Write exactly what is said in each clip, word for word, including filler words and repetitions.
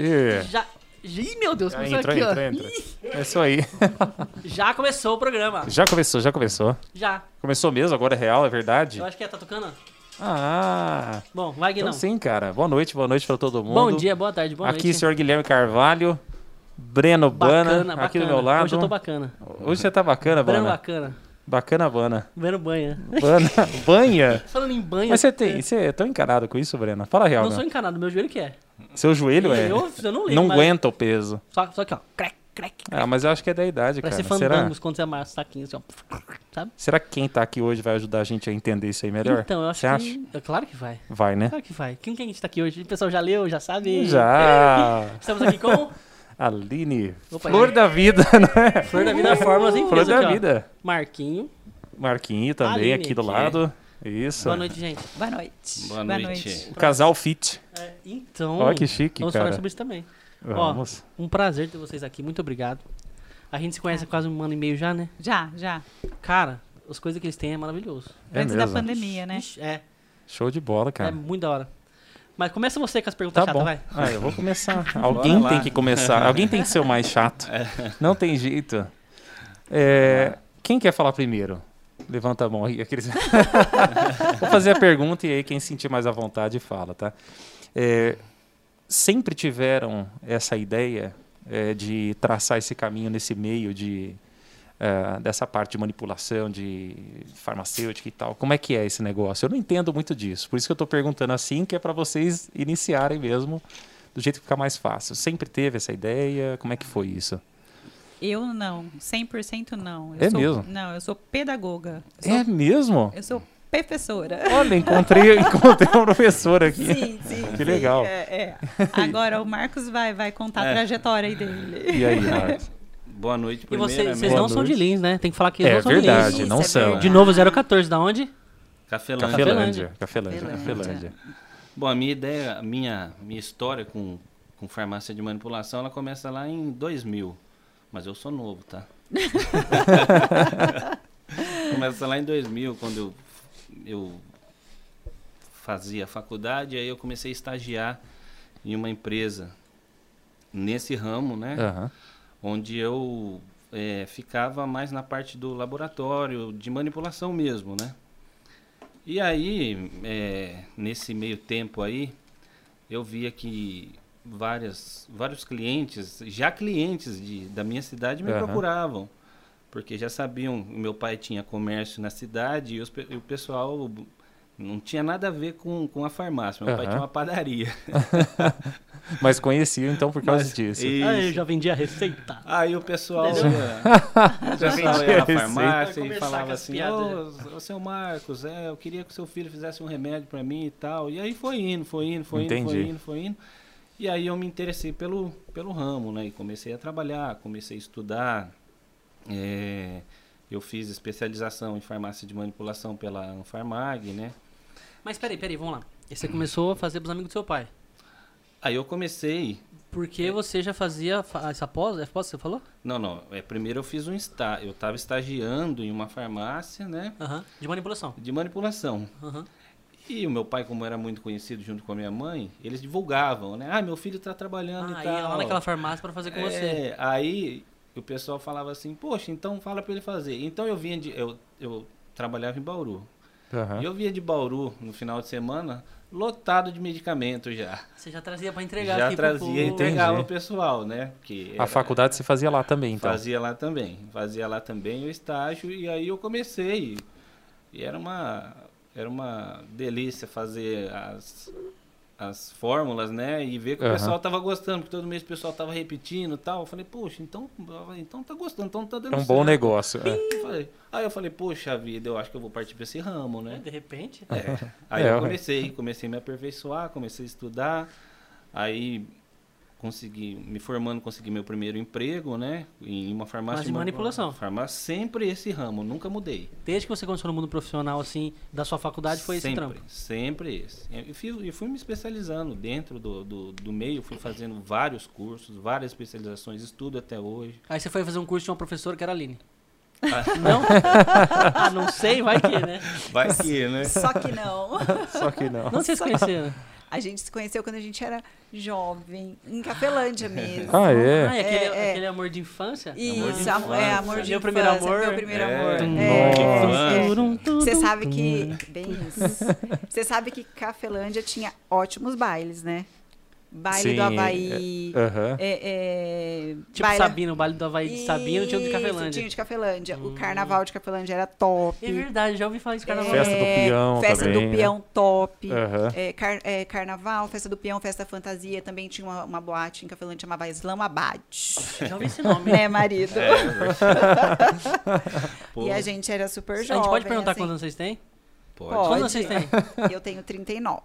Ih, já... Ih meu Deus, começou entrou, aqui, entrou, ó. Entrou. É isso aí. Já começou o programa. Já começou, já começou. Já. Começou mesmo, agora é real, é verdade? Eu acho que é, tá tocando? Ah. Bom, vai, Guilherme. Então, sim, cara. Boa noite, boa noite pra todo mundo. Bom dia, boa tarde, boa aqui, noite. Aqui, senhor Guilherme Carvalho. Breno bacana, Bana, aqui bacana. Do meu lado. Hoje eu tô bacana. Hoje você tá bacana, Breno Bana? Bacana. Bacana, Bana. Breno banha. Bana, banha? Falando em banha. Mas você, tem, você é tão encanado com isso, Breno? Fala a real. Não, não sou encanado, meu joelho que é. Seu joelho é? Eu, eu não lembro. Não aguenta o peso. Só, só que, ó, crack, crack. Ah, mas eu acho que é da idade, parece cara. Será que quando você amassa os taquinhos, assim, ó, sabe? Será que quem tá aqui hoje vai ajudar a gente a entender isso aí melhor? Então, eu acho você que... acha? Claro que vai. Vai, né? Claro que vai. Quem que a gente tá aqui hoje? O pessoal já leu, já sabe? Já. Estamos aqui com... Aline, opa, Flor aí. Da Vida, não é? Flor da Vida, Fórmulas em Flor da aqui, Vida. Ó. Marquinho. Marquinho também, Aline, aqui do lado. É. Isso. Boa noite, gente. Boa noite. Boa noite. Boa noite. O casal fit. É, então, olha que chique, vamos cara. Falar sobre isso também. Vamos. Ó, um prazer ter vocês aqui, muito obrigado. A gente se conhece há quase um ano e meio já, né? Já, já. Cara, as coisas que eles têm é maravilhoso. É antes mesmo. Da pandemia, né? É. Show de bola, cara. É muito da hora. Mas começa você com as perguntas tá chatas, vai. Ah, eu vou começar. Alguém tem que começar. Alguém tem que ser o mais chato. Não tem jeito. É, quem quer falar primeiro? Levanta a mão aí. Aqueles... Vou fazer a pergunta e aí quem sentir mais à vontade fala, tá? É, sempre tiveram essa ideia é, de traçar esse caminho nesse meio de, uh, dessa parte de manipulação, de farmacêutica e tal. Como é que é esse negócio? Eu não entendo muito disso. Por isso que eu estou perguntando assim, que é para vocês iniciarem mesmo, do jeito que fica mais fácil. Sempre teve essa ideia? Como é que foi isso? Eu não. cem por cento não. Eu é sou, mesmo? Não, eu sou pedagoga. Eu é sou, mesmo? Eu sou professora. Olha, encontrei, encontrei uma professora aqui. Sim, sim. Que sim, legal. É, é. Agora o Marcos vai, vai contar é. a trajetória aí dele. E aí, Marcos? Boa noite, primeiro. E vocês, vocês não noite. São de Lins, né? Tem que falar que eles é, não são verdade, de Lins. Não é são. Verdade. De novo, zero quatorze, da onde? Cafelândia. Cafelândia. Cafelândia. Cafelândia. Bom, a minha ideia, a minha, minha história com, com farmácia de manipulação, ela começa lá em dois mil. Mas eu sou novo, tá? Começa lá em dois mil, quando eu, eu fazia faculdade, aí eu comecei a estagiar em uma empresa nesse ramo, né? Uhum. Onde eu é, ficava mais na parte do laboratório, de manipulação mesmo, né? E aí, é, nesse meio tempo aí, eu via que várias, vários clientes, já clientes de, da minha cidade me uhum. procuravam, porque já sabiam, meu pai tinha comércio na cidade e, os, e o pessoal não tinha nada a ver com, com a farmácia, meu uhum. pai tinha uma padaria. Mas conheciam então por causa Mas, disso. Aí eu já vendia receita. Aí o pessoal já, já vendia na farmácia e falava assim, ô, oh, seu Marcos, é, eu queria que seu filho fizesse um remédio para mim e tal. E aí foi indo, foi indo, foi Entendi. indo, foi indo, foi indo. E aí eu me interessei pelo, pelo ramo, né? E comecei a trabalhar, comecei a estudar. É, eu fiz especialização em farmácia de manipulação pela Anfarmag, né? Mas peraí, peraí, vamos lá. E você começou a fazer pros amigos do seu pai? Aí eu comecei... Porque é. você já fazia essa pós? É pós que você falou? Não, não. É, primeiro eu fiz um estágio. Eu estava estagiando em uma farmácia, né? Uhum. De manipulação. De manipulação. Uhum. E o meu pai, como era muito conhecido junto com a minha mãe, eles divulgavam, né? Ah, meu filho está trabalhando ah, e tal. Ah, ia lá naquela farmácia para fazer com é, você. Aí o pessoal falava assim, poxa, então fala para ele fazer. Então eu vinha de... Eu, eu trabalhava em Bauru. Uhum. E eu vinha de Bauru no final de semana... lotado de medicamento já. Você já trazia para entregar já aqui para o povo? Já trazia e entregava o pessoal, né? Porque era, a faculdade você fazia lá também, então? Fazia lá também. Fazia lá também o estágio e aí eu comecei. E era uma, era uma delícia fazer as, as fórmulas, né? E ver que o uhum. pessoal tava gostando, porque todo mês o pessoal tava repetindo e tal. Eu falei, poxa, então, então tá gostando, então tá dando certo. É um certo. Bom negócio. É. Eu falei, aí eu falei, poxa vida, eu acho que eu vou partir para esse ramo, né? De repente. É. Aí é, eu comecei, comecei a me aperfeiçoar, comecei a estudar. Aí consegui, me formando, consegui meu primeiro emprego, né? Em uma farmácia. Mas de manipulação. Farmácia, sempre esse ramo, nunca mudei. Desde que você começou no mundo profissional, assim, da sua faculdade, foi sempre, esse trampo? Sempre esse. E fui, fui me especializando dentro do, do, do meio, fui fazendo vários cursos, várias especializações, estudo até hoje. Aí você foi fazer um curso de uma professora que era a Aline. Ah. Não? Ah, não sei, vai que, né? Vai que, né? Só que não. Só que não. Não sei se conheceram. A gente se conheceu quando a gente era jovem, em Capelândia mesmo. Ah, é? Ah, é, aquele, é, aquele amor de infância? Isso, amor de infância. É, amor de meu infância. Primeiro amor. Meu primeiro é. amor. É. É. Você sabe que... Bem isso. Você sabe que Capelândia tinha ótimos bailes, né? Baile Sim, do Havaí. É, uh-huh. é, é, tipo baile... Sabino, o baile do Havaí de Sabino tinha o de Capelândia. Tinha o de Capelândia. Hum. O carnaval de Capelândia era top. É verdade, já ouvi falar de carnaval. É, festa do peão. Festa também, do peão, né? Top. Uh-huh. é, car é, carnaval, festa do peão, festa fantasia. Também tinha uma, uma boate em Capelândia chamava Islam Abad. Já ouvi esse nome. Né, marido? É, e a gente era super jovem. A gente pode perguntar assim, quantos vocês têm? Pode. pode. Quantos vocês têm? Eu tenho trinta e nove.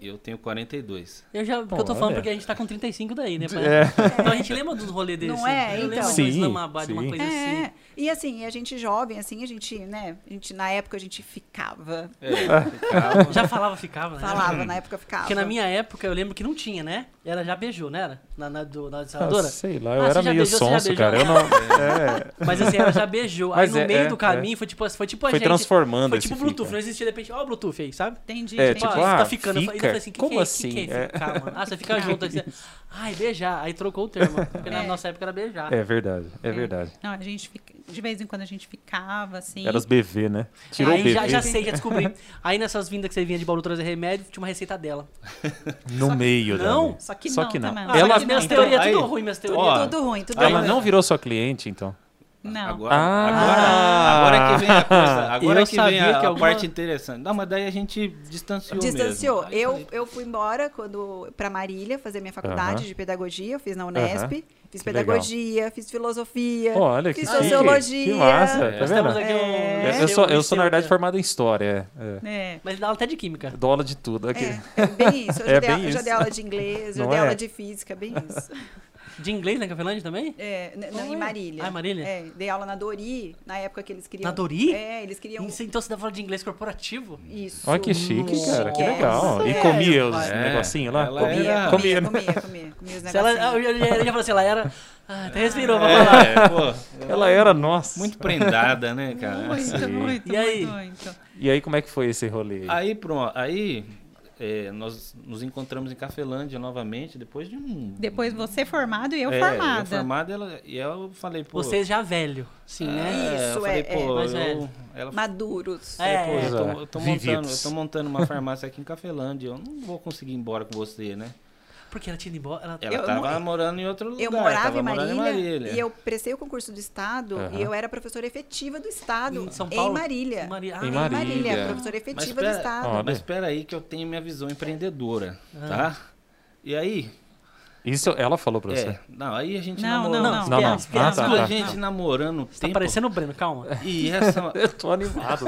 Eu tenho quarenta e dois. Eu já Bom, eu tô falando olha. porque a gente tá com trinta e cinco daí, né? É. Então a gente lembra dos rolês desses. Não é? Eu então. Sim, sim. Uma coisa é. assim. E assim, a gente jovem, assim, a gente, né? A gente, na época a gente ficava. É, ficava. Já falava, ficava, né? Falava, na época ficava. Porque na minha época eu lembro que não tinha, né? Ela já beijou, né? Era? Na, na, do, na desaladora. Ah, sei lá, eu ah, era meio beijou, sonso, cara. Eu não... é. Mas assim, ela já beijou. Mas aí no é, meio é, do caminho é. foi tipo foi tipo a foi gente. Foi transformando. Foi tipo o Bluetooth, fica. não existia de repente. Ó, o Bluetooth aí, sabe? Entendi. É, tipo, ah, tá ficando. Assim, que Como que é, assim? Que que é ficar, é. Mano? Ah, você fica junto. Assim, ai, beijar. Aí trocou o termo. Porque é. na nossa época era beijar. É verdade, é, é. verdade. Não, a gente fica, de vez em quando a gente ficava assim. Era os bebês, né? Tirou aí o bebê. Já, já sei, já descobri. Aí nessas vindas que você vinha de Bauru trazer remédio, tinha uma receita dela. No só meio, né? Não, só que só não. Que não. não. Ah, ela, minhas então, teorias, aí, tudo ruim, minhas teorias. Ó, tudo ruim, tudo ruim. Ela não virou sua cliente, então? Não. Agora, ah, agora, agora que vem a coisa. Agora que vem a, que alguma... a parte interessante. Não, mas daí a gente distanciou. Distanciou. Mesmo. Eu, eu fui embora quando para Marília fazer minha faculdade uh-huh. de pedagogia. Eu fiz na Unesp. Uh-huh. Fiz que pedagogia, legal. fiz filosofia, oh, olha, fiz que sociologia. Que massa, é, tá vendo? É. Um... Eu, sou, eu sou, na verdade, formado em história. É. É. Mas dá aula até de química. Dou aula de tudo. Aqui. É, é bem isso. Eu já, é dei, isso. já dei aula de inglês, já Não dei é? aula de física, bem isso. De inglês na Capelândia também? É, na, em Marília. Ah, Marília? É, dei aula na Dori, na época que eles queriam... Na Dori? É, eles queriam... Então você dava aula de inglês corporativo? Isso. Olha que chique, Nossa. cara, que legal. É. E comia os é. negocinhos lá? Ela comia, era... comia, comia, comia, comia, comia os negocinhos. Ela, eu, eu, eu já falei assim, ela era... Ah, até respirou pra falar. É, pô, ela, ela era, nossa... Muito prendada, né, cara? Muito, muito, e aí? muito. E aí, como é que foi esse rolê? Aí, pronto, aí... É, nós nos encontramos em Cafelândia novamente, depois de um... Depois você formado e eu é, formada. Eu formada ela, e eu falei, pô... Você já velho, sim, é, né? Isso, eu falei, é, pô, é, mas eu, é. Ela, maduros. É, pô, eu, tô, eu, tô montando, eu tô montando uma farmácia aqui em Cafelândia, eu não vou conseguir ir embora com você, né? Porque ela tinha ido embora... Ela, ela eu, tava eu, morando em outro lugar. Eu morava em Marília, em Marília e eu prestei o concurso do Estado uhum. e eu era professora efetiva do Estado. Em São Paulo? Em Marília. Em Marília. Ah, em Marília. Marília professora efetiva pera, do Estado. Ó, mas espera aí que eu tenho minha visão empreendedora, ah. tá? E aí... Isso ela falou pra você? É, não, aí a gente não, namorou. Não, não, não. não, não. Ah, tá, tá. A gente namorando o tempo... Tá parecendo o Breno, calma. E essa... eu tô animado.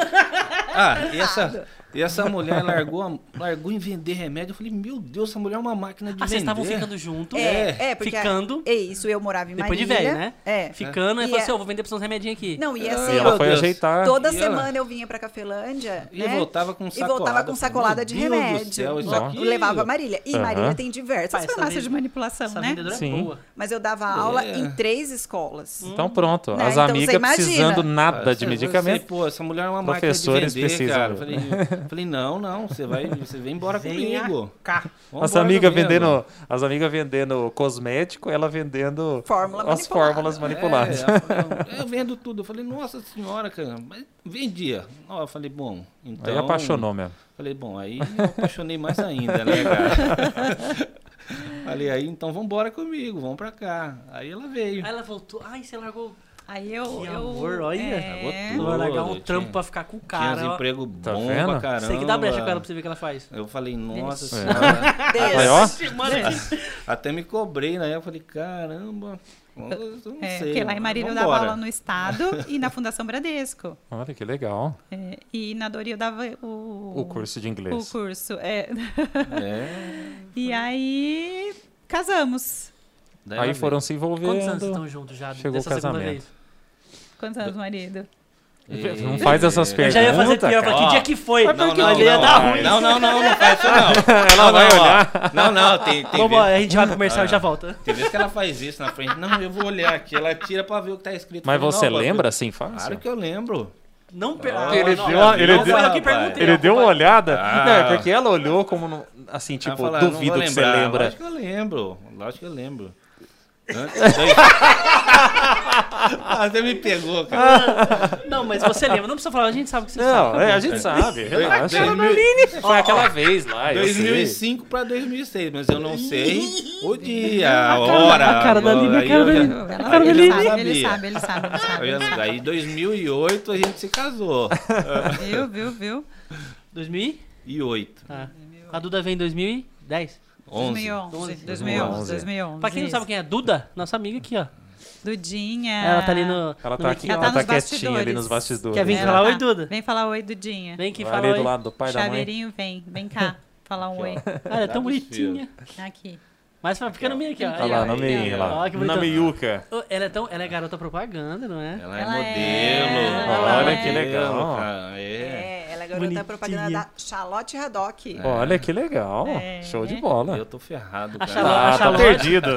Ah, e essa, e essa mulher largou, largou em vender remédio. Eu falei, meu Deus, essa mulher é uma máquina de ah, vender. Ah, vocês estavam ficando junto? É, é. porque ficando. É isso, eu morava em Marília. Depois de velho, né? É. Ficando, e falou é... assim, eu vou vender pra vocês uns remedinhos aqui. Não, e assim, e ela foi ajeitar. Toda e semana ela... eu vinha pra Cafelândia, E né? voltava com sacolada. E voltava com sacolada de Deus remédio. Do céu, isso aqui... Levava a Marília. E uhum. Marília tem diversas farmácias de manipulação, essa né? Essa é boa. Mas eu dava aula é. em três escolas. Então pronto, né? as então, amigas precisando nada de medicamento. Pô, essa mulher é uma máquina de vender. Precisa, cara. Falei, falei, não, não, você vai, você vem embora vem comigo. As amigas vendendo, as amigas vendendo cosmético, ela vendendo Fórmula as manipulada. fórmulas manipuladas. É, eu vendo tudo. Eu falei, nossa senhora, cara, mas vendia. Eu falei, bom, então... Aí apaixonou mesmo. Falei, bom, aí eu apaixonei mais ainda, né, cara? Falei, aí, então vamos embora comigo, vamos pra cá. Aí ela veio. Aí ela voltou, ai, você largou... Aí eu. Que amor, eu, olha. É... Vou largar um trampo tinha, pra ficar com o cara. Tinha uns empregos bons tá pra caramba. Sei que dá brecha com ela pra você ver o que ela faz. Eu falei, nossa senhora. É. Até me cobrei, né? Eu falei, caramba. Eu não é, sei. Porque lá em Marília eu dava aula no Estado e na Fundação Bradesco. Olha, que legal. É, e na Dori eu dava o. O curso de inglês. O curso, é. é. E aí. Casamos. Daí aí foram ver. se envolvendo. Quantos anos estão juntos já? Chegou o casamento. Quantos anos, marido? E... Não faz essas perguntas. Eu já ia fazer pior pra que dia que foi. Não, não, não, ia não, dar ruim. não, não, não, não faz isso não. Ela não, vai não, olhar. Ó. Não, não, tem, tem Vamos, a gente vai pro comercial ah, e já volta. Tem vezes que ela faz isso na frente. Não, eu vou olhar aqui. Ela tira pra ver o que tá escrito. Mas você não, lembra assim fácil? Claro que eu lembro. Não, per... ah, ele, não, deu, não, ele, não deu, ele deu uma olhada. Ah. Não, é porque ela olhou como. No... assim, tipo, falar, duvido que lembrar. Você lembra. Acho que eu lembro, acho que eu lembro. Até me pegou, cara. Não, mas você lembra, não precisa falar, a gente sabe que você não, sabe. Não, é, a gente sabe. Relaxa. Foi aquela vez lá. dois mil e cinco para dois mil e seis, mas eu não sei o dia, a hora. A cara da Aline, a cara da Aline. A cara da Aline. Ele sabe, ele sabe. Aí em dois mil e oito a gente se casou. Viu, viu, viu? dois mil e oito. Ah. A Duda vem em dois mil e dez? dois mil e onze. dois mil e onze. dois mil e onze. Pra quem não sabe quem é a Duda, nossa amiga aqui, ó. Dudinha. Ela tá ali no... Ela tá, no aqui, ela tá, ela tá quietinha ali nos bastidores. Quer vir ela falar tá... oi, Duda? Vem falar oi, Dudinha. Vem que fala oi. Do lado do pai da mãe. Chaveirinho, vem. Vem cá. Falar um oi. Ela é tão bonitinha. Aqui. Mas fica no meio aqui, ó. Tá lá, no meio, lá. Na meiuca. Ela é, tão, ela é garota propaganda, não é? Ela é ela modelo. É, olha é. que legal. É. é, ela é garota Bonitinha. propaganda da Charlotte Radock. É. Olha que legal. É. Show de bola. Eu tô ferrado, cara. A Chalo, ah, a Charlotte, tá perdido.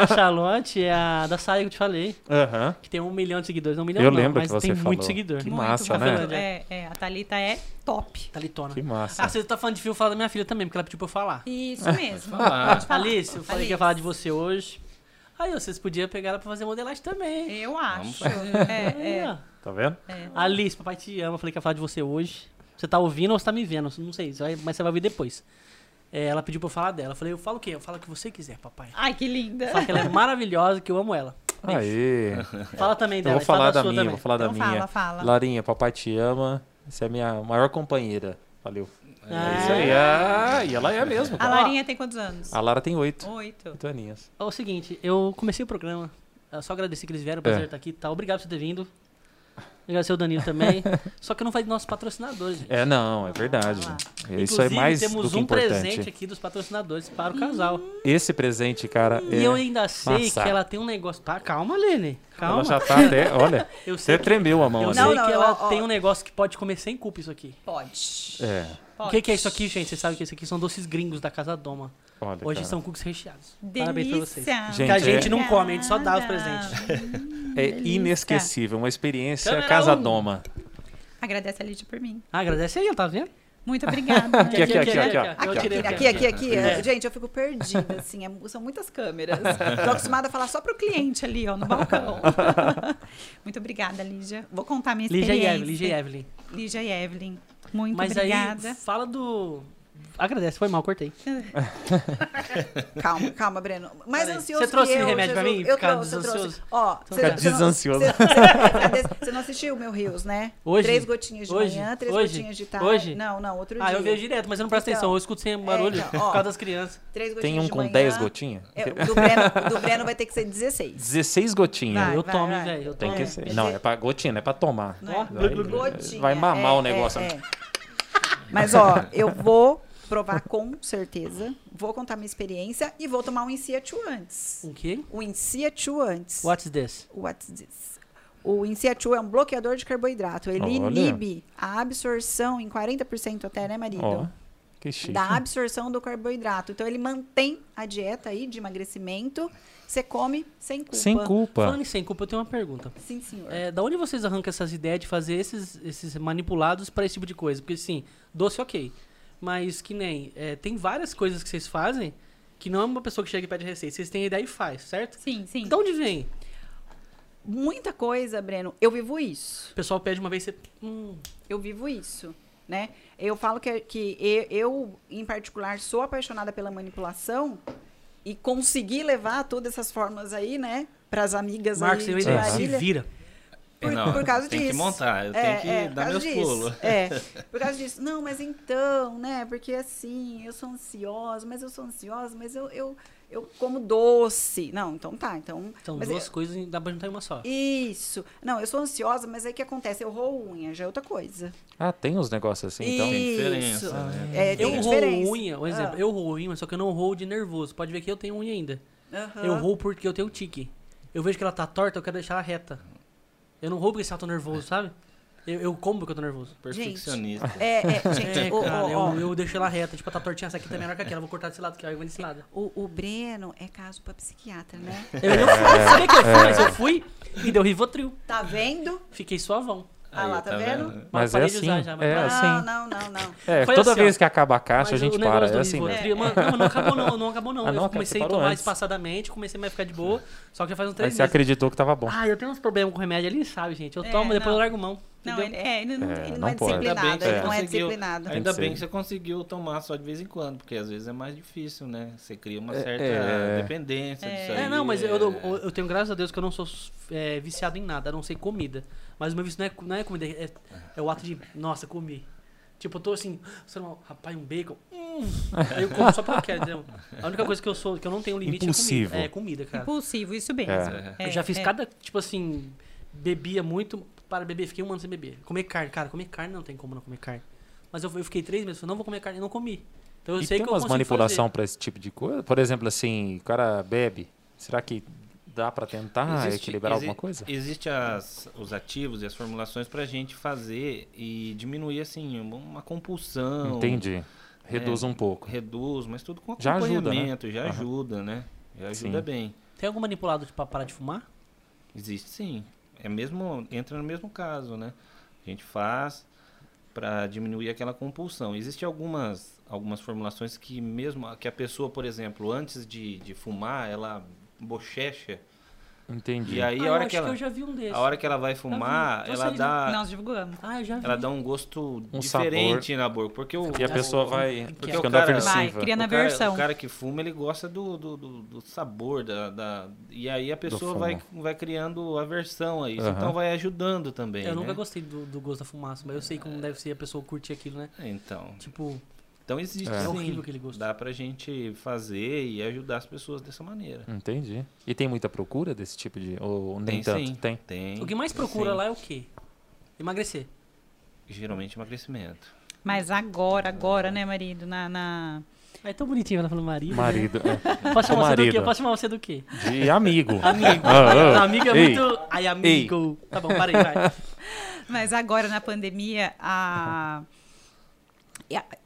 A Charlotte é a da saia que eu te falei. Uh-huh. Que tem um milhão de seguidores. Não um milhão eu não, lembro mas que você tem falou. muito seguidor. Que massa, muito, né? É, é, a Thalita é top. Talitona. Que massa. Ah, você tá falando de filho, fala da minha filha também, porque ela pediu pra eu falar. Isso mesmo. Alice. Eu falei Alice. que ia falar de você hoje. Aí vocês podiam pegar ela pra fazer modelagem também. Eu acho. É, é. Tá vendo? É. Alice, papai te ama. Eu falei que ia falar de você hoje. Você tá ouvindo ou você tá me vendo? Não sei, mas você vai ouvir depois. É, ela pediu pra eu falar dela. Eu falei, eu falo o quê? Eu falo o que você quiser, papai. Ai, que linda. Fala que ela é maravilhosa, que eu amo ela. Aí. Fala também dela. Eu vou falar da, da minha, também. vou falar então da fala, minha. Fala. Larinha, papai te ama. Você é a minha maior companheira. Valeu. É isso aí. Ah, e ela é mesmo. Cara. A Larinha tem quantos anos? A Lara tem oito. Oito. Oito aninhas. É o seguinte, eu comecei o programa. Eu só agradecer que eles vieram, o prazer é. estar aqui e tá? tal. Obrigado por você ter vindo. Agradecer o Danilo também. Só que eu não falei dos nossos patrocinadores, gente. É, não, é verdade. Ah, isso é mais do que importante. Temos um presente aqui dos patrocinadores para o casal. Esse presente, cara, é... E eu ainda sei massa. que ela tem um negócio... Tá, calma, Lene. Calma. Ela já tá até... Olha, eu sei você que... tremeu a mão. Eu não, sei não, que ela ó, ó. tem um negócio que pode comer sem culpa isso aqui. Pode. É. Pode. O que, que é isso aqui, gente? Vocês sabem que isso aqui são doces gringos da Casadoma. Olha, Hoje cara. são cookies recheados. Delícia. Parabéns pra vocês. Gente, que a gente é... não come, a gente só dá os presentes. É inesquecível, uma experiência Câmera Casadoma. Um. Agradece a Lídia por mim. Ah, agradece aí, tá vendo? Muito obrigada. Aqui, aqui, aqui, aqui, aqui, aqui, aqui, aqui. É. Gente, eu fico perdida, assim, é, são muitas câmeras. Estou acostumada a falar só pro cliente ali, ó, no balcão. Muito obrigada, Lídia. Vou contar minha experiência. Lídia e Evelyn. Lídia e Evelyn. Muito Mas obrigada. Mas aí, fala do... Agradece, foi mal, cortei. calma, calma, Breno. Mais Pera ansioso. Você trouxe que eu, remédio Jesus, pra mim? Eu trouxe, eu trouxe. Ó, você ficar desansioso. Você não assistiu o meu Rios, né? Hoje? Três gotinhas de hoje, manhã, três hoje, gotinhas de tarde. Hoje? Não, não, outro ah, dia. Ah, eu vejo direto, mas eu não presto então, atenção. Eu escuto sem barulho é, então, ó, por causa das crianças. Três gotinhas. Tem um de com manhã, dez gotinhas? É, do, Breno, do Breno vai ter que ser dezesseis. dezesseis gotinhas. Vai, eu tomo, velho. Tem que ser. Não, é pra gotinha, é pra tomar. Vai mamar o negócio. Mas, ó, eu vou provar com certeza, vou contar minha experiência e vou tomar um Insetio antes. O quê? O Insetio antes. What's this? What's this? O Insetio é um bloqueador de carboidrato. Ele Olha. inibe a absorção em quarenta por cento até, né, marido? Oh, que chique. Da absorção do carboidrato. Então, ele mantém a dieta aí de emagrecimento. Você come sem culpa. Sem culpa. Falando em sem culpa, eu tenho uma pergunta. Sim, senhor. É, da onde vocês arrancam essas ideias de fazer esses, esses manipulados para esse tipo de coisa? Porque, assim, doce, ok. Mas que nem... É, tem várias coisas que vocês fazem que não é uma pessoa que chega e pede receita. Vocês têm ideia e faz, certo? Sim, sim. De onde vem? Muita coisa, Breno. Eu vivo isso. O pessoal pede uma vez e você... Hum. Eu vivo isso, né? Eu falo que, que eu, eu, em particular, sou apaixonada pela manipulação... E conseguir levar todas essas formas aí, né? Para as amigas Marcos, aí de Marília. Marcos, se vira. Por, não, por causa disso. Tem que montar, eu é, tenho que é, dar meus pulos. É, por causa disso. Não, mas então, né? Porque assim, eu sou ansiosa, mas eu sou ansiosa, mas eu, eu, eu como doce. Não, então tá. Então, então duas eu, coisas dá pra juntar em uma só. Isso. Não, eu sou ansiosa, mas aí o que acontece? Eu roo unha, já é outra coisa. Ah, tem uns negócios assim, isso. então. Tem diferença. Ah, né? é, tem eu diferença. roo unha, um exemplo. Ah. Eu roo unha, só que eu não roo de nervoso. Pode ver que eu tenho unha ainda. Uhum. Eu roo porque eu tenho tique. Eu vejo que ela tá torta, eu quero deixar ela reta. Eu não roubo porque eu tô nervoso, sabe? Eu, eu como porque eu tô nervoso. Perfeccionista. Gente, é, é, gente, é, cara, oh, oh, eu, eu deixo ela reta. Tipo, tá tortinha, essa aqui tá menor que aquela. Eu vou cortar desse lado, que eu vou desse lado. O, o Breno é caso pra psiquiatra, né? Eu não fui, sabia que eu fui, mas eu fui e deu Rivotril. Tá vendo? Fiquei suavão. Ah lá, tá, tá vendo? vendo? Mas é assim, já, mas é assim. Não, não, não, não. É, toda assim, vez ó, que acaba a caixa, a gente para. É assim. É. Mano, não, não acabou não, não acabou não. Ah, eu não, comecei a tomar antes. espaçadamente, comecei a ficar de boa, só que já faz uns três meses. Aí você acreditou que tava bom. Ah, eu tenho uns problemas com remédio ali, sabe, gente? Eu é, tomo, não. depois eu largo mão. Não, ele, é, ele não, é, ele não, não é disciplinado, ele não é disciplinado. Ainda bem que você conseguiu tomar só de vez em quando, porque às vezes é mais difícil, né? Você cria uma certa é, é. dependência é. disso aí. É, não, mas é... eu, eu, eu tenho, graças a Deus, que eu não sou é, viciado em nada, a não ser comida. Mas o meu vício não é, não é comida, é, é o ato de, nossa, comi. Tipo, eu tô assim, rapaz, um bacon, hum, eu como só porque eu quero. A única coisa que eu sou, que eu não tenho limite Impulsivo. é comida. É comida, cara. Impulsivo, isso mesmo. É. É. Eu já fiz é. cada, tipo assim, bebia muito... Para beber, fiquei um ano sem beber. Comer carne, cara, comer carne não tem como não comer carne. Mas eu, eu fiquei três meses, não vou comer carne, eu não comi. Então eu e sei tem que eu umas manipulação para esse tipo de coisa? Por exemplo, assim, o cara bebe, será que dá para tentar existe, equilibrar exi alguma coisa? Existem os ativos e as formulações para a gente fazer e diminuir, assim, uma compulsão. Entendi. Reduz é, um pouco. Reduz, mas tudo com acompanhamento, já ajuda, né? Já Aham. ajuda, né? Já ajuda sim. bem. Tem algum manipulado para parar de fumar? Existe, sim. É mesmo, entra no mesmo caso, né? A gente faz para diminuir aquela compulsão. Existem algumas, algumas formulações que mesmo que a pessoa, por exemplo, antes de, de fumar, ela bochecha. Entendi. E aí ah, a hora que ela, que eu já vi um desses. A hora que ela vai fumar, ela dá Nós divulgamos. Ah, eu já vi. Ela dá um gosto um diferente sabor. na boca, porque o e a pessoa o, vai porque ficando o cara, vai, cria na o cara, versão. O cara que fuma, ele gosta do, do, do, do sabor da, da e aí a pessoa vai vai criando aversão a isso, uhum. então vai ajudando também. Eu né? nunca gostei do, do gosto da fumaça, mas eu sei como é. deve ser a pessoa curtir aquilo, né? Então. Tipo, então existe é. sim, dá pra gente fazer e ajudar as pessoas dessa maneira. Entendi. E tem muita procura desse tipo de... Ou nem tem, tanto? Sim. Tem. tem. O que mais procura sim. lá é o quê? Emagrecer. Geralmente emagrecimento. Mas agora, agora, né, marido? Na... na... É tão bonitinho ela falando marido. Marido. Né? É. Posso chamar marido. Você do quê? Eu posso chamar você do quê? De amigo. Amigo. Ah, ah. Amigo é Ei. muito... Ai, amigo. Ei. Tá bom, parei, vai. Mas agora, na pandemia, a...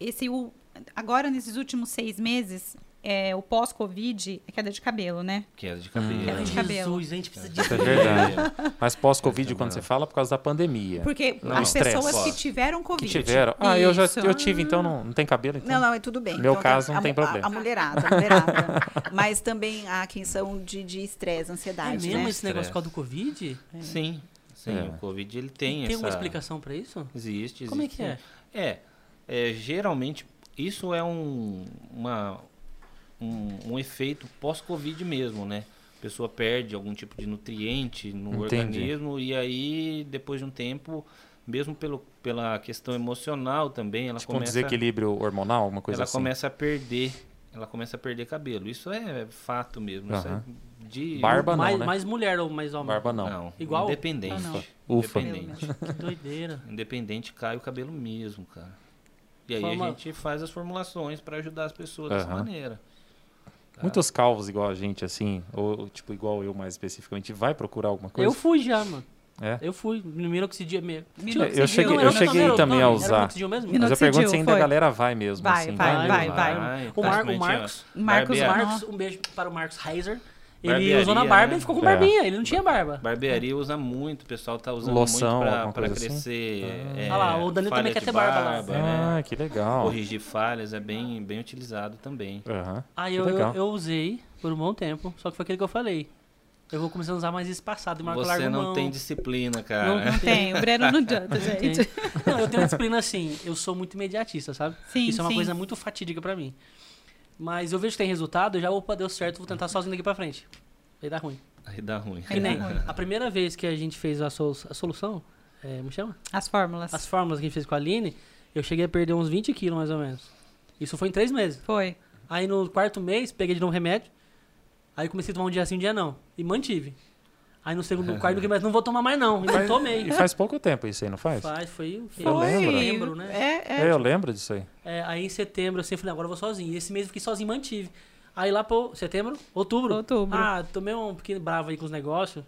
Esse, o, agora, nesses últimos seis meses, é, o pós-Covid é queda de cabelo, né? Queda de cabelo. Hum. Queda de cabelo. Jesus, gente, precisa de... É verdade. Mas pós-Covid, quando você fala, por causa da pandemia. Porque não, as stress. pessoas que tiveram Covid. Que tiveram. Ah, eu já eu tive, então não, não tem cabelo? Então. Não, não, é tudo bem. No meu então, caso, a, não tem a, problema. A mulherada, a mulherada. Mas também a questão de estresse, ansiedade, é mesmo né? esse negócio do Covid? É. Sim, sim. É. O Covid, ele tem, tem essa... Tem uma explicação pra isso? Existe, existe. Como é que é? É... É, geralmente, isso é um, uma, um, um efeito pós-Covid mesmo, né? A pessoa perde algum tipo de nutriente no Entendi. organismo e aí, depois de um tempo, mesmo pelo, pela questão emocional também, ela tipo começa... um desequilíbrio hormonal, uma coisa ela assim? Ela começa a perder, ela começa a perder cabelo. Isso é fato mesmo, uhum. isso é de... Barba não, mais, né? Mais mulher ou mais homem? Barba não. não Igual? Independente. Ah, não. Ufa. Independente. Que doideira. Independente, cai o cabelo mesmo, cara. E aí Forma... a gente faz as formulações para ajudar as pessoas uhum. dessa maneira. Tá? Muitos calvos igual a gente, assim, ou tipo igual eu mais especificamente, vai procurar alguma coisa? Eu fui já, mano. É? Eu fui no Minoxidil mesmo. Minoxidil. Eu cheguei, não, eu cheguei também a usar. Era Minoxidil mesmo? Minoxidil, mas eu pergunto se ainda foi. a galera vai mesmo. Vai, assim. vai, vai, vai. vai, vai. vai. O, Mar o Marcos, Marcos, Marcos, um beijo para o Marcos Heiser. Ele barbearia, usou na barba né? e ficou com barbinha, é. ele não tinha barba. Barbearia usa muito, o pessoal tá usando Loção, muito pra, pra crescer. Assim? É, ah lá, o Danilo também quer ter barba, barba lá. Ah, né? que legal. Corrigir falhas é bem, bem utilizado também. Uhum. Aí eu, eu, eu usei por um bom tempo, só que foi aquilo que eu falei. Eu vou começar a usar mais espaçado. Marco Você largo não mão. tem disciplina, cara. Não, não tem, o Breno não adianta, gente. Não, eu tenho disciplina assim, eu sou muito imediatista, sabe? Sim, Isso sim. é uma coisa muito fatídica pra mim. Mas eu vejo que tem resultado, eu já, opa, deu certo, vou tentar sozinho daqui pra frente. Aí dá ruim. Aí dá ruim. Aí dá ruim. A primeira vez que a gente fez a, solu a solução, é, como chama? As fórmulas. As fórmulas que a gente fez com a Aline, eu cheguei a perder uns vinte quilos, mais ou menos. Isso foi em três meses. Foi. Aí no quarto mês, peguei de novo remédio, aí comecei a tomar um dia sim, um dia não. E mantive. Aí no segundo, no quarto, mas não vou tomar mais não, e não tomei. E faz pouco tempo isso aí, não faz? Faz, foi o que eu lembro. lembro né? É, é, é, eu lembro disso aí. É, aí em setembro, assim, eu falei, agora eu vou sozinho. E esse mês eu fiquei sozinho, mantive. Aí lá pro setembro, outubro. Outubro. Ah, tomei um pequeno bravo aí com os negócios.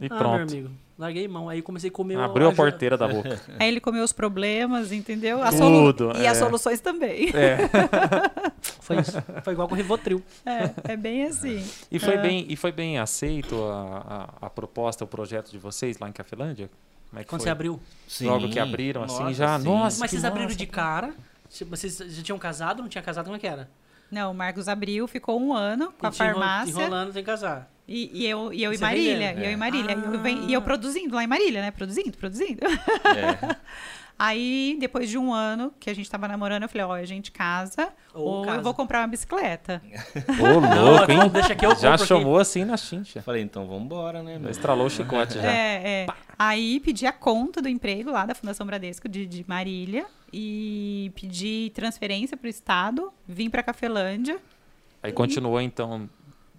E ah, pronto. Meu amigo, larguei mão. Aí comecei a comer... Abriu a porteira da boca. Aí ele comeu os problemas, entendeu? A Tudo. Solu... E é. as soluções também. É. Foi isso. Foi igual com o Rivotril. É, é bem assim. E foi, é. bem, e foi bem aceito a, a, a proposta, o projeto de vocês lá em Cafelândia? Como é que Quando foi? Você abriu? Sim. Logo que abriram, assim, nossa, já... Sim. Nossa, Mas vocês nossa. abriram de cara? Vocês já tinham casado? Não tinha casado? Como é que era? Não, o Marcos abriu, ficou um ano com a farmácia. Enrolando sem casar. E, e, eu, e, eu, e, Marília, é. e eu e Marília. Ah. Eu, e eu produzindo lá em Marília, né? Produzindo, produzindo. É. Aí, depois de um ano que a gente tava namorando, eu falei, ó, oh, a gente casa ou, ou casa. eu vou comprar uma bicicleta. Ô, louco, hein? Deixa que eu já chamou assim na chincha. Falei, então vamos embora, né? Meu? Estralou o chicote já. É, é. Aí, pedi a conta do emprego lá da Fundação Bradesco de, de Marília e pedi transferência pro estado, vim pra Cafelândia. Aí, e... continuou, então,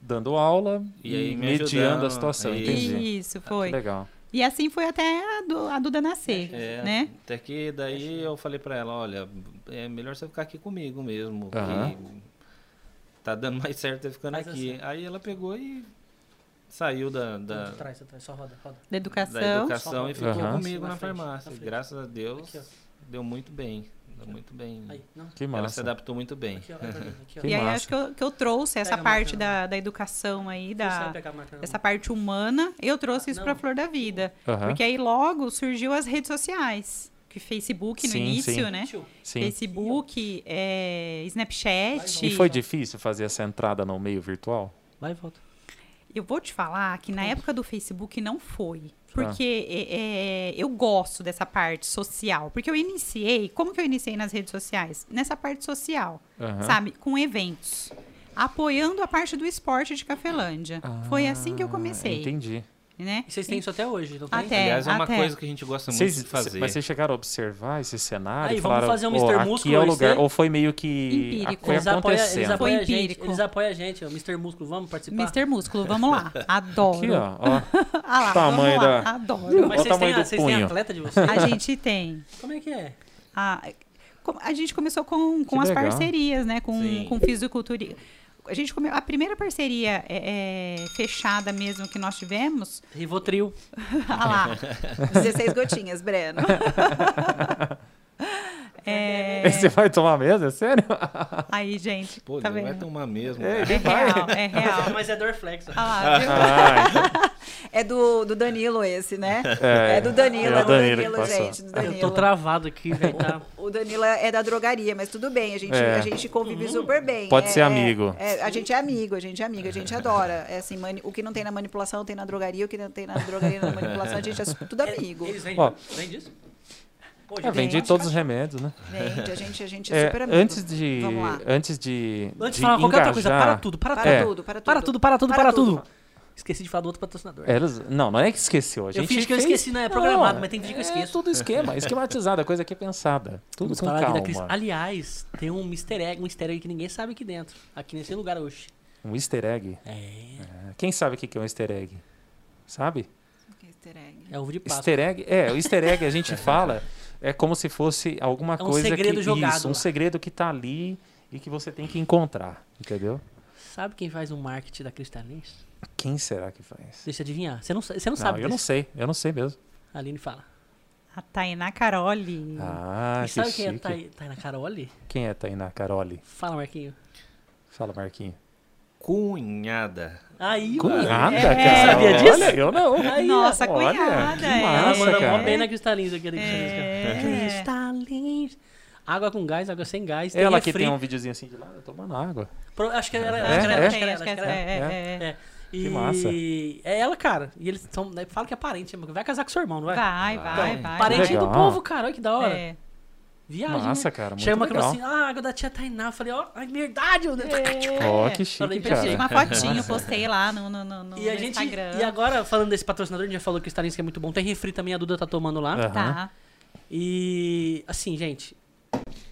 dando aula e, e aí, mediando a situação, e... entendi. Isso, foi. Ah, que legal. E assim foi até a Duda nascer, é, né? Até que daí eu falei pra ela, olha, é melhor você ficar aqui comigo mesmo, uhum. tá dando mais certo você ficando Mas aqui. Assim. Aí ela pegou e saiu da... da trás, trás, só roda, roda. Da educação. Da educação e ficou uhum. comigo na, na frente, farmácia. Na Graças a Deus, aqui, deu muito bem. Deu muito bem. Aí, que ela massa. se adaptou muito bem. Aqui, ó, aqui, ó. E aí massa. acho que eu, que eu trouxe essa Pega parte da, da educação aí, da, essa parte humana, eu trouxe ah, isso para Flor da Vida. Uhum. Porque aí logo surgiu as redes sociais. Que Facebook no sim, início, sim. né? Sim. Facebook, é, Snapchat. E foi difícil fazer essa entrada no meio virtual? Vai e volta. Eu vou te falar que na época do Facebook não foi. Porque ah. é, é, eu gosto dessa parte social. Porque eu iniciei... Como que eu iniciei nas redes sociais? Nessa parte social, uhum. sabe? Com eventos. Apoiando a parte do esporte de Cafelândia. Ah, foi assim que eu comecei. Entendi. Né? E vocês têm isso até hoje, não tem? Até, Aliás, é uma até. coisa que a gente gosta muito Cês, de fazer. Mas vocês chegaram a observar esse cenário? Aí, e falaram, vamos fazer um mister Músculo. Aqui é o lugar. Ser... Ou foi meio que... Empírico. Foi eles acontecendo. Eles apoiam, foi empírico. A gente, eles apoiam a gente. Ó, mister Músculo, vamos participar? mister Músculo, vamos lá. Adoro. Aqui, ó. ó. ah lá, tamanho vamos lá. Da... Adoro. Mas vocês têm atleta de vocês? A gente tem. Como é que é? A, a gente começou com, com as legal. parcerias, né? Com, com fisiculturismo. A gente comeu, a primeira parceria é, é, fechada mesmo que nós tivemos... Rivotril. ah lá, dezesseis gotinhas, Breno. é... Você vai tomar mesmo? É sério? Aí, gente, Pô, tá vendo? vai tomar mesmo. É, é real, é real. Mas é Dorflex. Ah lá, viu? Ah, é do, do Danilo esse, né? É, é do Danilo, é, é do Danilo, Danilo gente. Do Danilo. Eu tô travado aqui, velho. Tá? O Danilo é da drogaria, mas tudo bem, a gente, é. a gente convive uhum. super bem. Pode é, ser amigo. É, é, a gente é amigo, a gente é amigo, a gente adora. É assim, mani... O que não tem na manipulação tem na drogaria, o que não tem na drogaria na manipulação, a gente é tudo amigo. Eles vendem, oh. vendem isso? Pô, é, vende, vende todos os remédios, né? Vende, a gente, a gente é super amigo. Antes de... Vamos lá. Antes de, antes de, de falar qualquer engajar, outra coisa, para tudo, para tudo. É. Para tudo, para tudo, para tudo, para tudo. Para tudo. Esqueci de falar do outro patrocinador. É, não, não é que esqueceu. A gente eu fiz que fez... eu esqueci, não é programado, não, mas tem vídeo que eu esqueço. É tudo esquema, esquematizado, a coisa aqui é pensada. Tudo Vamos com calma. Cris... Aliás, tem um easter egg, um easter egg que ninguém sabe aqui dentro, aqui nesse lugar hoje. Um easter egg? É. é. Quem sabe o que é um easter egg? Sabe? O que é easter egg? É ovo de Páscoa. Easter egg? É, o easter egg a gente fala, é como se fosse alguma é um coisa segredo que... Jogado isso, um segredo que tá ali e que você tem que encontrar, entendeu? Sabe quem faz o marketing da Cristalina? Quem será que faz? Deixa eu adivinhar. Você não, você não, não sabe. Eu desse. não sei. Eu não sei mesmo. A Aline fala. A Tainá Caroli. Ah, e sabe que quem chique. é a Tainá Caroli? Quem é a Tainá Caroli? Fala, Marquinho. Fala, Marquinho. Cunhada. Aí, cunhada, é, cara. Sabia disso? Olha, eu não. Aí, Nossa, olha, cunhada. Que massa, ela manda mó bem na Cristalina. Aqui, na é. Cristalina. Água com gás, água sem gás. Tem ela refri. que tem um videozinho assim de lá, tomando água. Pro, acho que ela é. E que massa. É ela, cara. E eles são, falam que é parente. Vai casar com seu irmão, não é? Vai, vai, vai. vai. Parente legal. do povo, cara. Olha que da hora. É. Viagem, Massa, né? cara. Muito Chama legal. Assim, ah, água da tia Tainá. Eu falei, ó, oh, é verdade. Ó, é. oh, que chique, falei, cara. Uma fotinho, postei lá no, no, no, no, e a no gente, Instagram. E agora, falando desse patrocinador, a gente já falou que o Starins é muito bom. Tem refri também, a Duda tá tomando lá. Uhum. Tá. E, assim, gente,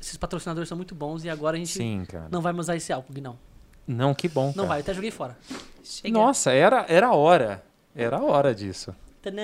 esses patrocinadores são muito bons. E agora a gente Sim, não vai mais usar esse álcool, não. Não, que bom, Não cara. vai, eu até joguei fora. Chega. Nossa, era, era a hora. Era a hora disso. Tadã.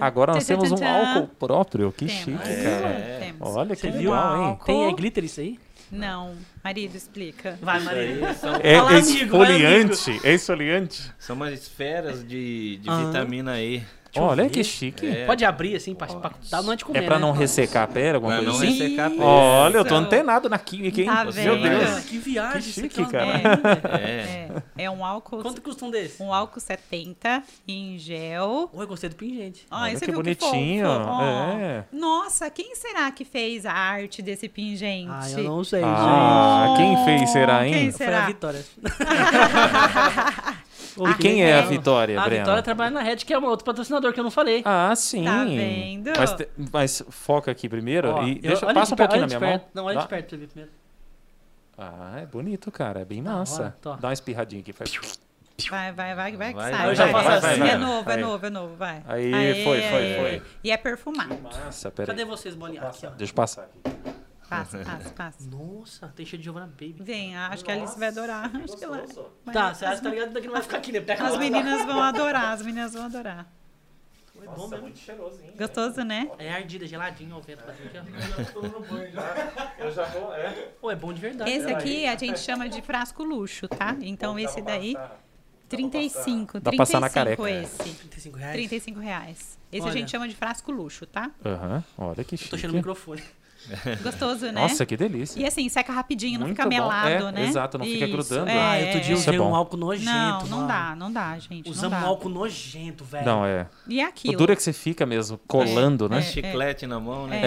Agora nós temos um álcool próprio. Que temos. chique, é. cara. É. Olha Você que viu legal, hein? Tem é glitter isso aí? Não. Marido, explica. Vai, marido. É, é exfoliante. É exfoliante. São umas esferas de, de ah. vitamina E. Olha que chique. É. Pode abrir assim pra, pra dar um anticomer. É pra não, né, ressecar a pera, alguma coisa assim? Não ressecar a pera. Olha, eu tô antenado na química, hein? Tá, meu Deus. Que viagem. Que chique, tá, cara. É, é. é um álcool... Quanto custa um desse? Um álcool setenta em gel. Oh, eu gostei do pingente. Ah, olha, você que viu bonitinho. Que oh. é. Nossa, quem será que fez a arte desse pingente? Ah, eu não sei, ah, gente. Quem fez, será, hein? Quem será? Foi a Vitória. E quem é a Vitória, Breno? A Vitória trabalha na Red, que é um outro patrocinador que eu não falei. Ah, sim. Tá vendo? Mas, te, mas foca aqui primeiro. Ó, e deixa, eu, passa de um pouquinho na minha mão. Não, olha de perto pra ver primeiro. Ah, é bonito, cara. É bem massa. Ó, ó. Dá uma espirradinha aqui. Faz... Vai, vai, vai, vai, que sai. Eu já faço assim. É novo, é novo, é novo, vai. Aí, Aê, foi, foi, foi. E é perfumado. Que massa, peraí. Cadê vocês, Boninho? Deixa eu passar aqui. Passa, passa, passa. Nossa, tem cheiro de Giovanna Baby. Vem, acho Nossa, que a Alice vai adorar. Acho que ela... Tá, você acha que tá ligado que não vai ficar aqui, né? Porque as meninas vão adorar, as meninas vão adorar. Nossa, é bom mesmo. Muito cheiroso, hein? Gostoso, né? É ardida, geladinho, ao vento. Eu já vou, é. Pô, é bom de verdade. Esse aqui a gente chama de frasco luxo, tá? Então esse daí... trinta e cinco, dá trinta e cinco, passar na careca, esse. É. trinta e cinco reais? trinta e cinco reais. Esse olha. A gente chama de frasco luxo, tá? Aham, uhum. Olha que chique. Tô cheirando o microfone. Gostoso, né? Nossa, que delícia. E assim, seca rapidinho, muito não fica bom. Melado, é, né? Exato, não isso. fica grudando. É, ah, outro dia eu usei é um álcool nojento. Não, não mano. dá, não dá, gente. Usamos um álcool nojento, velho. Não, é. E é aquilo. O duro é que você fica mesmo, colando, é, né? É, chiclete é. na mão, né?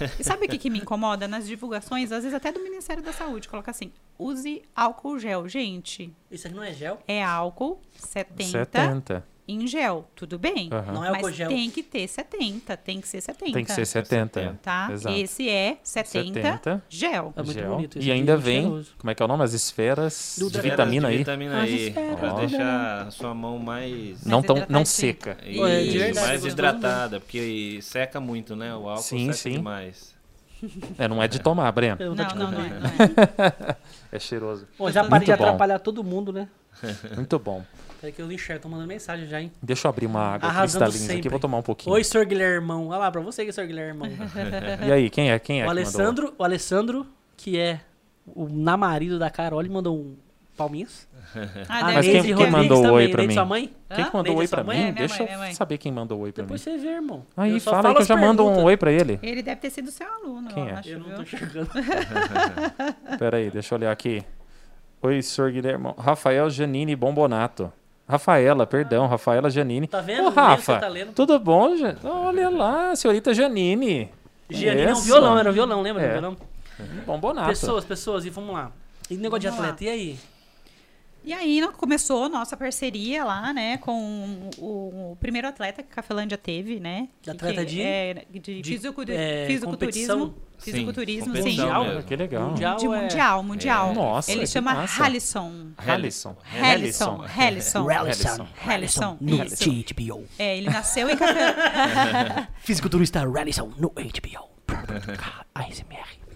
É. é. E sabe o que, que me incomoda? Nas divulgações, às vezes até do Ministério da Saúde, coloca assim, use álcool gel. Gente... Isso aqui não é gel? É álcool setenta. setenta. Em gel, tudo bem, uhum. Não é mas gel. Tem que ter setenta, tem que ser setenta. Tem que ser setenta, tá? Exato. Esse é setenta, setenta gel. É muito gel. Bonito. E ainda vem, cheiroso. Como é que é o nome? As esferas do de vitamina I. Vitamina I, para deixar a sua mão mais... Não, mais tão, não seca. E, é, de verdade, mais hidratada, porque seca muito, né? O álcool sim, seca sim. demais. É, não é de tomar, Breno. Não, não, não, não é. Não é. É cheiroso. Pô, já parei de atrapalhar todo mundo, né? Muito bom. Peraí que eu enxergo, tô mandando mensagem já, hein? Deixa eu abrir uma água cristalina aqui, vou tomar um pouquinho. Oi, senhor Guilhermão. Olha lá, pra você que é senhor Guilhermão. E aí, quem é? Quem é o que Alessandro, mandou? O Alessandro, que é o namarido da Caroli, mandou um palminhas. Ah, ah, mas quem, quem mandou o oi pra mim? Sua mãe? Quem ah, mandou oi pra mãe? mim? É, Deixa mãe, eu mãe. saber quem mandou oi pra Depois mim. Depois você vê, irmão. Aí eu fala aí que eu já mando um oi pra ele. Ele deve ter sido seu aluno. Quem é? Eu não tô enxergando. Pera aí, deixa eu olhar aqui. Oi, senhor Guilherme. Rafael Janine Bombonato. Rafaela, perdão. Ah. Rafaela Janine. Tá vendo? Ô, Rafa, tá lendo. Tudo bom, gente? Olha lá, senhorita Janine. Janine é um violão, era um violão, lembra? É. Violão? Bombonato. Pessoas, pessoas, e vamos lá. E negócio de atleta, e aí? E aí começou nossa parceria lá, né, com o, o primeiro atleta que a Cafelândia teve, né? De atleta que, de? É, de, de fisiculturismo. É, fisiculturismo, sim. sim. Mundial, que legal. Mundial, de mundial, é... mundial. É. Nossa, ele chama Hallison. Hallison. Hallison. Hallison. Hallison. Hallison. No H B O. É, ele nasceu em Cafelândia. Fisiculturista Hallison no H B O. A S M R.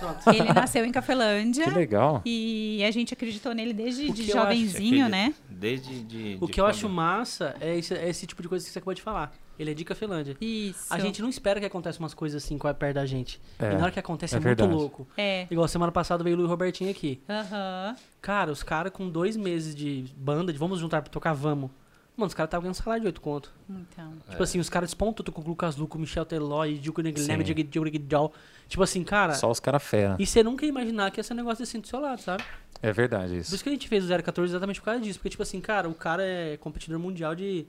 Pronto. Ele nasceu em Cafelândia. Que legal. E a gente acreditou nele desde de jovenzinho, acho, né? Desde de, de O que de eu quando? acho massa é esse, é esse tipo de coisa que você acabou de falar. Ele é de Cafelândia. Isso. A gente não espera que aconteça umas coisas assim perto da gente. É, e na hora que acontece é, é muito louco. É. Igual semana passada veio o Luiz Robertinho aqui. Aham. Uhum. Cara, os caras com dois meses de banda, de vamos juntar pra tocar, vamos. Mano, os caras estavam ganhando salário de oito conto. Então. Tipo é. assim, os caras despontam com o Lucas Luco, o Michel Teló e o Jugged Jaw. Tipo assim, cara... Só os caras fera. E você nunca ia imaginar que ia ser um negócio assim do seu lado, sabe? É verdade isso. Por isso que a gente fez o zero quatorze exatamente por causa disso. Porque, tipo assim, cara, o cara é competidor mundial de,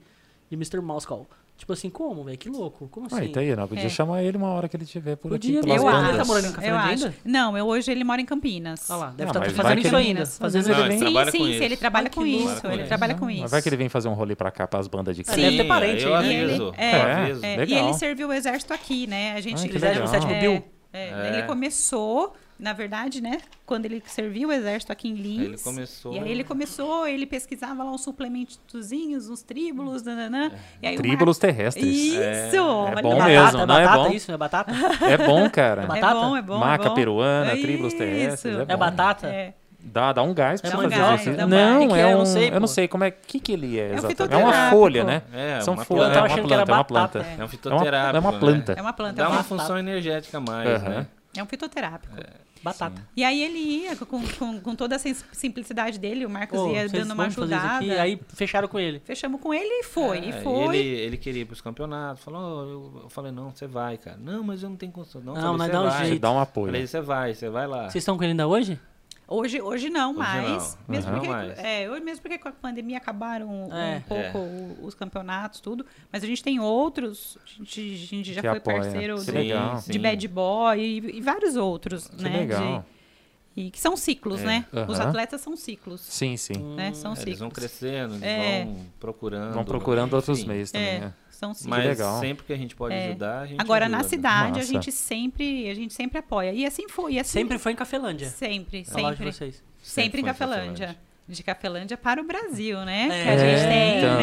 de mister Mouse Call. Tipo assim, como, velho? Que louco. Como assim? Ah, então aí, não. Podia é. chamar ele uma hora que ele tiver por Podia, aqui. Eu acho. Ele tá morando em Cafelândia ainda? Não, eu, hoje ele mora em Campinas. Olha ah lá, deve ah, estar fazendo isso ainda. Fazendo não, ele sim, sim, sim, ele trabalha com isso. Ele trabalha com isso. Mas vai que ele vem fazer um rolê pra cá, pras bandas de crime. Deve ter parente. Eu aviso. É, eu aviso. É, é, legal. E ele serviu o exército aqui, né? A gente... Ele Ele começou... Na verdade, né? Quando ele serviu o exército aqui em Lins. Ele começou... E aí ele começou, ele pesquisava lá uns suplementozinhos, uns tríbulos, nananã. E aí Tríbulos Mar... terrestris. Isso! É, é bom batata, mesmo, é não batata, é bom? Isso, é batata? É bom, cara. É, batata? é bom, é bom. Maca é bom. peruana, isso. Tríbulos terrestres. É, é batata? É. Dá, dá um gás pra é você fazer gás, isso. Não, que é, que é um... Eu não sei, eu não sei como é... O que, que ele é, exatamente? É, um é uma folha, né? É, São uma folha. Planta. É uma planta, é uma planta. É um fitoterápico. É uma planta. É uma planta. Dá uma função energética mais, né? É um fitoterápico. É, batata. Sim. E aí ele ia, com, com, com toda essa simplicidade dele, o Marcos oh, ia dando uma ajudada. Aqui, aí fecharam com ele. Fechamos com ele e foi. É, e foi. Ele, ele queria ir para os campeonatos. Falou, eu, eu falei, não, você vai, cara. Não, mas eu não tenho condição. Não, não, mas dá um jeito. Você dá um apoio. Falei, você vai, você vai lá. Vocês estão com ele ainda hoje? Hoje, hoje não, hoje mas... Não. Mesmo, uhum. porque, não mais. É, mesmo porque com a pandemia acabaram é. um pouco é. os campeonatos, tudo. Mas a gente tem outros. A gente, a gente já que foi apoia. parceiro do, legal, de sim. Bad Boy e, e vários outros. Que né, legal. De, e que são ciclos, é. né? Uhum. Os atletas são ciclos. Sim, sim. Né? São ciclos. Eles vão crescendo, eles é. vão procurando. Vão procurando outros meios também, é. né? Mas legal. sempre que a gente pode ajudar, é. a gente Agora, ajuda. na cidade, Massa. a gente sempre a gente sempre apoia. E assim foi. E assim... Sempre foi em Cafelândia? Sempre, sempre. Falar de vocês. Sempre, sempre em Cafelândia. Cafelândia. De Cafelândia para o Brasil, né? É. Que a gente tem, então,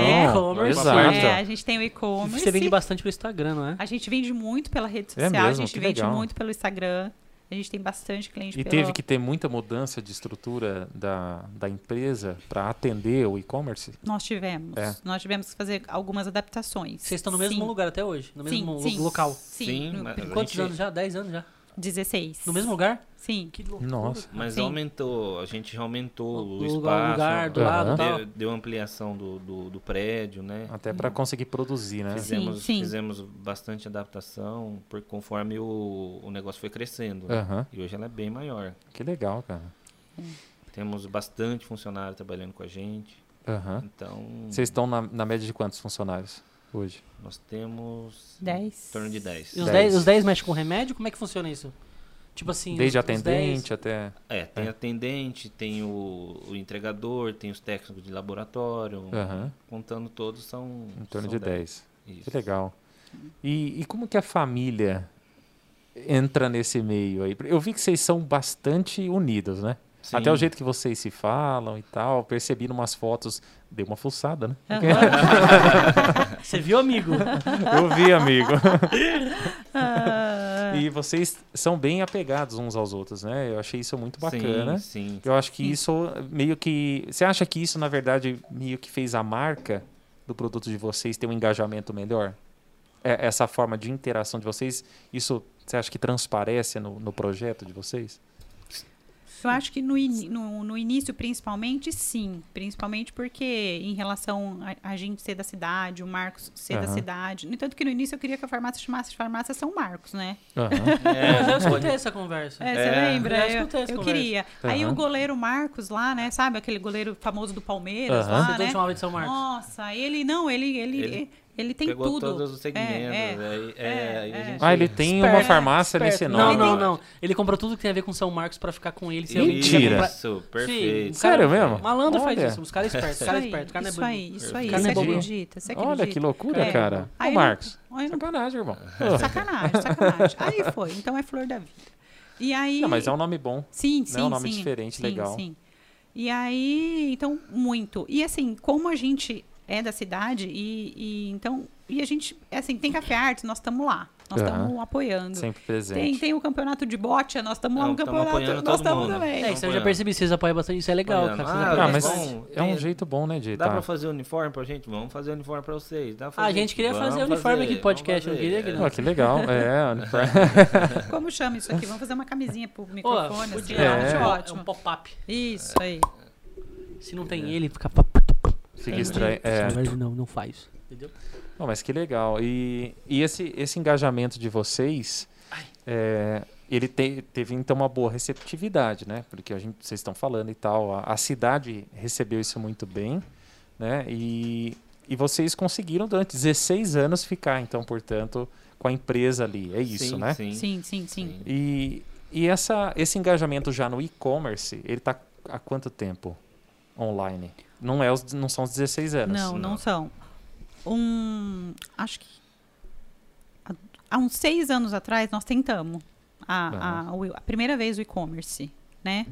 né? E-commerce. É, a gente tem o e-commerce. Você vende bastante pelo Instagram, não é? A gente vende muito pela rede social, é mesmo? a gente que vende legal. muito pelo Instagram. A gente tem bastante cliente. E pelo... teve que ter muita mudança de estrutura da, da empresa para atender o e-commerce? Nós tivemos. É. Nós tivemos que fazer algumas adaptações. Vocês estão no mesmo sim. lugar até hoje? No mesmo sim, lo sim. local? Sim. sim no... mas Quantos gente... anos já? Dez anos já? dezesseis. No mesmo lugar? Sim. Que loucura. Nossa. Mas sim. aumentou. A gente aumentou o, o espaço. Lugar, o lugar do lado, uhum. deu, deu ampliação do, do, do prédio, né? Até para conseguir produzir, né? Fizemos, sim, sim. fizemos bastante adaptação porque conforme o, o negócio foi crescendo. Uhum. E hoje ela é bem maior. Que legal, cara. Temos bastante funcionário trabalhando com a gente. Uhum. Então... Vocês estão na, na média de quantos funcionários? Hoje. Nós temos dez. Em torno de dez. E os dez mexem com remédio? Como é que funciona isso? Tipo assim, desde os, atendente os dez... até... É, tem é. atendente, tem o, o entregador, tem os técnicos de laboratório. Uhum. Contando todos são... Em torno são de dez. dez. Que legal. E, e como que a família entra nesse meio aí? Eu vi que vocês são bastante unidos, né? Sim. Até o jeito que vocês se falam e tal. Percebi numas fotos... Deu uma fuçada, né? Uhum. Você viu, amigo? Eu vi, amigo. Uhum. E vocês são bem apegados uns aos outros, né? Eu achei isso muito bacana. Sim, sim. Eu acho que isso meio que... Você acha que isso, na verdade, meio que fez a marca do produto de vocês ter um engajamento melhor? É, essa forma de interação de vocês, isso você acha que transparece no, no projeto de vocês? Eu acho que no, in, no, no início, principalmente, sim. Principalmente porque em relação a, a gente ser da cidade, o Marcos ser uhum. da cidade. No entanto que no início eu queria que a farmácia chamasse Farmácia São Marcos, né? Uhum. É, eu já escutei essa conversa. É, você é. lembra? Eu, já escutei essa eu, eu queria. Uhum. Aí o goleiro Marcos lá, né? Sabe aquele goleiro famoso do Palmeiras uhum. lá, né? De São Marcos. Nossa, ele não, ele... ele, ele... Ele tem Pegou tudo. Pegou todos os segmentos. É, é, é, é, aí a gente... Ah, ele tem esperto, uma farmácia esperto. nesse nome. Não, não, não. Ele comprou tudo que tem a ver com São Marcos pra ficar com ele. Se Mentira. Isso, comprar... perfeito. Sim, cara, sério mesmo? Malandro Olha. faz isso. Os caras espertos. Os caras espertos. Cara isso, é aí, isso aí, isso aí. Você acredita. Olha que loucura, é. cara. Ô, Marcos. Não... Sacanagem, irmão. Sacanagem, sacanagem. Aí foi. Então é Flor da Vida. E aí... Não, mas é um nome bom. Sim, sim, sim. É um nome sim, diferente, sim, legal. Sim, sim. E aí... Então, muito. E assim, como a gente... É da cidade e, e então e a gente assim tem Café Artes, nós estamos lá, nós estamos uhum. apoiando. Sempre presente. Tem, tem o campeonato de bocha, nós estamos lá no campeonato, nós estamos também. É, isso eu já percebi, vocês apoiam bastante, isso é legal. Cara, ah, ah, mas bom, é um jeito bom, né, de Dá tá. pra fazer uniforme pra gente? Vamos fazer uniforme pra vocês. Dá pra fazer. Ah, a gente queria vamos fazer uniforme aqui do podcast, não queria? É. Oh, que legal, é, uniforme. Como chama isso aqui? Vamos fazer uma camisinha pro microfone, oh, assim, é. É. Ótimo. É um pop-up. Isso aí. Se não tem é. ele, fica... Fica estranho. É. Não, não faz. Entendeu? Não, mas que legal. E, e esse, esse engajamento de vocês, é, ele te, teve então uma boa receptividade, né? Porque a gente, vocês estão falando e tal. A, a cidade recebeu isso muito bem, né? E, e vocês conseguiram durante dezesseis anos ficar, então, portanto, com a empresa ali. É isso, sim, né? Sim, sim, sim. sim. E, e essa, esse engajamento já no e-commerce, ele está há quanto tempo online? Não, é os, não são os dezesseis anos. Não, não, não são. Um, acho que há uns seis anos atrás nós tentamos a, uhum. a, a primeira vez o e-commerce, né?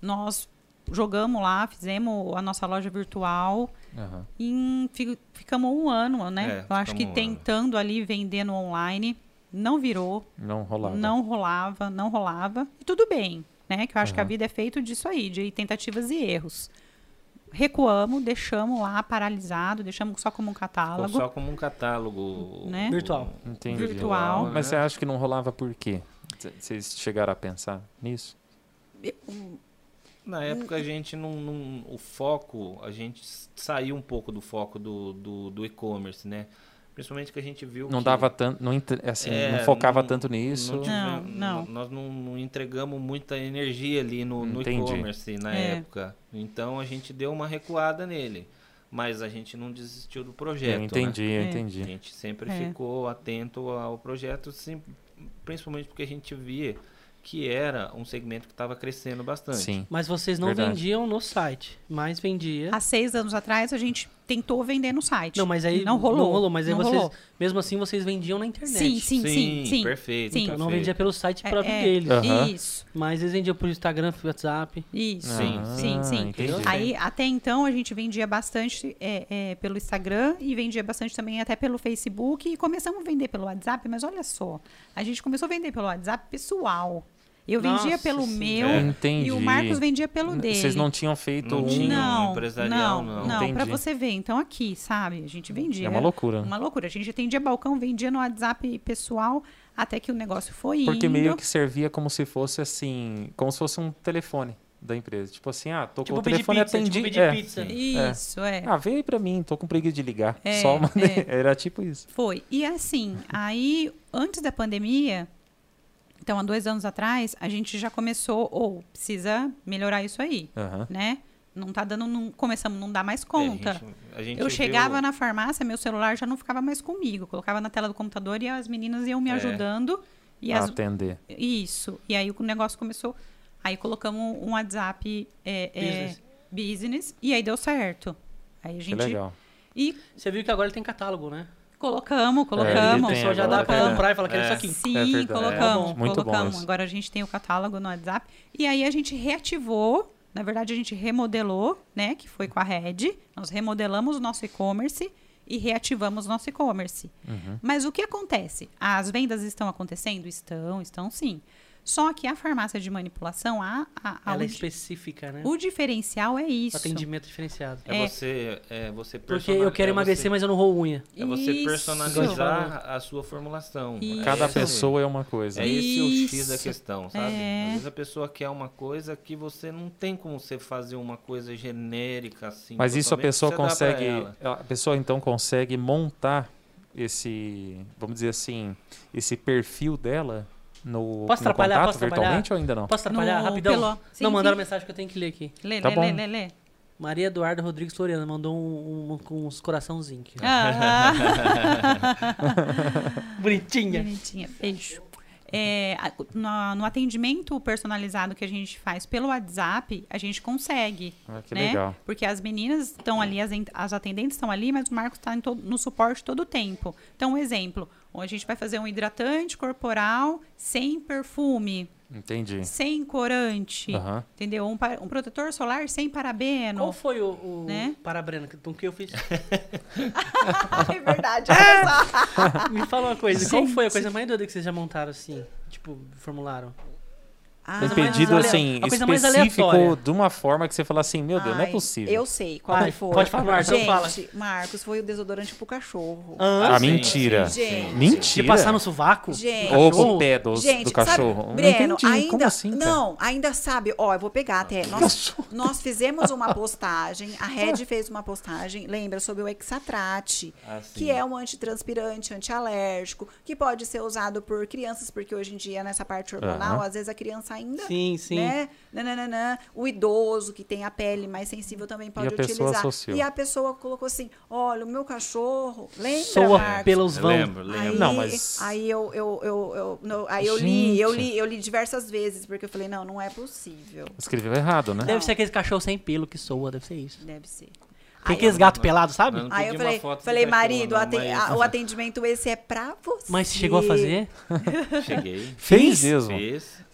Nós jogamos lá, fizemos a nossa loja virtual uhum. e fico, ficamos um ano, né? É, eu acho que um tentando ano. ali, vendendo online, não virou. Não rolava. Não rolava, não rolava. E tudo bem, né? Que eu acho uhum. que a vida é feita disso aí, de tentativas e erros. Recuamos, deixamos lá paralisado, deixamos só como um catálogo. Ficou só como um catálogo, né? Virtual. Entendi. Virtual. Mas você acha que não rolava por quê? Vocês chegaram a pensar nisso? Na época a gente não, não o foco, a gente saiu um pouco do foco do, do, do e-commerce, né? Principalmente que a gente viu não que... dava tanto, não, assim, é, não focava não, tanto nisso. Não, tivemos, não, não. Nós não, não entregamos muita energia ali no, no e-commerce na é. época. Então a gente deu uma recuada nele. Mas a gente não desistiu do projeto. Eu entendi, né? eu entendi. A gente sempre é. ficou atento ao projeto, sim, principalmente porque a gente via que era um segmento que estava crescendo bastante. Sim. Mas vocês não Verdade. vendiam no site, mas vendia. Há seis anos atrás a gente tentou vender no site. Não, mas aí não rolou. Não rolou, mas aí não vocês, rolou. mesmo assim, vocês vendiam na internet. Sim, sim, sim. sim perfeito. Sim. Então, perfeito. Não vendia pelo site próprio é, é, deles. Uh-huh. Isso. Mas eles vendiam por Instagram, por WhatsApp. Isso. Sim, ah, sim, sim. Aí, até então, a gente vendia bastante é, é, pelo Instagram e vendia bastante também até pelo Facebook. E começamos a vender pelo WhatsApp, mas olha só, a gente começou a vender pelo WhatsApp pessoal. Eu vendia Nossa, pelo sim. meu é. e o Marcos vendia pelo dele. Vocês não tinham feito não um tinham empresarial, não? Não, não, não para você ver. Então, aqui, sabe? A gente vendia. É uma loucura. Uma loucura. A gente atendia balcão, vendia no WhatsApp pessoal, até que o negócio foi indo. Porque meio que servia como se fosse assim, como se fosse um telefone da empresa. Tipo assim, ah, tô tipo com o telefone pizza, atendi. Tipo pedir é, pizza. Isso, é. é. Ah, veio pra mim, tô com preguiça de ligar. É, Só uma... é. Era tipo isso. Foi. E assim, aí, antes da pandemia... Então, há dois anos atrás, a gente já começou, ou oh, precisa melhorar isso aí, uhum. né? Não tá dando, não, começamos, não dá mais conta. É, a gente, a gente eu chegava viu... na farmácia, meu celular já não ficava mais comigo. Eu colocava na tela do computador e as meninas iam me é. ajudando. E a as... atender. Isso. E aí o negócio começou, aí colocamos um WhatsApp é, business. É, business, e aí deu certo. Aí a gente... Que legal. E... Você viu que agora tem catálogo, né? Colocamos, colocamos. É, pessoal já dá para comprar e falar que é isso aqui. Sim, é colocamos. É, muito colocamos. Bom agora a gente tem o catálogo no WhatsApp. E aí a gente reativou, na verdade a gente remodelou, né? Que foi com a Red. Nós remodelamos o nosso e-commerce e reativamos o nosso e-commerce. Uhum. Mas o que acontece? As vendas estão acontecendo? Estão, estão sim. Só que a farmácia de manipulação, a, a, a ela é específica, né? O diferencial é isso. O atendimento diferenciado. É, é você, é você personalizar. Porque eu quero é emagrecer, você, mas eu não rolo unha. É você isso. personalizar a sua formulação. Isso. Cada é pessoa é uma coisa. É esse o X da questão, sabe? É. Às vezes a pessoa quer uma coisa que você não tem como você fazer uma coisa genérica assim. Mas isso a pessoa consegue. A pessoa então consegue montar esse, vamos dizer assim, esse perfil dela. No, posso no atrapalhar? Posso virtualmente atrapalhar? Ou ainda não? Posso atrapalhar no... rapidão? Pelo... Sim, não, mandaram sim. mensagem que eu tenho que ler aqui. Lê, tá lê, bom. lê, lê, lê. Maria Eduarda Rodrigues Floriano mandou um, um, uns coraçãozinhos aqui. Ah. Bonitinha. Bonitinha, beijo. É, no, no atendimento personalizado que a gente faz pelo WhatsApp, a gente consegue. Ah, que né? legal. Porque as meninas estão ali, as, as atendentes estão ali, mas o Marcos está no suporte todo o tempo. Então, um exemplo... A gente vai fazer um hidratante corporal sem perfume. Entendi. Sem corante. Uhum. Entendeu? Um, um protetor solar sem parabeno. Qual foi o, o né? parabreno que, que eu fiz? É verdade. É. Me fala uma coisa. Gente. Qual foi a coisa mais doida que vocês já montaram assim? Tipo, formularam? Ah, um pedido assim, específico de uma forma que você fala assim, meu Deus, ai, não é possível. Eu sei qual ai, foi. Pode falar, Marcos, gente, fala. Marcos, foi o desodorante pro cachorro. Ah, ah sim, mentira. Gente. Mentira. De passar no sovaco? Gente. Ou pro pé do, gente, do cachorro. Sabe, Breno, não entendi, ainda, como assim, cara? Não, ainda sabe, ó, eu vou pegar até. Nós, nós fizemos uma postagem, a Red fez uma postagem, lembra, sobre o Hexatrate, ah, que é um antitranspirante, antialérgico, que pode ser usado por crianças, porque hoje em dia, nessa parte hormonal, uh-huh. às vezes a criança ainda, sim, sim. né? Nananana. O idoso que tem a pele mais sensível também pode e utilizar. E a pessoa colocou assim, olha, o meu cachorro, lembra, soa Marcos? Pelos vãos. Lembro, lembro. Aí, não, mas... aí eu, eu, eu, eu, não, aí eu li, eu li, eu li diversas vezes, porque eu falei, não, não é possível. Escreveu errado, né? Deve não. ser aquele cachorro sem pelo que soa, deve ser isso. Deve ser. Tem aqueles gatos pelados, sabe? Não, não aí eu falei, falei marido, não, aten mas... a, o atendimento esse é pra você. Mas você chegou a fazer? Cheguei. Fez? Fez. Fez.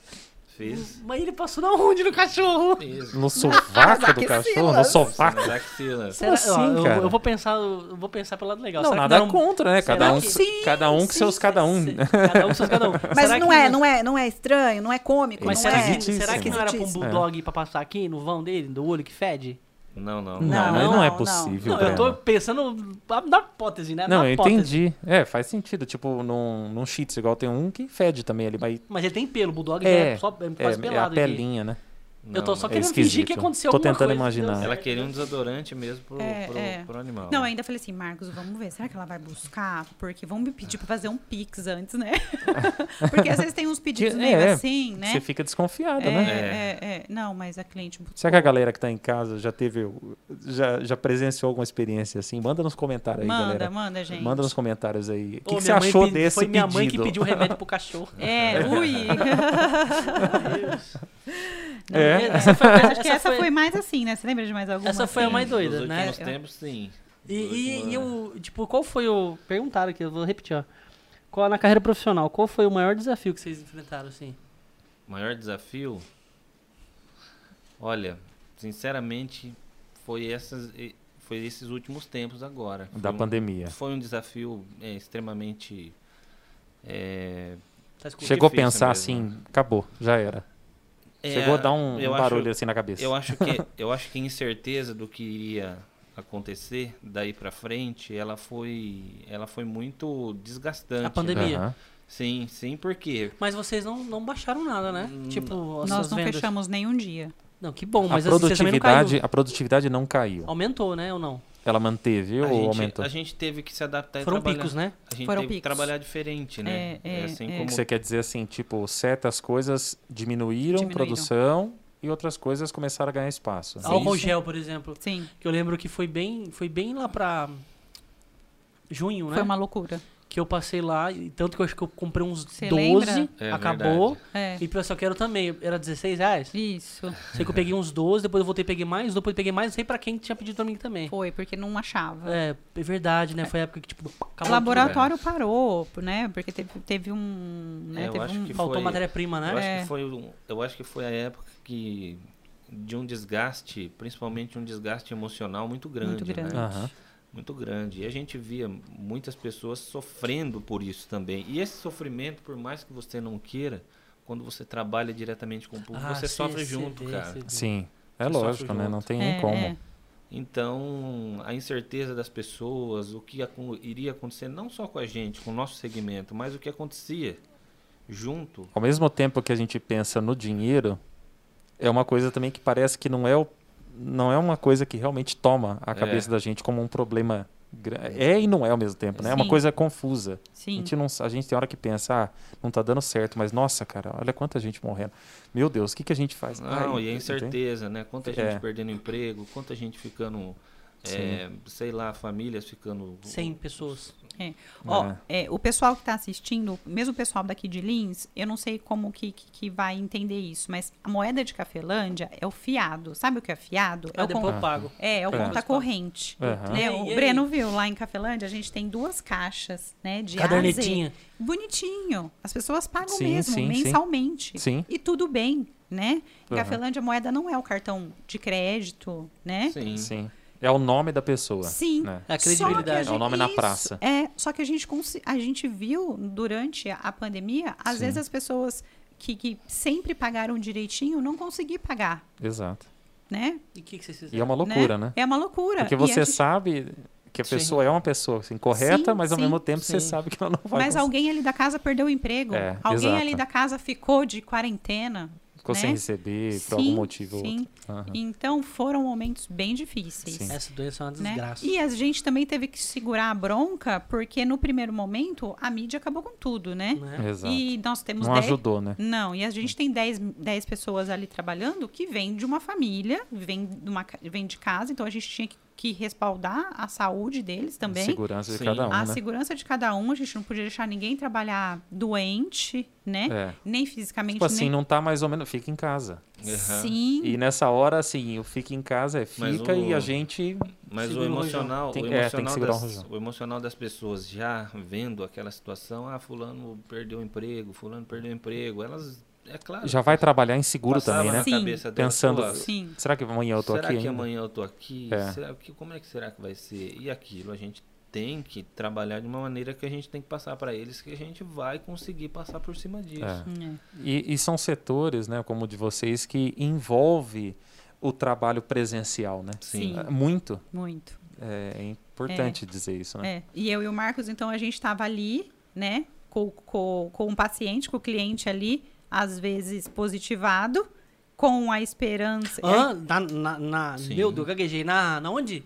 Fez. Mas ele passou na onde no cachorro? Fez. No sovaco do cachorro? No sovaco? Será, assim, ó, eu, eu vou pensar, eu vou pensar pelo lado legal. Não, será nada que não... contra, né? Cada um, que... sim, cada um sim, que seus cada um. Cada um seus cada um. Mas será não que... é, não é, não é estranho, não é cômico, mas não será, é. Que, será que não era pra um bulldog é. Pra passar aqui no vão dele, do olho que fede? Não, não. Não, não, não, não é possível. Não, eu tô pensando na hipótese, né? Não, na eu hipótese. entendi. É, faz sentido. Tipo, num, num shih tzu igual tem um que fede também ali. Mas, mas ele tem pelo, o bulldog é, é só é quase é, pelado. É a pelinha, aqui. né? Não, eu tô só querendo é fingir que aconteceu tô alguma coisa. Tô tentando imaginar. Ela queria um desodorante mesmo pro, é, pro, é. pro animal. Não, eu ainda falei assim, Marcos, vamos ver. Será que ela vai buscar? Porque vão me pedir pra fazer um pix antes, né? Porque às vezes tem uns pedidos é, meio é, assim, né? Você fica desconfiada, é, né? É, é, é. Não, mas a cliente... Será que a galera que tá em casa já teve... Já, já presenciou alguma experiência assim? Manda nos comentários aí, manda, galera. Manda, manda, gente. Manda nos comentários aí. O que, que você achou pedi, desse foi pedido? Foi minha mãe que pediu remédio pro cachorro. É, ui! Meu Deus. Não, é. essa foi, acho essa que essa foi... foi mais assim, né? Você lembra de mais alguma? Essa foi assim? A mais doida, Nos né? Nos últimos tempos, sim. E, e, e eu, tipo, qual foi o... Perguntaram aqui, eu vou repetir, ó. Qual, na carreira profissional, qual foi o maior desafio que vocês enfrentaram, assim? Maior desafio? Olha, sinceramente, foi, essas, foi esses últimos tempos agora. Da foi pandemia. Um, foi um desafio é, extremamente... É, Chegou a pensar mesmo. assim, acabou, já era. Chegou é, a dar um, um barulho acho, assim na cabeça. Eu acho que eu acho que a incerteza do que iria acontecer daí para frente, ela foi ela foi muito desgastante. A pandemia. Uhum. Sim, sim, por quê? Mas vocês não, não baixaram nada, né? Hum, tipo, nós não vendas. fechamos nenhum dia. Não, que bom, mas a produtividade, a produtividade não caiu. Aumentou, né, ou não? Ela manteve a ou gente, aumentou? A gente teve que se adaptar Foram e trabalhar. Picos, né? A gente Foram teve picos. que trabalhar diferente, né? É, é, assim é. Como... Você quer dizer assim, tipo, certas coisas diminuíram, diminuíram. produção e outras coisas começaram a ganhar espaço. Né? Álcool gel, por exemplo. Sim. Que eu lembro que foi bem, foi bem lá pra junho, né? Foi uma loucura. Que eu passei lá, e tanto que eu acho que eu comprei uns Cê doze, é, acabou. É. E eu só quero também, era dezesseis reais? Isso. Sei que eu peguei uns doze, depois eu voltei e peguei mais, depois eu peguei mais, não sei pra quem tinha pedido pra mim também. Foi, porque não achava. É, é verdade, né? Foi a época que, tipo, acabou. O laboratório tudo, parou, né? Porque teve, teve um... Né? É, eu teve acho um... Que faltou matéria-prima, né? Eu acho, é. que foi um, eu acho que foi a época que... De um desgaste, principalmente um desgaste emocional muito grande, muito grande. né? Uhum. Muito grande. E a gente via muitas pessoas sofrendo por isso também. E esse sofrimento, por mais que você não queira, quando você trabalha diretamente com o público, ah, você sim, sofre sim, junto, sim, cara. Sim, é você lógico, né? Junto. Não tem nem é, como. É. Então, a incerteza das pessoas, o que iria acontecer, não só com a gente, com o nosso segmento, mas o que acontecia junto. Ao mesmo tempo que a gente pensa no dinheiro, é uma coisa também que parece que não é o não é uma coisa que realmente toma a cabeça é. da gente como um problema grande. É e não é ao mesmo tempo, né? Sim. É uma coisa confusa. Sim. A gente não, a gente tem hora que pensa, ah, não tá dando certo, mas nossa, cara, olha quanta gente morrendo. Meu Deus, o que, que a gente faz? Não, Ai, e a incerteza, entende? né? Quanta gente é. perdendo emprego, quanta gente ficando, é, sei lá, famílias ficando... Sem pessoas. É. Ó, é. É, o pessoal que tá assistindo, mesmo o pessoal daqui de Lins, eu não sei como que, que, que vai entender isso, mas a moeda de Cafelândia é o fiado. Sabe o que é fiado? É, é o depois pago. É, é o é. conta corrente. Uhum. Né? O e, Breno e viu, lá em Cafelândia, a gente tem duas caixas, né, de cadernetinha. Bonitinho. As pessoas pagam sim, mesmo, sim, mensalmente. Sim. E tudo bem, né? Uhum. Cafelândia, a moeda não é o cartão de crédito, né? Sim, sim. É o nome da pessoa. Sim. Né? É a credibilidade. Gente, é o nome isso, na praça. É, só que a gente, a gente viu durante a pandemia, às Sim. vezes as pessoas que, que sempre pagaram direitinho não conseguiam pagar. Exato. Né? E o que, que vocês fizeram? E é uma loucura, né? né? É uma loucura. Porque você gente... sabe que a pessoa sim. é uma pessoa assim, correta, sim, mas ao sim, mesmo tempo sim. você sabe que ela não vai... Mas conseguir. alguém ali da casa perdeu o emprego. É, alguém exato. ali da casa ficou de quarentena. Ficou né? sem receber, sim, por algum motivo sim. ou outro. Uhum. Então, foram momentos bem difíceis. Sim. Essa doença é uma desgraça. Né? E a gente também teve que segurar a bronca, porque no primeiro momento, a mídia acabou com tudo, né? É? Exato. E nós temos Não dez... ajudou, né? Não, e a gente tem dez pessoas ali trabalhando que vêm de uma família, vêm de, uma... vêm de casa, então a gente tinha que que respaldar a saúde deles também. A segurança de Sim. cada um, A né? segurança de cada um, a gente não podia deixar ninguém trabalhar doente, né? É. Nem fisicamente. Tipo assim, nem... não tá mais ou menos... Fica em casa. Uhum. Sim. E nessa hora, assim, o fica em casa é fica o... e a gente... Mas o emocional, o, tem... o, emocional é, tem que segurar das, o, o emocional das pessoas já vendo aquela situação, ah, fulano perdeu o emprego, fulano perdeu o emprego, elas... É claro. Já vai trabalhar inseguro também, né? Sim. Pensando, Sim. será que amanhã eu tô será aqui? Será que ainda? amanhã eu tô aqui? É. Será que, como é que será que vai ser? E aquilo, a gente tem que trabalhar de uma maneira que a gente tem que passar para eles, que a gente vai conseguir passar por cima disso. É. É. E, e são setores, né, como o de vocês, que envolve o trabalho presencial, né? Sim. Sim. Muito. Muito. É importante é. dizer isso, né? É. E eu e o Marcos, então, a gente estava ali, né? Com, com, com um paciente, com o cliente ali, às vezes positivado, com a esperança... Ah, é. na, na, na, meu Deus, gaguejei. Na, na onde?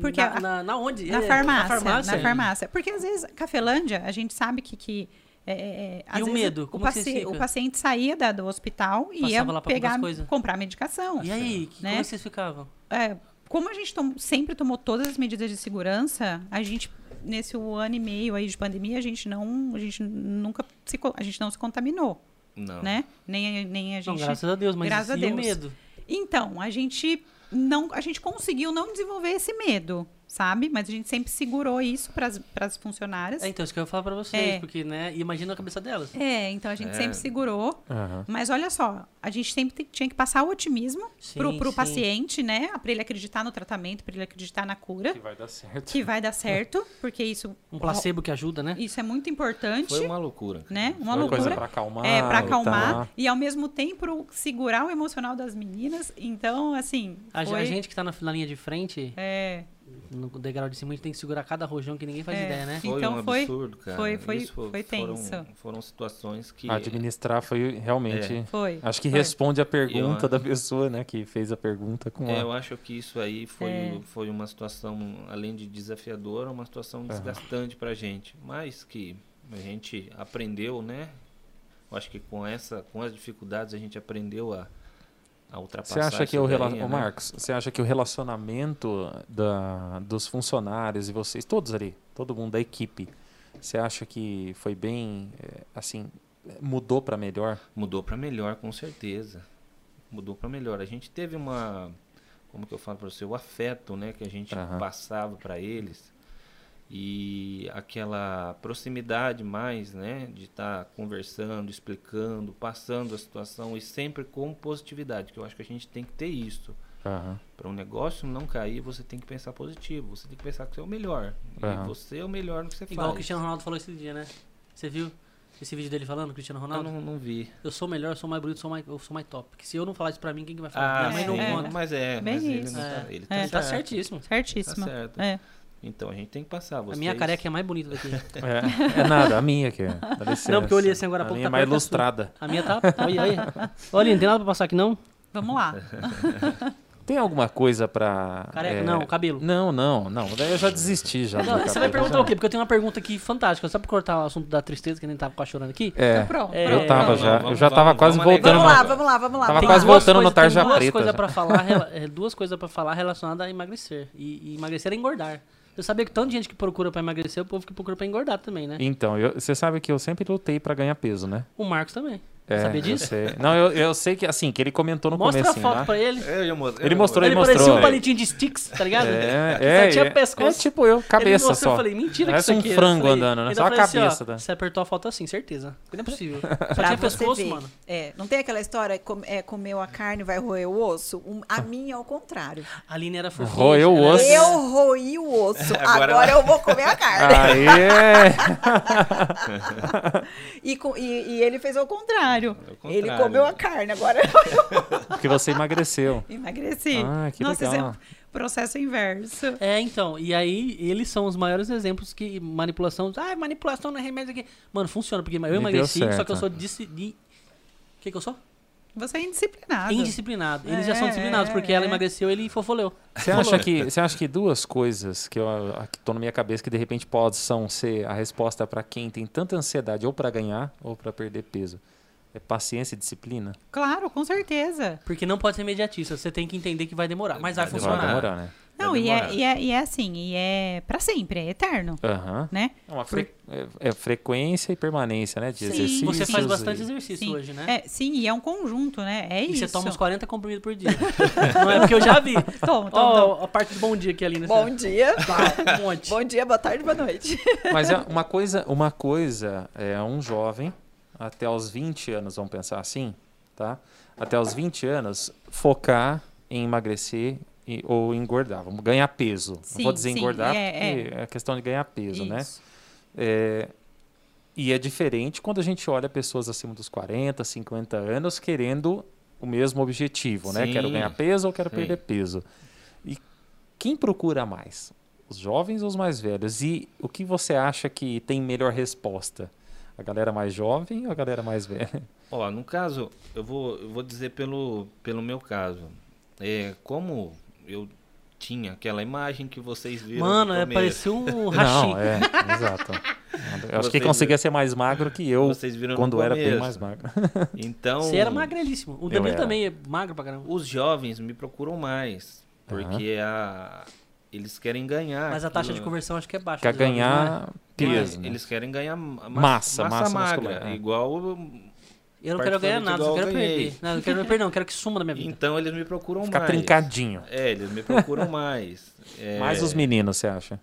Porque na, a, na, na onde? Na, é, farmácia, na farmácia. Na farmácia. Porque, às vezes, Cafelândia, a gente sabe que... que É, é, e o medo? Como o, paci que o paciente saía da, do hospital e ia lá pegar, pegar comprar medicação. E aí, né? Como vocês ficavam? É, como a gente tom sempre tomou todas as medidas de segurança, a gente, nesse ano e meio aí de pandemia, a gente não, a gente nunca se, a gente não se contaminou. Não. Né? Nem, nem a gente... Não, graças a Deus, mas graças a Deus. O medo? Então, a gente, não, a gente conseguiu não desenvolver esse medo. Sabe? Mas a gente sempre segurou isso para as funcionárias. É, então, isso que eu ia falar para vocês, é. porque, né? Imagina a cabeça delas. É, então a gente é. sempre segurou. Uhum. Mas olha só, a gente sempre tinha que passar o otimismo para o paciente, né? Para ele acreditar no tratamento, para ele acreditar na cura. Que vai dar certo. Que vai dar certo, porque isso... Um placebo que ajuda, né? Isso é muito importante. Foi uma loucura. Né? Uma Foi loucura. Coisa para acalmar. É, para acalmar. Tá. E, ao mesmo tempo, segurar o emocional das meninas. Então, assim... A, foi... a gente que tá na, na linha de frente... É... No degrau de cima, a gente tem que segurar cada rojão que ninguém faz é. ideia, né? Foi então, um absurdo, foi, cara. Foi, foi, Isso foi, foi tenso. Foram, foram situações que... Administrar foi realmente... É. Foi, acho que foi. responde a pergunta eu da acho... pessoa, né? Que fez a pergunta com é, a... Eu acho que isso aí foi, é. foi uma situação, além de desafiadora, uma situação desgastante é. pra gente. Mas que a gente aprendeu, né? Eu acho que com, essa, com as dificuldades a gente aprendeu a... Você acha que o rela... né? Ô, Marcos, você acha que o relacionamento da, dos funcionários e vocês, todos ali, todo mundo da equipe, você acha que foi bem, assim, mudou para melhor? Mudou para melhor, com certeza. Mudou para melhor. A gente teve uma, como que eu falo para você, o afeto, né, que a gente uhum. passava para eles e aquela proximidade mais, né, de estar tá conversando, explicando, passando a situação e sempre com positividade, que eu acho que a gente tem que ter isso. Uhum. Para um negócio não cair, você tem que pensar positivo, você tem que pensar que você é o melhor. Uhum. E você é o melhor no que você Igual faz. Igual o Cristiano Ronaldo falou esse dia, né? Você viu esse vídeo dele falando, Cristiano Ronaldo? Eu não, não vi. Eu sou melhor, eu sou mais bonito, eu sou mais, eu sou mais top. Porque se eu não falar isso pra mim, quem que vai falar? Ah, mas, não é, mas é, mas ele, não tá, ele tá, é, certo. tá certíssimo. Certíssimo. Tá certo. É. Então, a gente tem que passar. Vocês... A minha careca é mais bonita daqui. É, é nada, a minha que é. Não, porque eu olhei assim agora há pouco. A minha tá mais ilustrada. A minha tá... Olha aí. Olha, não tem nada pra passar aqui, não? Vamos lá. Tem alguma coisa pra... Careca? É... Não, cabelo. Não, não, não. Eu já desisti já. Não, você vai perguntar o quê? Porque eu tenho uma pergunta aqui fantástica. Só pra cortar o assunto da tristeza, que nem tava quase chorando aqui. É, então, pronto, é... eu tava não, já. Vamos, eu já tava vamos, quase vamos voltando. Vamos lá, no... vamos lá, vamos lá. Tava tem quase voltando coisa, no tarja duas preta. Coisa pra falar, rela... duas coisas pra falar relacionadas a emagrecer. E, e emagrecer é engordar. Eu sabia que tanta gente que procura pra emagrecer, o povo que procura pra engordar também, né? Então, você sabe que eu sempre lutei pra ganhar peso, né? O Marcos também. É, sabia disso? Eu não, eu, eu sei que, assim, que ele comentou no começo. Mostra a foto lá pra ele. Eu, eu mostrei, ele mostrou, ele, ele mostrou. parecia um palitinho de sticks, tá ligado? É, é, tinha é, pescoço. É tipo eu, cabeça mostrou, só. Eu falei, mentira Parece que isso aqui. um frango falei, andando, né? Só a cabeça. Assim, ó, tá? Você apertou a foto assim, certeza. Não é possível. Só tinha pescoço, ver. mano. É, não tem aquela história, com, é, comeu a carne, vai roer o osso? Um, a minha é o contrário. A Aline era fofinha. Roeu o osso. Eu roí o osso. Agora, Agora eu vou comer a carne. Aê! e, e, e ele fez o contrário. Ele comeu a carne, agora eu... Porque você emagreceu. Emagreci. Ah, que Nossa, legal. Esse é processo inverso. É, então, e aí eles são os maiores exemplos que manipulação... Ah, manipulação não é remédio aqui. Mano, funciona, porque eu Me emagreci, só que eu sou... Disse, de... O que que eu sou? Você é indisciplinado. Indisciplinado. Eles é, já são disciplinados, porque é. ela emagreceu, ele fofoleu. Você acha que, você acha que duas coisas que estão na minha cabeça que de repente podem ser a resposta para quem tem tanta ansiedade ou para ganhar ou para perder peso? É paciência e disciplina? Claro, com certeza. Porque não pode ser imediatista. Você tem que entender que vai demorar. Mas vai, vai funcionar. Vai demorar, né? Não, vai demorar. E, é, e, é, e é assim, e é pra sempre, é eterno. Uhum. Né? É, uma fre... Por... é frequência e permanência, né? De sim. exercício. Você faz bastante exercício sim. hoje, né? É, sim, e é um conjunto, né? É e isso. E você toma uns quarenta comprimidos por dia. Não é porque eu já vi. Toma, toma. Oh, a parte do bom dia aqui ali. Nesse bom dia. Tá, um monte. Bom dia, boa tarde, boa noite. Mas é uma coisa, uma coisa é um jovem... Até os vinte anos, vamos pensar assim, tá? Até os vinte anos, focar em emagrecer e, ou engordar. Vamos ganhar peso. Sim, não vou dizer sim, engordar, é, porque é. é questão de ganhar peso, Isso. né? É, e é diferente quando a gente olha pessoas acima dos quarenta, cinquenta anos querendo o mesmo objetivo, sim, né? Quero ganhar peso ou quero sim. perder peso. E quem procura mais? Os jovens ou os mais velhos? E o que você acha que tem melhor resposta? A galera mais jovem ou a galera mais velha? Ó, no caso, eu vou, eu vou dizer pelo, pelo meu caso. É, como eu tinha aquela imagem que vocês viram. Mano, é, parecia um rachim. Não, é, exato. Eu acho que conseguia ser mais magro que eu quando era bem mais magro. Então, você era magrelíssimo. O Danilo também é magro pra caramba. Os jovens me procuram mais, porque a... eles querem ganhar. Mas a taxa de conversão acho que é baixa. Quer ganhar peso. Eles querem ganhar massa, massa magra. Igual... Eu não quero ganhar nada, eu quero perder. Não, eu quero perder, não, eu quero que suma da minha vida. Então eles me procuram mais. Fica trincadinho. É, eles me procuram mais. É... Mais os meninos, você acha?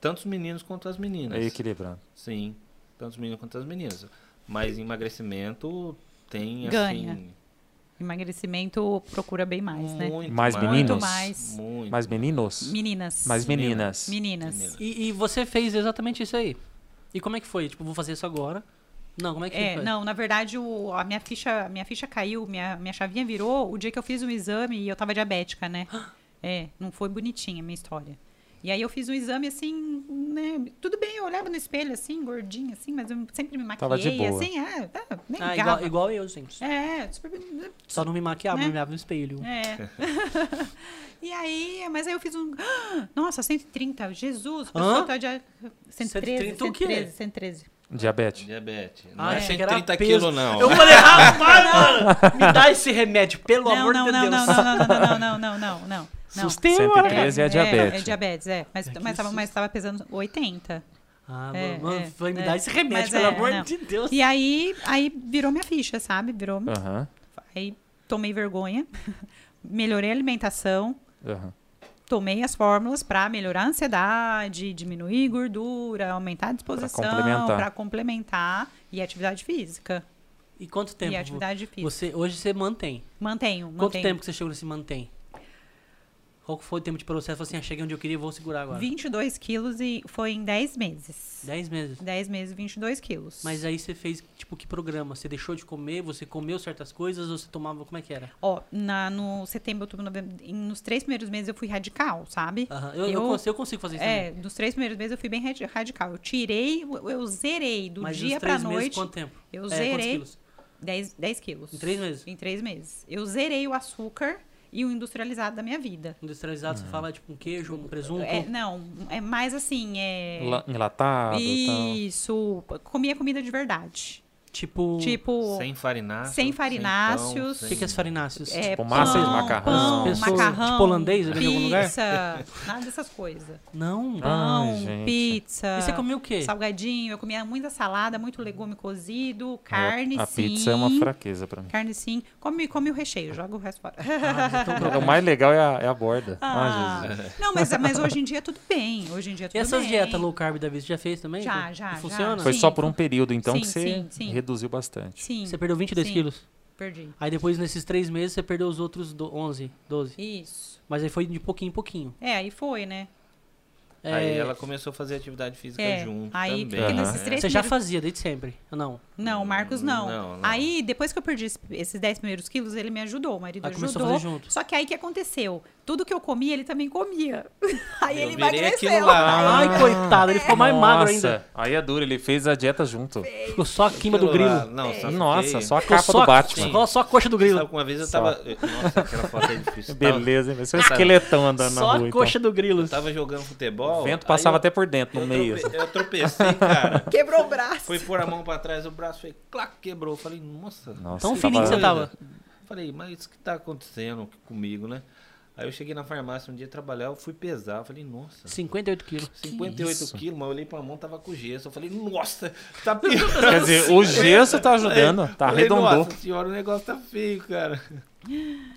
Tanto os meninos quanto as meninas. É equilibrando. Sim, tanto os meninos quanto as meninas. Mas emagrecimento tem, ganha. Assim... Emagrecimento procura bem mais, né? Muito mais, mais meninos? Mais. Muito. Mais meninos? Meninas. Mais meninas. Meninas. meninas. E, e você fez exatamente isso aí. E como é que foi? Tipo, vou fazer isso agora. Não, como é que é, foi? Não, na verdade, o, a minha ficha, minha ficha caiu, minha, minha chavinha virou o dia que eu fiz o exame e eu tava diabética, né? É, não foi bonitinha a minha história. E aí eu fiz um exame assim, né? Tudo bem, eu olhava no espelho assim, gordinha assim, mas eu sempre me maquiei. Tava de boa. Assim, ah, tá, nem ah, igual, igual eu, gente. É, super... Só não me maquiava, né? Me olhava no espelho. É. E aí, mas aí eu fiz um... Nossa, cento e trinta, Jesus, o pessoal tá de... cento e treze, cento e treze, cento e treze. Diabetes. Diabetes. Não ah, é cento e trinta quilos, não. Eu falei, rapaz, me dá esse remédio, pelo não, amor não, de não, Deus. Não, não, não, não, não, não, não, não. Sustenta. cento e treze é, é diabetes. É, é diabetes, é. Mas, é mas, tava, mas tava pesando oitenta. Ah, é, mano, é, vai me é, dar esse remédio, pelo é, amor não. de Deus. E aí, aí virou minha ficha, sabe? Virou. Uh-huh. Aí tomei vergonha, melhorei a alimentação. Uh-huh. Tomei as fórmulas para melhorar a ansiedade, diminuir gordura, aumentar a disposição, para complementar. complementar e atividade física. E quanto tempo? E atividade física. Você, hoje você mantém? Mantenho, mantenho. Quanto tempo que você chegou nesse mantém? Qual foi o tempo de processo? Assim, ah, cheguei onde eu queria, vou segurar agora. vinte e dois quilos e foi em dez meses. dez meses? dez meses, vinte e dois quilos. Mas aí você fez, tipo, que programa? Você deixou de comer? Você comeu certas coisas? Ou você tomava... Como é que era? Ó, na, no setembro, outubro, novembro... Nos três primeiros meses eu fui radical, sabe? Uhum. Eu, eu, eu, consigo, eu consigo fazer isso é, também. É, nos três primeiros meses eu fui bem radical. Eu tirei, eu, eu zerei do Mas dia pra noite. Mas nos três meses, quanto tempo? Eu é, zerei... Quantos quilos? dez quilos. Em três meses? Em três meses. Eu zerei o açúcar... E o industrializado da minha vida. Industrializado, uhum. Você fala, tipo, um queijo, um presunto? É, não, é mais assim, é... Enlatado e tal. Isso. Comia comida de verdade. Tipo... tipo sem farináceos. Sem farináceos. O que, que é os farináceos? É, tipo, massa de macarrão. Pão, pessoas, macarrão. Tipo, holandês, pizza, ali em algum lugar? Pizza. Nada dessas coisas. Não? Pão, ai, pizza. E você comia o quê? Salgadinho. Eu comia muita salada, muito legume cozido, carne, eu, a sim. A pizza é uma fraqueza pra mim. Carne, sim. Come, come o recheio, joga o resto fora. Ah, o mais legal é a, é a borda. Ah, ah, Jesus. Não, mas, mas hoje em dia tudo bem. Hoje em dia tudo bem. E essas dietas low carb da vida, você já fez também? Já, já. Não funciona? Já. Foi sim, só por um período, então, sim, que você... Sim, sim. Reduziu bastante. Sim. Você perdeu vinte e dois sim, quilos? Perdi. Aí depois, nesses três meses, você perdeu os outros onze, doze? Isso. Mas aí foi de pouquinho em pouquinho. É, aí foi, né? É... Aí ela começou a fazer atividade física é. junto aí, também. Uhum. Nesses três você primeiros... já fazia desde sempre? Não. Não, o Marcos não. Não, não. Aí, depois que eu perdi esses dez primeiros quilos, ele me ajudou, o marido aí ajudou. Começou a fazer junto. Só que aí o que aconteceu? Tudo que eu comia, ele também comia. Aí eu ele emagreceu. Lá. Ai, coitado, ele é. ficou mais Nossa, magro ainda. Aí é duro, ele fez a dieta junto. Fez. Ficou só a quima do grilo. Não, só Nossa, só a capa só, do Batman. Sim. Só a coxa do grilo. Sabe, uma vez eu tava... Só. Nossa, aquela foto é difícil. Beleza, hein? Você é um esqueletão andando só na rua. Só a coxa então. do grilo. Eu tava jogando futebol. O vento passava eu, até por dentro, no eu meio. Trope... Eu tropecei, cara. Quebrou o braço. Fui pôr a mão pra trás, o braço foi... Clac, quebrou. Eu falei, nossa. nossa tão fininho que você tava. Falei, mas o que tá acontecendo comigo, né? Aí eu cheguei na farmácia um dia trabalhar, eu fui pesar, eu falei, nossa... cinquenta e oito quilos. cinquenta e oito quilos, mas eu olhei pra mão, tava com gesso, eu falei, nossa, tá pior. Quer dizer, o gesso tá ajudando, aí, tá arredondou. Nossa senhora, o negócio tá feio, cara.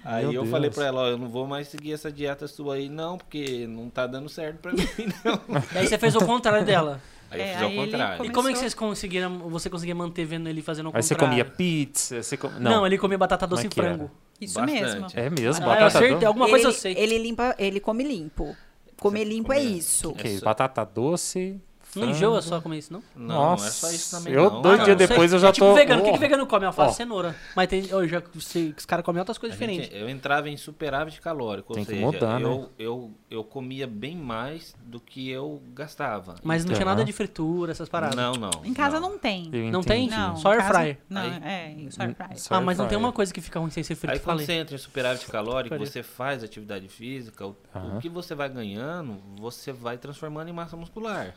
Aí Meu eu Deus. falei pra ela, ó, eu não vou mais seguir essa dieta sua aí, não, porque não tá dando certo pra mim, não. Aí você fez o contrário dela. Aí eu é, fiz ao contrário. Começou... E como é que vocês conseguiram, você conseguia manter vendo ele fazendo o contrário? Aí você comia pizza, você com... não. não, ele comia batata doce é e frango. Era? Isso Bastante. mesmo. É mesmo, ah, batata doce. Alguma coisa ele, eu sei. Ele limpa, ele come limpo. Comer limpo come é isso. Que que é isso? Batata doce, Não enjoa só comer isso, não? Não, nossa, não é só isso também. Eu, não, dois dias depois, eu já é tipo tô... vegano. O que, que vegano come? Alface, oh. cenoura. Mas tem, eu já sei que os caras comem outras coisas a diferentes. Gente, eu entrava em superávit calórico. Ou tem seja, que mudar, eu, né? eu, eu, eu comia bem mais do que eu gastava. Mas então, não tinha nada de fritura, essas paradas? Não, não. Em casa não, não tem. Não tem? Não, só air fryer. Não, é, só air fryer. Ah, mas não tem uma coisa que fica ruim sem ser frito. Aí quando você entra em superávit calórico, você faz atividade física, o que você vai ganhando, você vai transformando em massa muscular.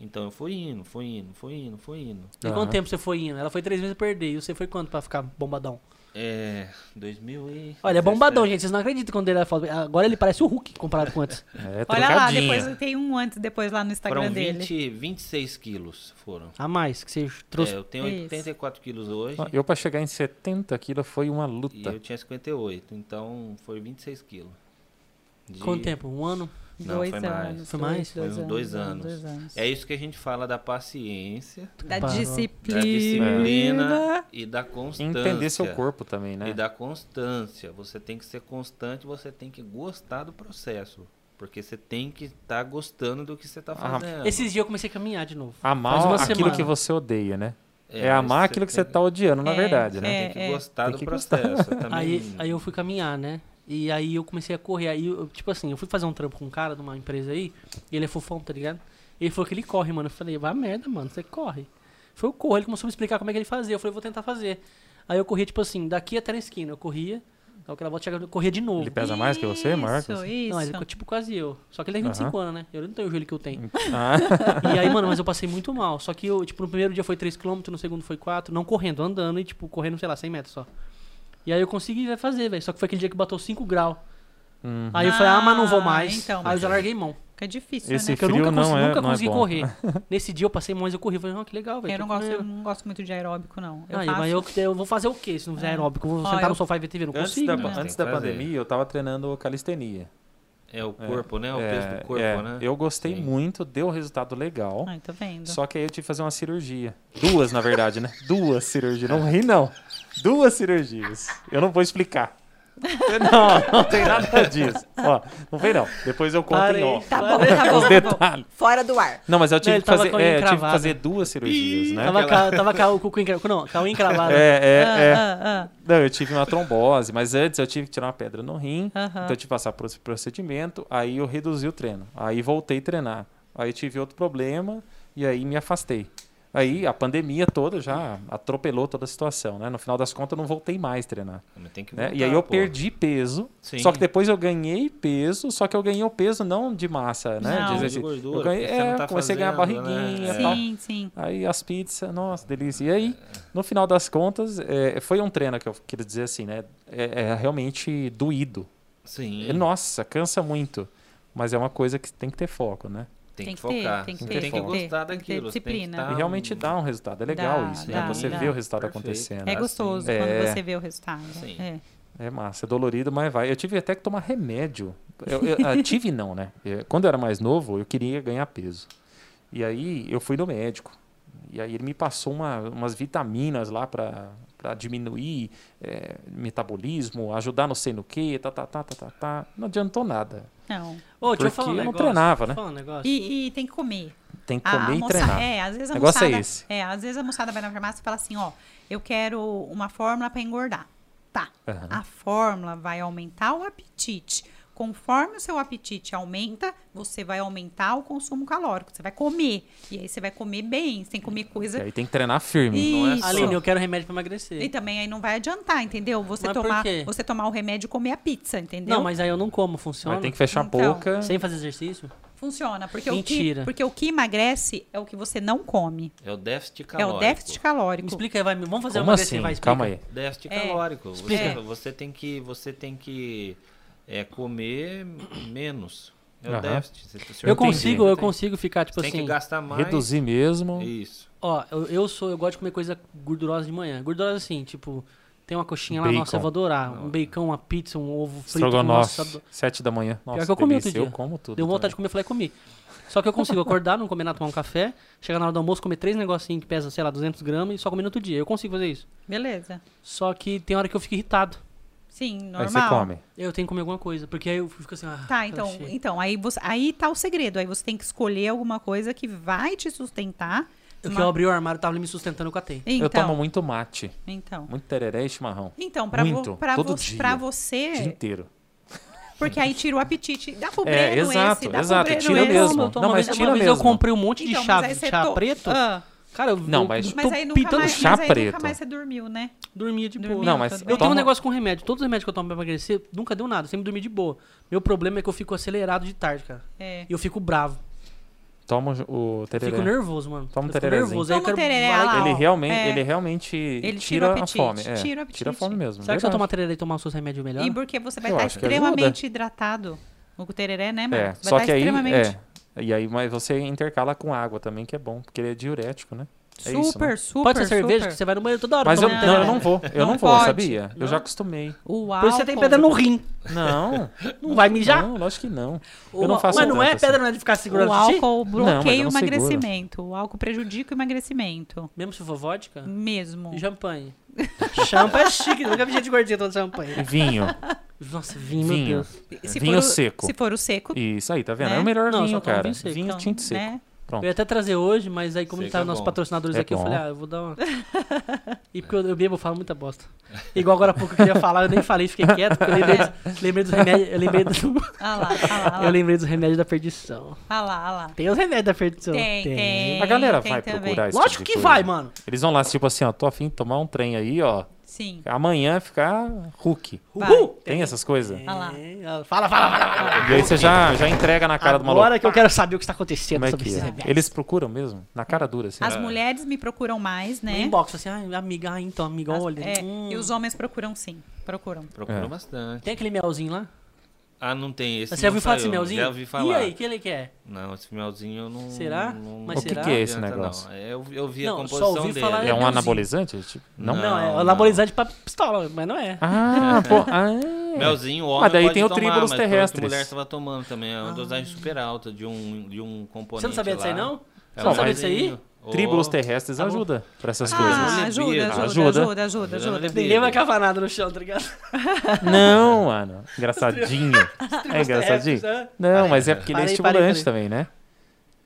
Então eu fui indo, fui indo, fui indo, fui indo. E uhum. quanto tempo você foi indo? Ela foi três vezes e perder. E você foi quanto pra ficar bombadão? É, dois mil e... Olha, é bombadão, gente. Vocês não acreditam quando ele fala. Agora ele parece o Hulk comparado com antes. É, olha lá, depois tem um antes depois lá no Instagram foram vinte, dele. vinte e seis quilos foram. A mais que você trouxe. É, eu tenho oitenta e quatro quilos hoje. Eu pra chegar em setenta quilos foi uma luta. E eu tinha cinquenta e oito, então foi vinte e seis quilos. De... Quanto tempo? Um ano? Não, dois foi anos, mais. Foi mais? Dois, foi uns dois, anos, dois, anos. dois anos. É isso que a gente fala da paciência. Da disciplina. Da disciplina e da constância. Entender seu corpo também, né? E da constância. Você tem que ser constante, você tem que gostar do processo. Porque você tem que estar tá gostando do que você está fazendo. Ah, esses dias eu comecei a caminhar de novo. Amar aquilo semana. que você odeia, né? É, é amar aquilo que você está odiando, é, na verdade, é, né? É, tem que é. gostar tem do que processo. Gostar. Também... Aí, aí eu fui caminhar, né? E aí eu comecei a correr, aí eu, tipo assim, eu fui fazer um trampo com um cara de uma empresa aí, e ele é fofão, tá ligado? Ele falou que ele corre, mano, eu falei, vai merda, mano, você corre. Foi eu corro, ele começou a me explicar como é que ele fazia, eu falei, vou tentar fazer. Aí eu corria, tipo assim, daqui até na esquina, eu corria, aquela volta chegava, eu corria de novo. Ele pesa mais que você, Marcos? Isso, isso. Não, ele ficou tipo quase eu, só que ele tem vinte e cinco uhum. anos, né? Eu não tenho o joelho que eu tenho. Ah. E aí, mano, mas eu passei muito mal, só que eu, tipo, no primeiro dia foi três quilômetros, no segundo foi quatro, não correndo, andando e, tipo, correndo, sei lá, cem metros só. E aí eu consegui fazer, velho. Só que foi aquele dia que bateu cinco graus. Uhum. Aí eu falei, ah, mas não vou mais. Então, aí eu já larguei mão. Que é difícil, Esse né? Porque eu nunca, cons é, nunca consegui é correr. Nesse dia eu passei mais, eu corri. Eu falei, oh, que legal, velho. Eu, não gosto, eu não gosto muito de aeróbico, não. Eu aí, faço... Mas eu, eu vou fazer o quê se não fizer é. aeróbico? Eu vou sentar oh, eu... no sofá e ver T V, não consigo. Antes da, né? antes da pandemia, eu tava treinando calistenia. É o corpo, é, né? O é, peso do corpo, é. né? Eu gostei Sim. muito, deu um resultado legal. Ai, tô vendo. Só que aí eu tive que fazer uma cirurgia. Duas, na verdade, né? Duas cirurgias. Não ri, não. Duas cirurgias. Eu não vou explicar. Não, não tem nada disso. Ó, não vem, não. Depois eu conto Parei. em off. Tá bom, tá bom. Os detalhes. Fora do ar. Não, mas eu tive, não, que, fazer, é, eu tive que fazer duas cirurgias, Ih, né? Tava, Aquela... tava com o cu encravado. Não, com o encravado. É, é, ah, é. Ah, ah. Não, eu tive uma trombose, mas antes eu tive que tirar uma pedra no rim. Uh-huh. Então eu tive que passar por esse procedimento. Aí eu reduzi o treino. Aí voltei a treinar. Aí eu tive outro problema e aí me afastei. Aí a pandemia toda já atropelou toda a situação, né? No final das contas, eu não voltei mais a treinar. Tem que voltar, né? E aí eu pô. perdi peso, Sim. só que depois eu ganhei peso, só que eu ganhei o peso não de massa, né? Não, de, de gordura. Eu ganhei, é, tá comecei a ganhar barriguinha, né? É. Sim, sim. Aí as pizzas, nossa, delícia. E aí, no final das contas, é, foi um treino que eu queria dizer assim, né? É, é realmente doído. Sim. E, nossa, cansa muito. Mas é uma coisa que tem que ter foco, né? Tem, tem que, que focar, ter, tem que, ter, tem que gostar ter, daquilo, tem que estar... E realmente dá um resultado, é legal dá, isso, dá, né? Você dá. vê o resultado Perfeito. acontecendo. É gostoso assim. quando é. você vê o resultado. É. é massa, é dolorido, mas vai. Eu tive até que tomar remédio. Eu, eu, eu tive não, né? Eu, quando eu era mais novo, eu queria ganhar peso. E aí eu fui no médico. E aí ele me passou uma, umas vitaminas lá para diminuir é, metabolismo, ajudar não sei no que, tá, tá, tá, tá, tá, tá. Não adiantou nada. Não. Ô, deixa eu falar um negócio, não treinava, né? Um e, e tem que comer. Tem que comer a, a e moça, treinar. É, às vezes a moçada, é esse. É, às vezes a moçada vai na farmácia e fala assim, ó, eu quero uma fórmula para engordar. Tá. Uhum. A fórmula vai aumentar o apetite. Conforme o seu apetite aumenta, você vai aumentar o consumo calórico. Você vai comer. E aí você vai comer bem. Você tem que comer coisa... E aí tem que treinar firme. Isso. Não é só... Aline, eu quero remédio pra emagrecer. E também aí não vai adiantar, entendeu? Você, tomar, você tomar o remédio e comer a pizza, entendeu? Não, mas aí eu não como. Funciona? Mas tem que fechar então, a boca. Sem fazer exercício? Funciona. Porque Mentira. O que, porque o que emagrece é o que você não come. É o déficit calórico. É o déficit calórico. Me explica aí. Vai, vamos fazer uma assim? Vai, Calma aí. Déficit é. calórico. Explica. Você, você tem que... Você tem que... É comer menos. É o uhum. déficit. Você, eu consigo, eu consigo ficar, tipo Tem assim... Tem que gastar mais. Reduzir mesmo. Isso. Ó, eu, eu sou, eu gosto de comer coisa gordurosa de manhã. Gordurosa assim, tipo... Tem uma coxinha bacon. lá, nossa, eu vou adorar. Um bacon, uma pizza, um ovo frito. Estrogonofe, sete da manhã. Nossa, pior que eu comi outro dia. Eu como tudo. Deu vontade também. de comer, falei, comi. Só que eu consigo acordar, não comer nada, tomar um café. Chegar na hora do almoço, comer três negocinhos que pesam, sei lá, duzentos gramas e só comer no outro dia. Eu consigo fazer isso. Beleza. Só que tem hora que eu fico irritado. Sim, normal. Aí você come. Eu tenho que comer alguma coisa, porque aí eu fico assim... Ah, tá, então, então aí, você, aí tá o segredo. Aí você tem que escolher alguma coisa que vai te sustentar. Eu uma... que eu abri o armário, tava me sustentando com a teia. Então, eu tomo muito mate. Então. Muito tereré e chimarrão. Então, pra, muito, vo, pra, todo vo, dia, pra você... O dia inteiro. Porque aí tira o apetite. Dá pro Breno é, exato, esse, dá exato, pro Breno tira mesmo. Não, mas tira mesmo. Eu comprei um monte de então, chá, chá tô... preto... Ah. Cara, eu não, mas, mas aí nunca mais, chá mas aí preto. Nunca mais você dormiu, né? Dormia de boa. Não, mas eu tenho toma... um negócio com remédio. Todos os remédios que eu tomo pra emagrecer, nunca deu nada. Sempre dormi de boa. Meu problema é que eu fico acelerado de tarde, cara. É. E eu fico bravo. Toma o tereré. Fico nervoso, mano. Toma o tereré. Nervoso. Aí eu quero... lá, ele, realmente, é. ele realmente ele tira, tira a fome. É. Tira, tira a fome mesmo. Será verdade. Que se eu tomar tereré e tomar os seus remédios melhor? E porque você vai eu estar extremamente hidratado. O tereré, né, mano? Vai estar extremamente... E aí, mas você intercala com água também, que é bom, porque ele é diurético, né? É super, isso, né? super. Pode ser cerveja, super. Que você vai no banheiro toda hora. Mas eu não, não, eu não vou. Eu não, não vou, pode. Sabia? Não. Eu já acostumei. Uau, por isso você tem pedra no rim. Não. Não vai mijar? Não, lógico que não. O, eu não faço mas não é assim. Pedra, não é de ficar segurando. O álcool bloqueia o emagrecimento. Segura. O álcool prejudica o emagrecimento. Mesmo se for vodka? Mesmo. E champanhe. Champanhe é chique. Nunca vi gente gordinha todo champanhe. Vinho. Nossa, vinho, vinho. Meu Deus. Se vinho for o, seco. Se for o seco. Isso aí, tá vendo? Né? É o melhor não, vinho, cara. Vinho, seco. Vinho então, tinto seco. Né? Pronto. Eu ia até trazer hoje, mas aí como estavam tá é nossos patrocinadores é aqui, bom. Eu falei, ah, eu vou dar uma... E porque eu, eu bebo, eu falo muita bosta. Igual agora há pouco eu queria falar, eu nem falei, fiquei quieto, porque eu lembrei, é. lembrei dos remédios... Eu lembrei, do... ah lá, ah lá, eu lembrei dos remédios da perdição. Ah lá, ah lá. Tem os remédios da perdição. Tem, tem. tem. A galera tem vai também. Procurar isso. Lógico tipo que vai, mano. Eles vão lá, tipo assim, ó, tô afim de tomar um trem aí, ó. Sim. Amanhã ficar Hulk. Uhul. Tem essas coisas? É. Fala, fala, fala, fala. E aí você já, já entrega na cara Agora do maluco. Agora que eu quero saber o que está acontecendo. Como é sobre que é? Eles procuram mesmo? Na cara dura, assim. As é. mulheres me procuram mais, né? No inbox, assim, ah, amiga, então, amiga, As, olha. É. Hum. E os homens procuram, sim. Procuram. Procuram é. bastante. Tem aquele melzinho lá? Ah, não tem esse. Você já ouviu falar desse melzinho? Já ouvi falar. E aí, o que ele quer? Não, esse melzinho eu não... Será? Não, Mas o será? que é esse negócio? Não. Eu, eu vi não, a composição dele. É, é um anabolizante? Tipo? Não? Não, não, é um anabolizante pra pistola, mas não é. Ah, pô. Ah, é. Melzinho, homem Mas daí pode tem o Tribulus terrestris. Mas a mulher estava tomando também. É uma ah. dosagem super alta de um, de um componente Você não sabia disso aí, não? Você não sabia disso aí? Tríbulos terrestres ah, ajuda pra essas ah, coisas. Ajuda, ajuda, ajuda, ajuda, ajuda, ajuda. Ninguém vai cavar nada no chão, tá ligado? Não, mano. Engraçadinho. É engraçadinho? Não, mas é porque ele é estimulante também, né?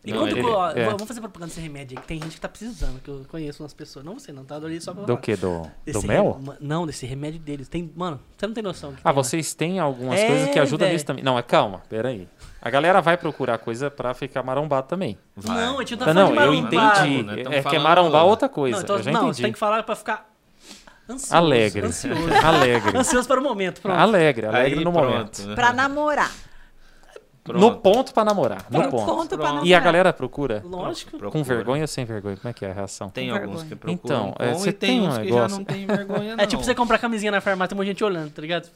E não, quando, ele, ó, é. Vamos fazer propaganda desse remédio aí, que tem gente que tá precisando, que eu conheço umas pessoas. Não você não, tá? Adorei só pra falar. Do que? Do, do mel? Re... Não, desse remédio deles. Tem, mano, você não tem noção. Que ah, tem, vocês né? têm algumas é, coisas que ajudam nisso também. Não, é calma, peraí. A galera vai procurar coisa pra ficar marombado também. Vai. Não, a gente não tá falando de marombar. Não, eu entendi. Né? É que é marombar ou... outra coisa. Não, então, eu já não entendi. Você tem que falar pra ficar... Ansioso, alegre. Ansioso. alegre. Ansioso para o momento, pronto. Alegre, alegre aí, no pronto. momento. Pra namorar. Pronto. No ponto pra namorar. No ponto. ponto pra namorar. E a galera procura? Lógico. Procura. Com vergonha ou sem vergonha? Como é que é a reação? Tem com alguns vergonha. que procuram. Então, você é, tem, tem uns um negócio. Que já não tem vergonha, não. É tipo você comprar camisinha na farmácia, tem muita gente olhando, tá ligado?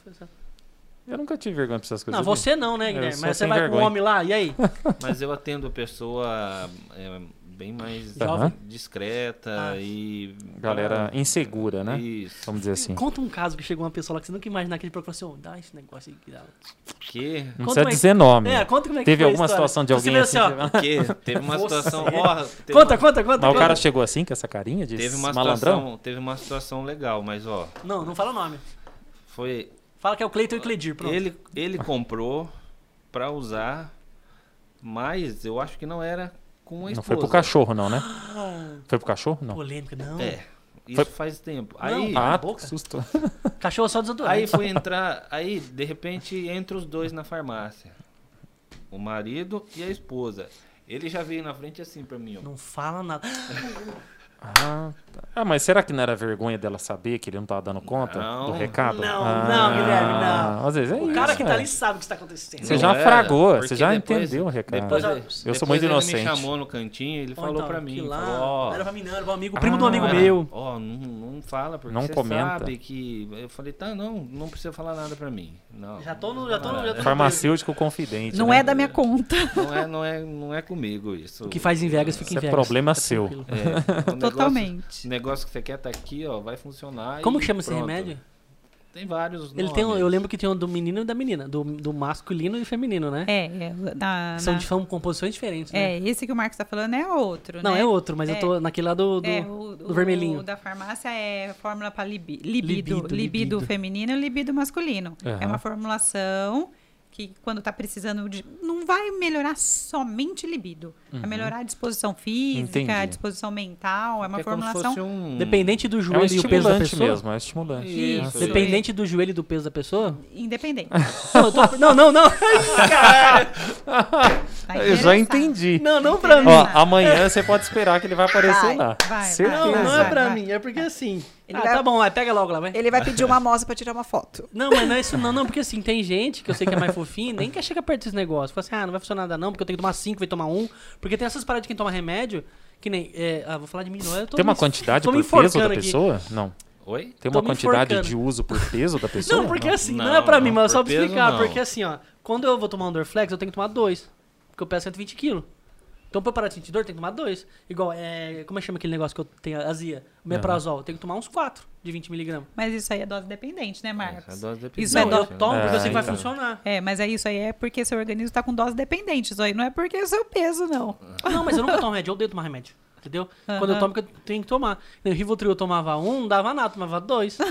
Eu nunca tive vergonha pra essas coisas. Não, você não, né, Guilherme? Mas você vai vergonha. com um homem lá, e aí? Mas eu atendo a pessoa é, bem mais uhum. discreta ah. e... Galera ah, insegura, né? Isso. Vamos dizer assim. Conta um caso que chegou uma pessoa lá que você nunca imaginar que ele procurou assim, oh, dá esse negócio aí. Que? Não precisa dizer nome. É, conta como é que Teve alguma situação de alguém assim? Que? Teve uma situação... Conta, conta, conta. Mas o cara chegou assim, com essa carinha de malandrão? Teve uma situação legal, mas ó... Não, não fala o nome. Foi... Fala que é o Cleiton e o Cledir, pronto. Ele, ele comprou pra usar, mas eu acho que não era com a esposa. Não foi pro cachorro, não, né? Foi pro cachorro, não? Polêmica, não. É, isso foi... faz tempo. Não, aí, ah, boca. Susto. Cachorro só desodorante. Aí foi entrar, aí de repente entra os dois na farmácia. O marido e a esposa. Ele já veio na frente assim pra mim. Ó. Não fala nada. Ah, tá. ah, mas será que não era vergonha dela saber que ele não tava dando conta não, do recado? Não, ah, não, Guilherme, não. Às vezes é o isso, cara que tá ali sabe o que está acontecendo. Você não já era, fragou, você já depois, entendeu o recado. Depois, eu depois sou muito ele inocente. Ele me chamou no cantinho, ele oh, falou então, pra mim. Lá, falou, oh, não era pra mim não, era pro amigo, ah, primo do amigo era, meu. Ó, oh, não, não fala, porque não você comenta. sabe que... Eu falei, tá, não, não precisa falar nada pra mim. Não, já tô no... Já tô no já tô farmacêutico confidente. Não né? é da minha conta. Não é, não é, não é comigo isso. O que faz em Vegas fica em Vegas. Isso é problema seu. É. Totalmente. O negócio que você quer tá aqui, ó, vai funcionar. Como que chama esse remédio? Tem vários ele tem, eu lembro que tinha um do menino e da menina, do, do masculino e feminino, né? É, é na, são, na... são composições diferentes, né? É, esse que o Marcos tá falando é outro, não, né? Não, é outro, mas é, eu tô naquele lá do, do, é, o, do vermelhinho. O da farmácia é fórmula para libi, libido, libido, libido feminino e libido masculino. Uhum. É uma formulação que quando tá precisando de... Não vai melhorar somente libido. Uhum. Vai melhorar a disposição física, entendi, a disposição mental. É uma é formulação... Um... Dependente do joelho é um e o peso da pessoa. Mesmo, é estimulante mesmo. Isso. Dependente do joelho e do peso da pessoa? Independente. Não, tô... não, não, não. Caralho. Tá, eu já entendi. Não, não pra mim. Ó, amanhã você pode esperar que ele vai aparecer vai, lá. Vai, vai, não, vai, não é pra vai, mim. Vai. É porque assim... Ele ah, vai... tá bom, vai, pega logo lá, vai. Ele vai pedir uma amostra pra tirar uma foto. Não, mas não é isso não, não, porque assim, tem gente que eu sei que é mais fofinho, nem quer chegar perto desse negócio. Fala assim, ah, não vai funcionar nada não, porque eu tenho que tomar cinco, vai tomar um. Porque tem essas paradas de quem toma remédio, que nem, é, ah, vou falar de mim, não, eu tô... Tem uma me, quantidade por peso da pessoa? Aqui. Não. Oi? Tem uma quantidade de uso por peso da pessoa? Não, porque assim, não, não é pra não, mim, mas só pra explicar, não. Porque assim, ó, quando eu vou tomar um Dorflex, eu tenho que tomar dois, porque eu peso cento e vinte quilos. Então, pra eu parar de sentir dor, tem que tomar dois. Igual, é, como é que chama aquele negócio que eu tenho azia? O meprazol. Eu tenho que tomar uns quatro de vinte miligramas. Mas isso aí é dose dependente, né, Marcos? Isso é dose dependente. Isso é dose, eu tomo, é, porque eu sei que vai então funcionar. É, mas é isso aí é porque seu organismo tá com dose dependente. Isso aí não é porque é o seu peso, não. Não, mas eu nunca tomo remédio. Eu odeio tomar remédio. Entendeu? Uhum. Quando eu tomo, eu tenho que tomar. No Rivotril eu tomava um, não dava nada, tomava dois. Uhum.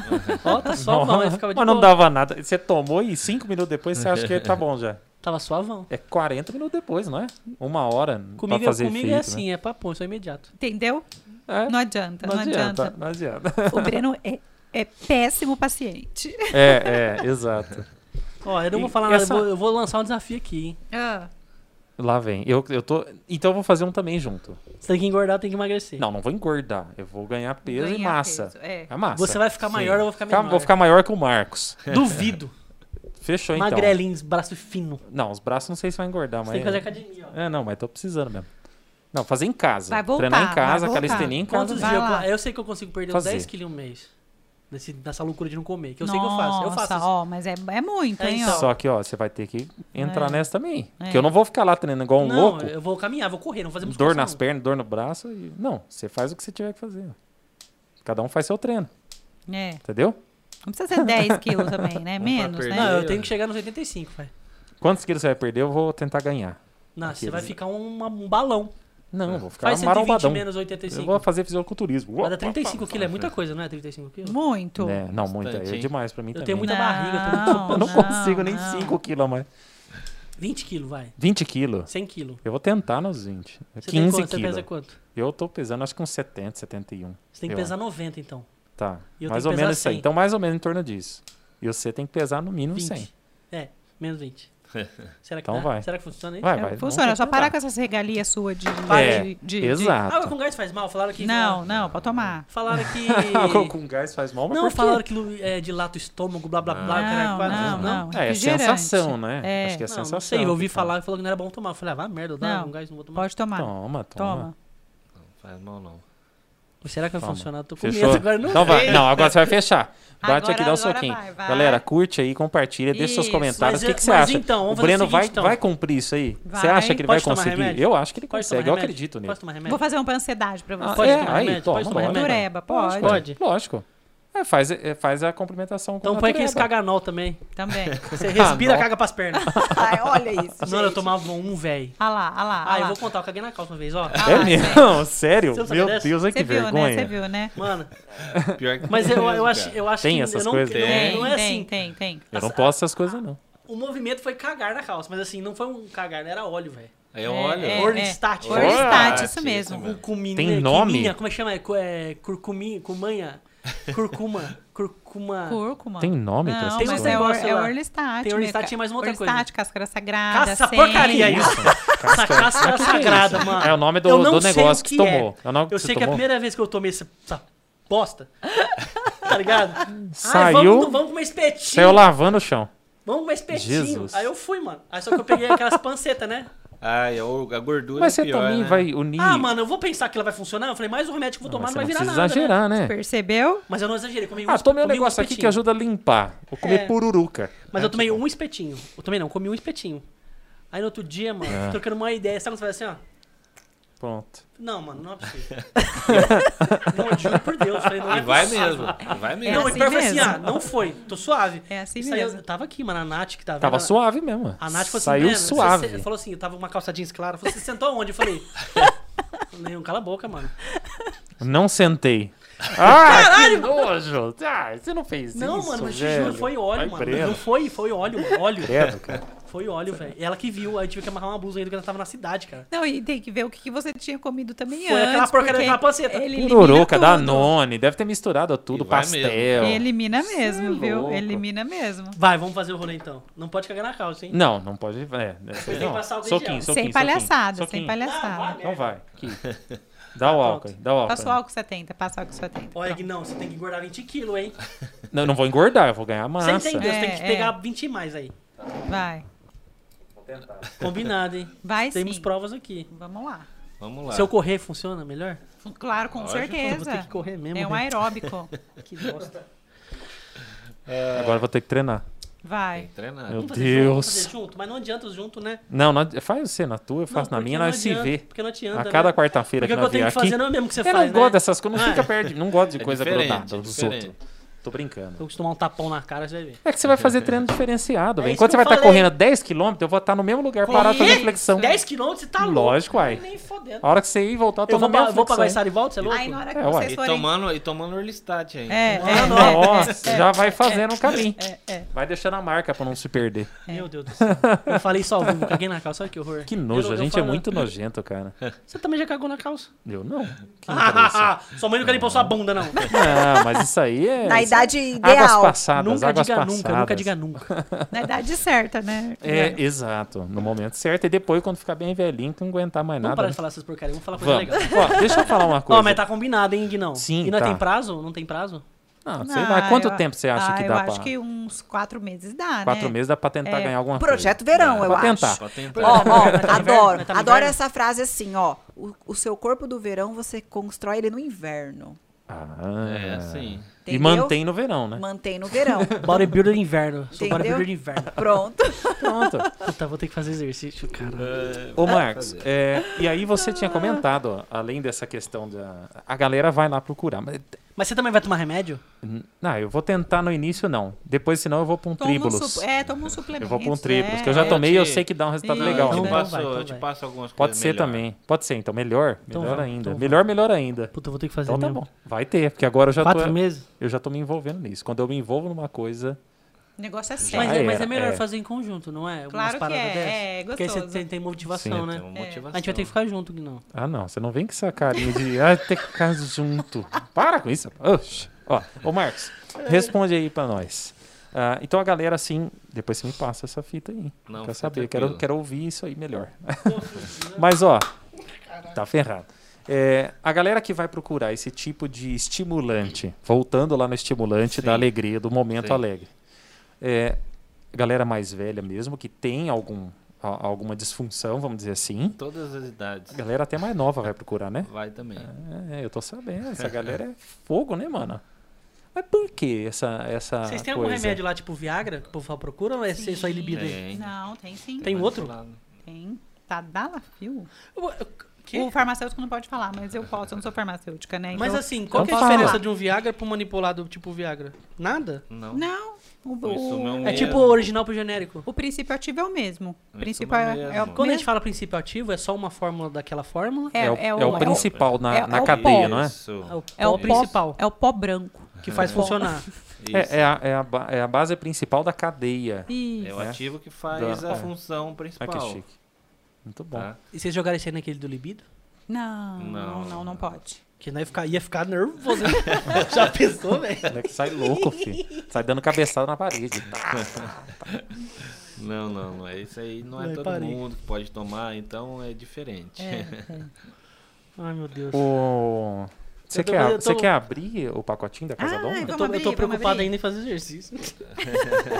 Ó, tá só bom, aí ficava de boa. Mas não dava nada. Você tomou e cinco minutos depois você acha que tá bom já. Tava suavão. É quarenta minutos depois, não é? Uma hora comigo, pra fazer comigo efeito, é assim, né? É papo, isso é imediato. Entendeu? É. Não adianta, não, não adianta, adianta. Não adianta. O Breno é, é péssimo paciente. É, é, exato. Ó, eu não e vou falar essa... nada, eu vou, eu vou lançar um desafio aqui, hein? Ah. Lá vem. Eu, eu tô... Então eu vou fazer um também junto. Você tem que engordar, tem que emagrecer. Não, não vou engordar. Eu vou ganhar peso ganhar e massa. Peso, é. É massa. Você vai ficar sim, maior, eu vou ficar menor. Vou ficar maior que o Marcos. Duvido. Fechou, então. Magrelinhos, braço fino. Não, os braços não sei se vai engordar, mas... Você tem que fazer academia, ó. É, não, mas tô precisando mesmo. Não, fazer em casa. Vai voltar, treinar em casa, calistenia em casa. Quantos dias? Eu, eu sei que eu consigo perder fazer. uns dez quilos um mês. Desse, dessa loucura de não comer, que eu Nossa, sei que eu faço. Eu faço. Ó, mas é, é muito, hein? Ó. Só que, ó, você vai ter que entrar é. nessa também. É. Porque eu não vou ficar lá treinando igual um não, louco. Não, eu vou caminhar, vou correr, não vou fazer musculação. Dor nas pernas, dor no braço. E... Não, você faz o que você tiver que fazer. Cada um faz seu treino. É. Entendeu? Não precisa ser dez quilos também, né? Menos, perder, né? Não, eu tenho que chegar nos oitenta e cinco, vai. Quantos quilos você vai perder? Eu vou tentar ganhar. Não, aqui, você vai né? ficar um, um balão. Não, eu vou ficar faz um marombadão. Faz cento e vinte menos oitenta e cinco. Eu vou fazer fisiculturismo. Mas trinta e cinco quilos é muita coisa, não é? trinta e cinco quilos? Muito. É, não, muito. É demais pra mim eu também. Eu tenho muita não, barriga. Não, eu não consigo nem cinco quilos a mais. vinte quilos, vai. vinte quilos? cem quilos. Eu vou tentar nos vinte. Você quinze quilos. Você pesa quanto? Eu tô pesando acho que uns setenta, setenta e um. Você tem que pesar noventa, então. Tá, mais ou menos cem. Então, mais ou menos em torno disso. E você tem que pesar no mínimo cem. É, menos vinte. Será que então vai. Será que funciona aí? Vai, vai. Funciona, só parar com essas regalias suas de... É, de, de, exato. De... Ah, o com gás faz mal? Falaram que... Não, não, pode tomar. Falaram que... O com gás faz mal, mas não, falaram que é, dilata o estômago, blá, blá, blá. Não, blá, não, não, não. É, é sensação, né? É. Acho que é não, sensação. Não sei, eu ouvi tá. falar, falou que não era bom tomar. Eu falei, ah, vai merda, eu dá com gás, não vou tomar. Pode tomar. Toma, toma. Não faz mal, não. Será que vai Toma. funcionar? Eu tô com medo, agora não então vai. Não, agora você vai fechar. Bate agora, aqui, dá o um soquinho. Vai, vai. Galera, curte aí, compartilha, isso. Deixa seus comentários. Mas, o que, que você acha? Então, vamos o Breno fazer o seguinte, vai, então. vai cumprir isso aí? Vai. Você acha que ele Pode vai conseguir? Remédio? Eu acho que ele Pode consegue, eu acredito nele. Vou fazer uma pra ansiedade pra você. Ah, Pode é, tomar aí, remédio? Toma, Pode tomar lógico. Tureba, pode? Pode. Lógico. É, faz, é, faz a complementação com o Então põe aqui esse caganol também. Também. Você respira, caga pras pernas. Ai, olha isso, gente. Não, eu tomava um, velho. Ah lá, ah lá. Ah, eu vou contar, eu caguei na calça uma vez, ó. É mesmo? Sério? Meu Deus, que vergonha. Você viu, né? Mano. Pior que Mas eu, eu acho, eu acho tem que... Tem essas coisas? Tem, tem, tem, tem. Eu não posso essas coisas, não. O movimento foi cagar na calça, mas assim, não foi um cagar, era óleo, velho. É óleo. É, Orlistat. É. Orlistat, isso mesmo. Tem nome? Como é que chama? Curcuminha, cumanha... Curcuma. Curcuma. Curcuma. Tem nome pra essa coisa? Mas é, or, é Orlistat. Tem Orlistat, tinha mais uma outra coisa. Orlistat, Cascara Sagrada. Caça porcaria isso. Essa Cascara Sagrada, mano. É o nome do, do negócio que, que tomou. É. Eu, eu sei que tomou. A primeira vez que eu tomei essa, essa bosta, tá ligado? Saiu. Ai, vamos, vamos comer espetinho. Saiu lavando o chão. Vamos comer espetinho. Jesus. Aí eu fui, mano. Aí só que eu peguei aquelas pancetas, né? Ai, a gordura Mas é pior, você também né? vai unir... Ah, mano, eu vou pensar que ela vai funcionar. Eu falei, mais um remédio que eu vou tomar não, não vai virar nada. Não precisa exagerar, né? né? Percebeu? Mas eu não exagerei. Comi ah, um, tomei um negócio um aqui que ajuda a limpar. Vou comer é. pururuca. Mas é, eu tomei tipo... um espetinho. Eu tomei não, comi um espetinho. Aí no outro dia, mano, é. trocando uma ideia. Sabe quando você vai assim, ó? Pronto. Não, mano, não é possível. Não, juro por Deus. Falei, não é e vai possível. mesmo. Vai mesmo. É não, assim e pior mesmo. Foi assim, ah, não foi. Tô suave. É assim Saiu, mesmo. Eu tava aqui, mano, a Nath que tava... Tava ela, suave mesmo. A Nath falou Saiu assim, Saiu suave. Você, você, falou assim, eu tava com uma calça jeans clara. Falou, você sentou onde? Eu falei... Não, cala a boca, mano. Não sentei. Ah, caralho, que nojo. Ah, você não fez não, isso, Não, mano, mas te juro, foi óleo, vai mano. Preso. Não foi, foi óleo, óleo. Credo, cara. Foi óleo, velho. Ela que viu, aí tive que amarrar uma blusa ainda, porque ela tava na cidade, cara. Não, e tem que ver o que, que você tinha comido também foi antes. Foi aquela porcaria daquela panceta. Pururuca, Danone, deve ter misturado tudo, pastel. Mesmo. Elimina mesmo, Sim, viu? Louco. Elimina mesmo. Vai, vamos fazer o rolê então. Não pode cagar na calça, hein? Não, não pode. É, tem que passar o soquinho, soquinho, Sem palhaçada, soquinho. sem palhaçada. Então vai. Dá o álcool, dá o álcool. Passa o álcool setenta, passa o álcool setenta. Olha, não, você tem que engordar vinte quilos, hein? Não, não vou engordar, eu vou ganhar massa. Você entendeu, você tem que pegar vinte e mais aí. Vai. Combinado, hein? Vai Temos sim. provas aqui. Vamos lá. Vamos lá. Se eu correr, funciona melhor? Claro, com Lógico. certeza. Vou ter que correr mesmo. É um aeróbico. Que bosta. É... Agora vou ter que treinar. Vai. Tem que treinar. Meu Deus. Junto, junto, mas não adianta junto, né? Não, não faz você na tua, eu faço não, na minha, nós se vê. Porque não adianta. A cada né? quarta-feira que nós vier aqui. Porque eu tenho que fazer não é mesmo que você eu faz, Eu não né? gosto dessas coisas, não fica perto. Não gosto de é coisa grudada é dos outros. Tô brincando. Se eu tomar um tapão na cara, você vai ver. É que você vai fazer treino diferenciado. É Enquanto você vai estar tá correndo dez quilômetros, eu vou estar tá no mesmo lugar parado fazendo flexão. dez quilômetros, você tá louco. Lógico, uai. Nem fodendo. A hora que você ir voltar, eu tô eu vou, vou pagar esse e volta, você é louco? Aí, na hora que é, vocês e, forem... tomando, e tomando Orlistat ainda. É, é, é, nossa, é, já vai fazendo o é, um caminho. É, é. Vai deixando a marca pra não se perder. É. Meu Deus do céu. Eu falei só, vivo, caguei na calça. Olha que horror. Que nojo, a gente é muito nojento, cara. Você também já cagou na calça? Eu não. Sua mãe nunca limpou sua bunda, não. Não, mas isso aí é... Na idade ideal. Águas passadas, nunca águas diga passadas. nunca, nunca diga nunca. Na idade certa, né? É, é, exato. No momento certo. E depois, quando ficar bem velhinho, que não aguentar mais vamos nada. Vamos parar né? de falar essas porcarias. Vamos falar coisa vamos. legal. Ó, deixa eu falar uma coisa. Ó, mas tá combinado, hein, Guinão? Sim, E não tá. tem prazo? Não tem prazo? Não, sei lá. Quanto eu, tempo você acha ah, que dá pra... Eu acho que uns quatro meses dá, né? Quatro meses dá pra tentar é, ganhar alguma projeto coisa. Projeto verão, é, eu pra acho. Pra tentar. Ó, ó, adoro. Adoro essa frase assim, ó. O, o seu corpo do verão, você constrói ele no inverno. Ah, é assim. E mantém no verão, né? Mantém no verão. Bodybuilder inverno. Sou bodybuilder inverno. Pronto. Pronto. Puta, vou ter que fazer exercício, cara. É, Ô, Marcos, é, e aí você tinha comentado, ó, além dessa questão da... A galera vai lá procurar. Mas, mas você também vai tomar remédio? Não, eu vou tentar no início, não. Depois, senão, eu vou pra um Tribulus. Um é, toma um suplemento. Eu vou pra um Tribulus, é, que eu já tomei e eu sei que dá um resultado não, legal. Eu te passo, vai, então eu te passo algumas Pode coisas Pode ser melhor. também. Pode ser, então. Melhor, então melhor vai, ainda. Então melhor, melhor ainda. Puta, eu vou ter que fazer Então mesmo. Tá bom. Vai ter, porque agora eu já Quatro tô... Quatro meses? Eu já tô me envolvendo nisso. Quando eu me envolvo numa coisa... O negócio é sério. Mas, mas é melhor é. fazer em conjunto, não é? Claro que é, é gostoso. Porque você tem, tem motivação, Sim, né? Tem uma motivação. A gente vai ter que ficar junto, Guinão. Ah, não. Você não vem com essa carinha de... Ah, ter que ficar junto. Para com isso. Oxi. Ó, ô Marcos, responde aí pra nós. Uh, então a galera, assim, depois você me passa essa fita aí. Não, quer saber, quero, quero ouvir isso aí melhor. Mas, ó, Caraca. tá ferrado. É, a galera que vai procurar esse tipo de estimulante, voltando lá no estimulante Sim. da alegria, do momento Sim. alegre. É, galera mais velha mesmo, que tem algum... alguma disfunção, vamos dizer assim. Todas as idades. A galera até mais nova vai procurar, né? Vai também. É, eu tô sabendo. Essa galera é fogo, né, mano? Mas por que essa, essa Vocês têm coisa? algum remédio lá, tipo Viagra, que o povo procura ou é sim. só ilibido aí? Não, tem sim. Tem, tem outro? Lá, né? Tem. Tadalafila. Que? O farmacêutico não pode falar, mas eu posso, eu não sou farmacêutica, né? Então, mas assim, qual que é a diferença de um Viagra para um manipulado tipo Viagra? Nada? Não. Não. O, o, é tipo o original pro genérico. O princípio ativo é o mesmo. O princípio é, é o Quando a gente fala princípio ativo, é só uma fórmula daquela fórmula? É, é, o, é, o, é o principal é o, na, é, na é cadeia, não é? É, é o principal. É o pó branco. Que faz é. funcionar. É, é, a, é, a, é a base principal da cadeia. Isso. É o ativo que faz da, a é. função principal. Ah, que chique. Muito bom. Tá. E vocês jogaram isso aí naquele do libido? Não, não, não, não pode. Que não ia ficar, ia ficar nervoso. Já pensou, velho? É que sai louco, filho. Sai dando cabeçada na parede. Não, não, não. Isso aí não, não é todo parede. mundo que pode tomar, então é diferente. É, é. Ai, meu Deus. O... Você quer, tô... quer abrir o pacotinho da Casadoma? Ah, eu tô, abrir, eu tô preocupado ainda em fazer exercício.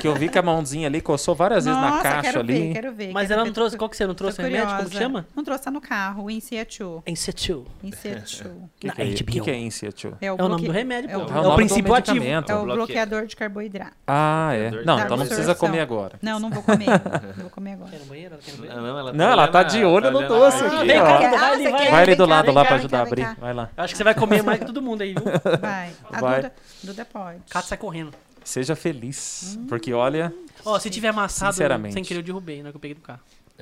Que eu vi que a mãozinha ali coçou várias Nossa, vezes na caixa quero ali. Ver, quero ver, Mas quero ela ver. não trouxe. Qual que você não trouxe? Remédio? Como que chama? Não trouxe, tá no carro. O Insetio. Insetio. Insetio. O que, que, que é Insetio? É, é, é o nome do remédio. É o, é o, é o princípio ativo. É o bloqueador de carboidrato. Ah, é. Não, então não precisa comer agora. Não, não vou comer. Não vou comer agora. Quer no banheiro? Não, ela tá de olho no doce aqui. Vai ali do lado lá pra ajudar a abrir. Vai lá. Acho que você vai comer mais que todo mundo aí, viu? Vai. A Vai. Duda, Duda pode. Cato sai correndo. Seja feliz. Hum, porque olha. Ó, se tiver amassado, sem querer eu derrubei, né? Que eu peguei do carro.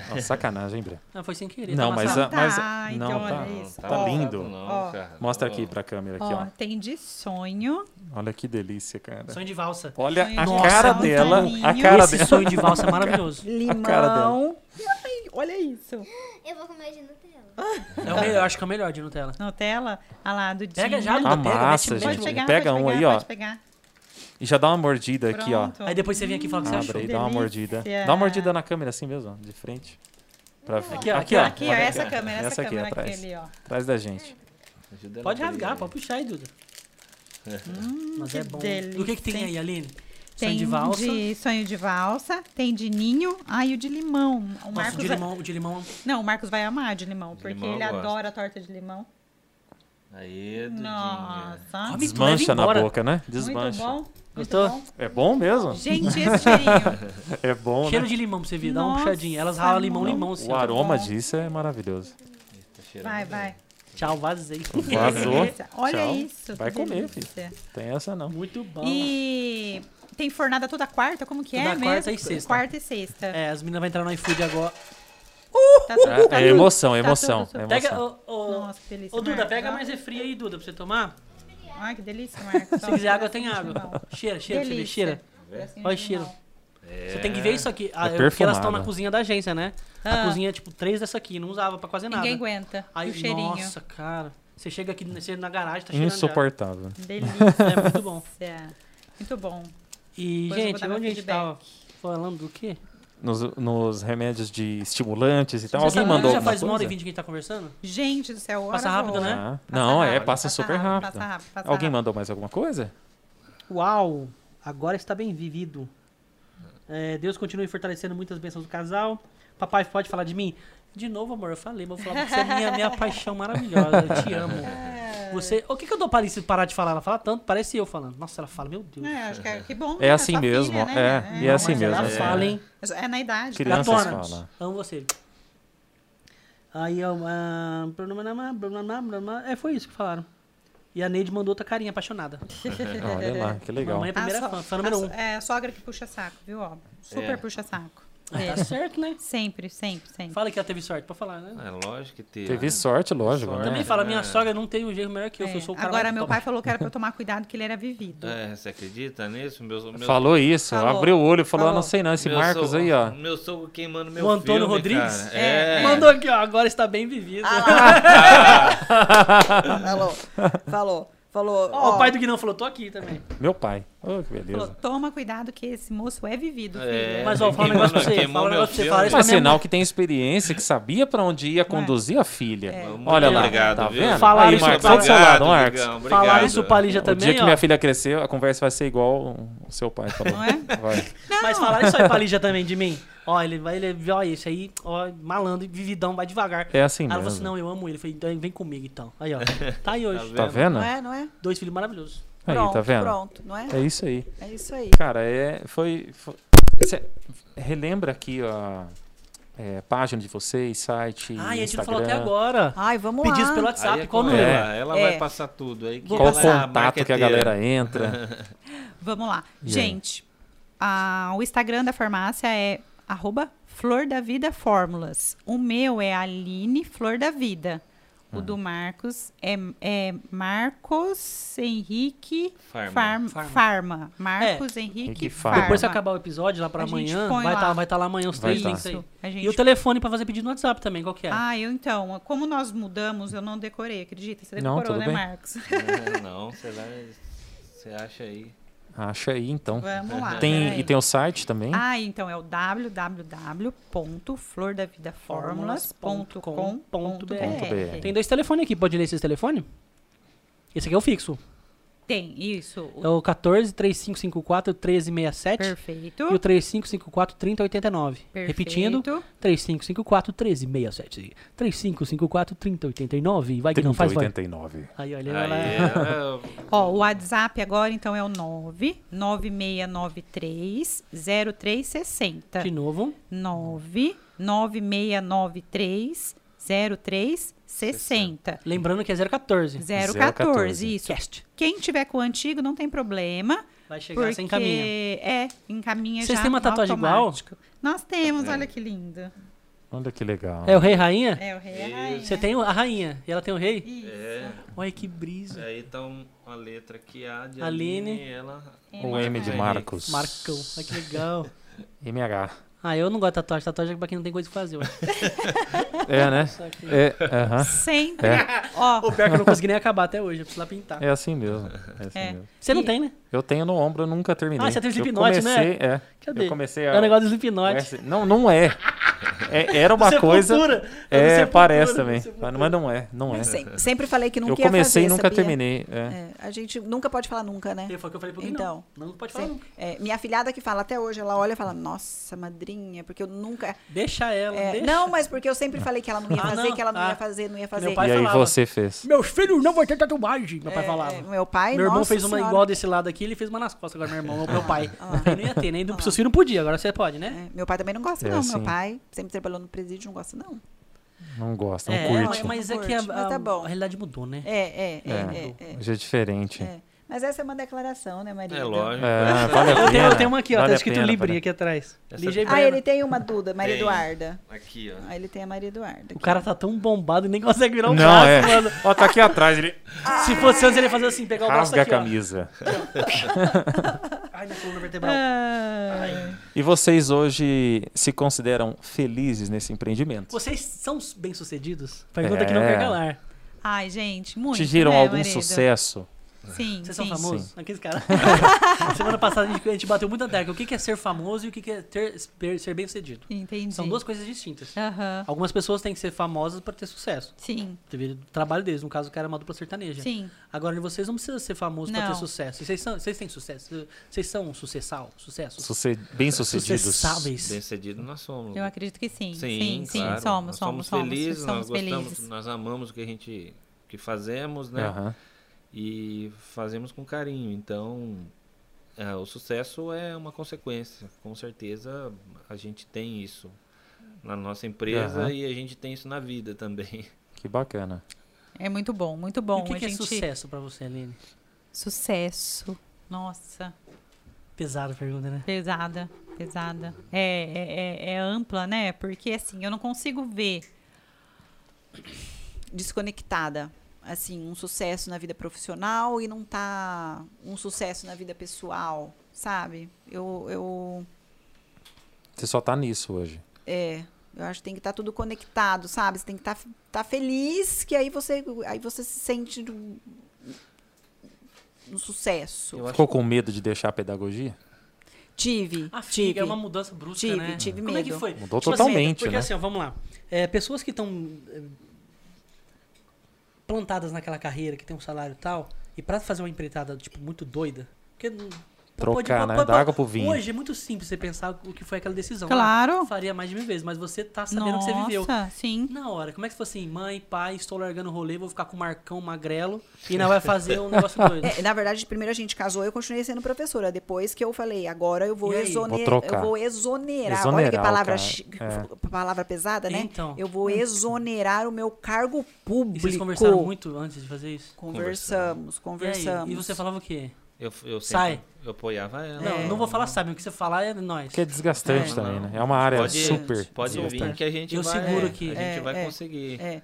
Nossa, sacanagem, Bré. Não, foi sem querer. Não, tá mas, a, mas. Tá, não, então, tá, olha isso. Tá, tá lindo. Ó, mostra ó. aqui pra câmera. Aqui, ó, ó. Tem de sonho. Olha que delícia, cara. Sonho de valsa. Olha sonho a nossa, cara dela. A cara Esse dela. Sonho de valsa é maravilhoso. Limão. A cara dela. Ai, olha isso. Eu vou comer de novo. É o melhor, eu acho que é o melhor de Nutella. Nutella? Olha lá, do Dinho. Pega já, Duda, Amassa, pega. Mete, gente. Pegar, pega um pegar, aí, ó. Pegar. E já dá uma mordida Pronto. aqui, ó. Aí depois você vem aqui e fala o que Abre, você achou. Abre dá uma mordida. Dá uma mordida na câmera assim mesmo, de frente. Pra... Aqui, ó. Aqui, ó. Aqui, ó. Essa câmera, essa, essa câmera aqui, atrás. Aqui, ali, ó. Atrás da gente. Pode rasgar, pode puxar aí, Duda. Hum, Mas é bom. O que que tem aí, Aline? Tem sonho de valsa. De sonho de valsa. Tem de ninho. Ah, e o de limão. O Nossa, o de, limão, vai... o de limão... Não, o Marcos vai amar de limão, de porque limão ele gosta. adora a torta de limão. Aí, Dudinha. Nossa. Desmancha na boca, né? Desmancha. Muito bom. Muito bom. É bom mesmo? Gente, esse cheirinho. É bom, né? Cheiro de limão pra você ver. Dá uma puxadinha. Elas ralam limão, limão. Assim, o aroma bom. disso é maravilhoso. Vai, vai. Tchau, vazei. Vazou. Olha Tchau. isso. Vai comer, filho. Tem essa não. Muito bom. E... Tem fornada toda quarta? Como que é toda mesmo? Quarta e sexta. Quarta e sexta. É, as meninas vão entrar no iFood agora. Uh, tá tudo, é, tá é emoção, é emoção. Tá emoção. Pega, oh, oh, Nossa, que delícia. Ô, oh, Duda, Marcos, pega ó. mais refri aí, Duda, pra você tomar. Ai, que delícia, Marcos. Se quiser água, tem água. Cheira, cheira, delícia. cheira. Olha o cheiro. É. Você tem que ver isso aqui. É porque elas estão na cozinha da agência, né? Ah. A cozinha, tipo, três dessa aqui. Não usava pra quase nada. Ninguém aguenta. Aí, o cheirinho. Nossa, cara. Você chega aqui na garagem, tá cheirando. Insuportável. Já. Delícia. É muito bom. Muito bom. E, Depois gente, onde a gente estava falando do quê? Nos, nos remédios de estimulantes e tal. Alguém mandou já faz uma hora e vinte que a gente tá conversando? Gente do céu, Passa rápido, né? Ah, passa não, rápido, é, passa, passa super rápido. rápido. Passa rápido passa Alguém rápido. mandou mais alguma coisa? Uau, agora está bem vivido. É, Deus continue fortalecendo muitas bênçãos do casal. Papai, pode falar de mim? De novo, amor, eu falei, mas eu falava que você é minha, minha paixão maravilhosa, eu te amo. Você, o que que eu dou para Alice parar de falar? Ela fala tanto, parece eu falando. Nossa, ela fala, meu Deus. É, acho que é que bom. É né? assim Sua mesmo, filha, né? é, é, e é assim mesmo. Ela fala, hein? É na idade. Crianças falam. Amo você. Aí, eu, uh, é, foi isso que falaram. E a Neide mandou outra carinha apaixonada. Olha lá, que legal. Mamãe é a primeira a fã, fã número a, um. É, a sogra que puxa saco, viu? Ó, super é. puxa saco. É. Tá certo, né? Sempre, sempre, sempre. Fala que ela teve sorte, pode falar, né? É lógico que teve. Teve sorte, lógico. Sorte, né? Também fala, minha é. sogra não tem um jeito melhor que eu, é. eu sou o cara. Agora, meu toma. pai falou que era pra eu tomar cuidado, que ele era vivido. É, você acredita nisso? Meus, meus... Falou isso, falou. abriu o olho e falou, falou. Ah, não sei não, esse meu Marcos sogro, aí, ó. Meu sogro queimando meu filho. O Antônio filme, Rodrigues? É. É. Mandou aqui, ó, agora está bem vivido. Ah, ah. falou, falou. Falou, oh, ó, o pai do Guinão falou, tô aqui também. Meu pai. Oh, que beleza. Falou, toma cuidado que esse moço é vivido, filho. É, mas, ó, fala um negócio pra você. Fala um negócio pra você. Fala isso pra minha sinal mãe. que tem experiência, que sabia pra onde ia conduzir é. a filha. É. Olha lá. Obrigado, tá vendo? Fala isso pra Lígia também, ó. O dia que minha filha crescer, a conversa vai ser igual o seu pai falou. Não é? Vai. Não. Mas fala isso aí pra Lígia também de mim. Ó, ele vai, ele, ó, esse aí, ó, malandro, vividão, vai devagar. É assim mesmo. Ela falou assim, não, eu amo ele. Eu falei, então, vem comigo então. Aí, ó, tá aí hoje. Tá vendo? Não é, não é? Dois filhos maravilhosos. Aí, pronto, tá vendo? Pronto, não é? É isso aí. É isso aí. Cara, é, foi... foi relembra aqui a é, página de vocês, site, ah, Instagram. Ah, e a gente não falou até agora. Ai, vamos lá. Pedidos pelo WhatsApp, qual número? É, ela é. vai passar tudo aí. Que qual o contato que a galera entra. Vamos lá. Gente, a, o Instagram da farmácia é... Arroba Flor da Vida Fórmulas. O meu é Aline Flor da Vida. O hum. do Marcos é, é Marcos Henrique Farma. Farma. Farma. Farma. Marcos é. Henrique Farma. Depois que acabar o episódio lá para amanhã, vai estar tá, tá lá amanhã os três links aí. Gente... E o telefone para fazer pedido no WhatsApp também, qual que é? Ah, eu então. Como nós mudamos, eu não decorei, acredita? Você decorou, não, tudo né, bem. Marcos? Não, não, sei lá, você acha aí. Acha aí, então. Vamos lá. Tem, e tem o site também? Ah, então é o w w w ponto flor da vida fórmulas ponto com ponto b r. Tem dois telefones aqui, pode ler esses telefones? Esse aqui é o fixo. Tem, isso. É o quatorze, trinta e cinco cinquenta e quatro, treze sessenta e sete. Perfeito. E o trinta e cinco cinquenta e quatro, trinta e oitenta e nove. Perfeito. Repetindo, trinta e cinco cinquenta e quatro, treze sessenta e sete. trinta e cinco cinquenta e quatro, trinta e oitenta e nove. Vai que não faz, vai. trinta e oitenta e nove. Aí, olha lá. É... Ó, o WhatsApp agora, então, é o nove nove seis nove três zero três seis zero. De novo. nove nove seis nove três zero três sessenta. Lembrando que é zero um quatro. zero um quatro, isso. Cast. Quem tiver com o antigo, não tem problema. Vai chegar, porque... você encaminha. É, encaminha. Vocês já têm uma tatuagem igual? Nós temos, é. Olha que linda. Olha que legal. É o rei e rainha? É o rei e a rainha. Você tem a rainha e ela tem o rei? Isso. É. Olha que brisa. Aí tá uma letra que a de Aline, Aline. Ela... O M de Marcos. Marcão, olha que legal. M H. Ah, eu não gosto de tatuagem. Tatuagem é pra quem não tem coisa que fazer. É, né? É, uh-huh. Sempre. É. Oh. O pior que eu não consegui nem acabar até hoje. Eu preciso lá pintar. É assim mesmo. É assim é. mesmo. Você não e... tem, né? Eu tenho no ombro, eu nunca terminei. Ah, você tem o Slipknot, né? É. Cadê? Eu comecei a... É o negócio do Slipknot. Não, não é. É, era uma coisa... É, é parece também. Mas não é, não é. Eu sempre falei que nunca ia fazer, Eu comecei fazer, e nunca sabia? terminei. É. É. A gente nunca pode falar nunca, né? Foi o que eu falei pra mim, então, não. Não pode falar nunca. É, minha afilhada que fala até hoje, ela olha e fala, nossa, madrinha, porque eu nunca... Deixa ela, é, deixa. Não, mas porque eu sempre falei que ela não ia fazer, ah, não. que ela não ah. ia fazer, não ia fazer. Meu pai e falava, aí você fez. Meu filho não vai ter tatuagem, meu pai é, falava. Meu pai, Meu irmão nossa fez uma senhora. igual desse lado aqui, ele fez uma nas costas agora, meu irmão, ah, meu pai. Eu não ia ter, nem do seu filho não podia, agora você pode, né? Meu pai também não gosta, não. Meu pai sempre trabalhou no presídio, não gosta, não. Não gosta, não é, curte. Não, mas é que a, a, tá bom. a realidade mudou, né? É, é, é. é, é, é. Hoje é diferente. É. Mas essa é uma declaração, né, Maria? É lógico. É, vale eu, tenho, eu tenho uma aqui, ó. Vale tá escrito pena, Libri vale. aqui atrás. Essa... Ah, ele tem uma Duda, Maria tem. Eduarda. Aqui, ó. Ah, ele tem a Maria Eduarda. Aqui. O cara tá tão bombado e nem consegue virar um não, braço, é. mano. Ó, tá aqui atrás. Ele... Se fosse antes, ele ia fazer assim, pegar o braço aqui, ó. Rasga a camisa. Ai, minha coluna vertebral. Ai. E vocês hoje se consideram felizes nesse empreendimento? Vocês são bem-sucedidos? Pergunta é. que não quer calar. Ai, gente, muito. Te giram né, algum marido? sucesso? Sim, Vocês sim, são famosos? Sim. Aqueles caras. Semana passada a gente, a gente bateu muita tecla. O que é ser famoso e o que é ter, ser bem-sucedido? Entendi. São duas coisas distintas. Uhum. Algumas pessoas têm que ser famosas para ter sucesso. Sim. Teve o trabalho deles. No caso, o cara é uma dupla sertaneja. Sim. Agora, vocês não precisam ser famosos para ter sucesso. Vocês, são, vocês têm sucesso? Vocês são um sucessal? Sucesso? Suce... Bem-sucedidos. Sucessáveis. Bem-sucedidos nós somos. Eu acredito que sim. Sim, sim, claro. sim. Somos, nós somos, somos felizes. Somos nós, felizes. Gostamos, nós amamos o que a gente que fazemos, né? Uhum. E fazemos com carinho, então é, o sucesso é uma consequência, com certeza a gente tem isso na nossa empresa uhum. e a gente tem isso na vida também. Que bacana. É muito bom, muito bom. E o que, que gente... é sucesso pra você, Aline? Sucesso, nossa. Pesada a pergunta, né? Pesada, pesada. É, é, é ampla, né? Porque assim, eu não consigo ver desconectada. Assim, um sucesso na vida profissional e não tá um sucesso na vida pessoal, sabe? Eu, eu... Você só tá nisso hoje. É, eu acho que tem que estar tá tudo conectado, sabe? Você tem que estar tá, tá feliz, que aí você, aí você se sente no, no sucesso. Ficou com medo de deixar a pedagogia? Tive, ah, tive. Figa, é uma mudança brusca, tive, né? Tive Como medo. Como é que foi? Mudou tipo totalmente, assim, porque, né? Porque assim, ó, vamos lá. É, pessoas que estão... plantadas naquela carreira, que tem um salário e tal, e pra fazer uma empreitada, tipo, muito doida, porque... Trocar, pode, né? Da água pro vinho. Hoje é muito simples você pensar o que foi aquela decisão. Claro. Né? Faria mais de mil vezes, mas você tá sabendo Nossa, o que você viveu. Nossa, sim. Na hora, como é que você falou assim, mãe, pai, estou largando o rolê, vou ficar com o Marcão magrelo e não vai fazer um negócio doido? É, na verdade, primeiro a gente casou, eu continuei sendo professora. Depois que eu falei, agora eu vou, exoner... vou, eu vou exonerar. exonerar. Olha que palavra, é. palavra pesada, né? Então. Eu vou exonerar o meu cargo público. E vocês conversaram muito antes de fazer isso? Conversamos, conversamos. E, e você falava o quê? Eu, eu Sai. Eu apoiava ela. Não, é. não vou falar, sabe? O que você falar é nós. Que é desgastante é. também, né? É uma área pode, super Pode vir que a gente eu vai... Eu seguro que... A é, gente é, vai é, conseguir. É.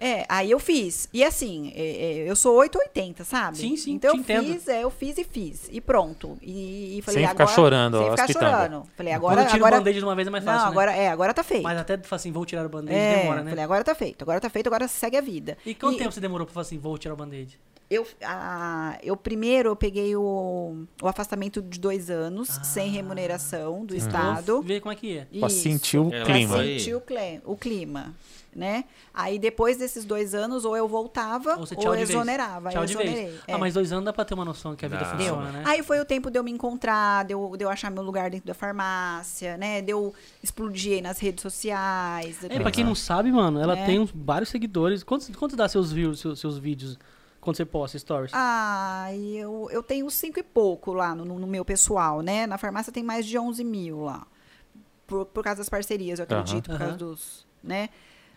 é, aí eu fiz. E assim, eu sou oito oitenta, sabe? Sim, sim, Então eu entendo. fiz, é, eu fiz e fiz. E pronto. E, e falei, sem agora... Sem ficar chorando. Sem ficar hospitando. chorando. Falei, agora... Quando eu tiro agora... o band-aid de uma vez é mais fácil, Não, agora, né? é, agora tá feito. Mas até assim, vou tirar o band-aid é, demora, né? Falei, agora tá feito. Agora tá feito, agora segue a vida. E quanto e... tempo você demorou pra falar assim, vou tirar o band-aid? Eu, a, eu primeiro eu peguei o, o afastamento de dois anos, ah, sem remuneração do Estado. Ver como é que é. Pra sentir o clima. Pra sentir o, cl- o clima, né? Aí depois desses dois anos, ou eu voltava, ou, ou eu exonerava. Tchau eu de vez. É. Ah, mas dois anos dá pra ter uma noção que a vida dá. Funciona, deu. Né? Aí foi o tempo de eu me encontrar, de eu, de eu achar meu lugar dentro da farmácia, né? De eu explodir nas redes sociais. É, pra pensar. Quem não sabe, mano, ela é. tem uns, vários seguidores. Quantos, quantos dá seus views, seus, seus vídeos? Quando você posta stories? Ah, eu, eu tenho cinco e pouco lá no, no meu pessoal, né? Na farmácia tem mais de onze mil lá. Por, por causa das parcerias, eu acredito. Uhum. Por causa dos... né?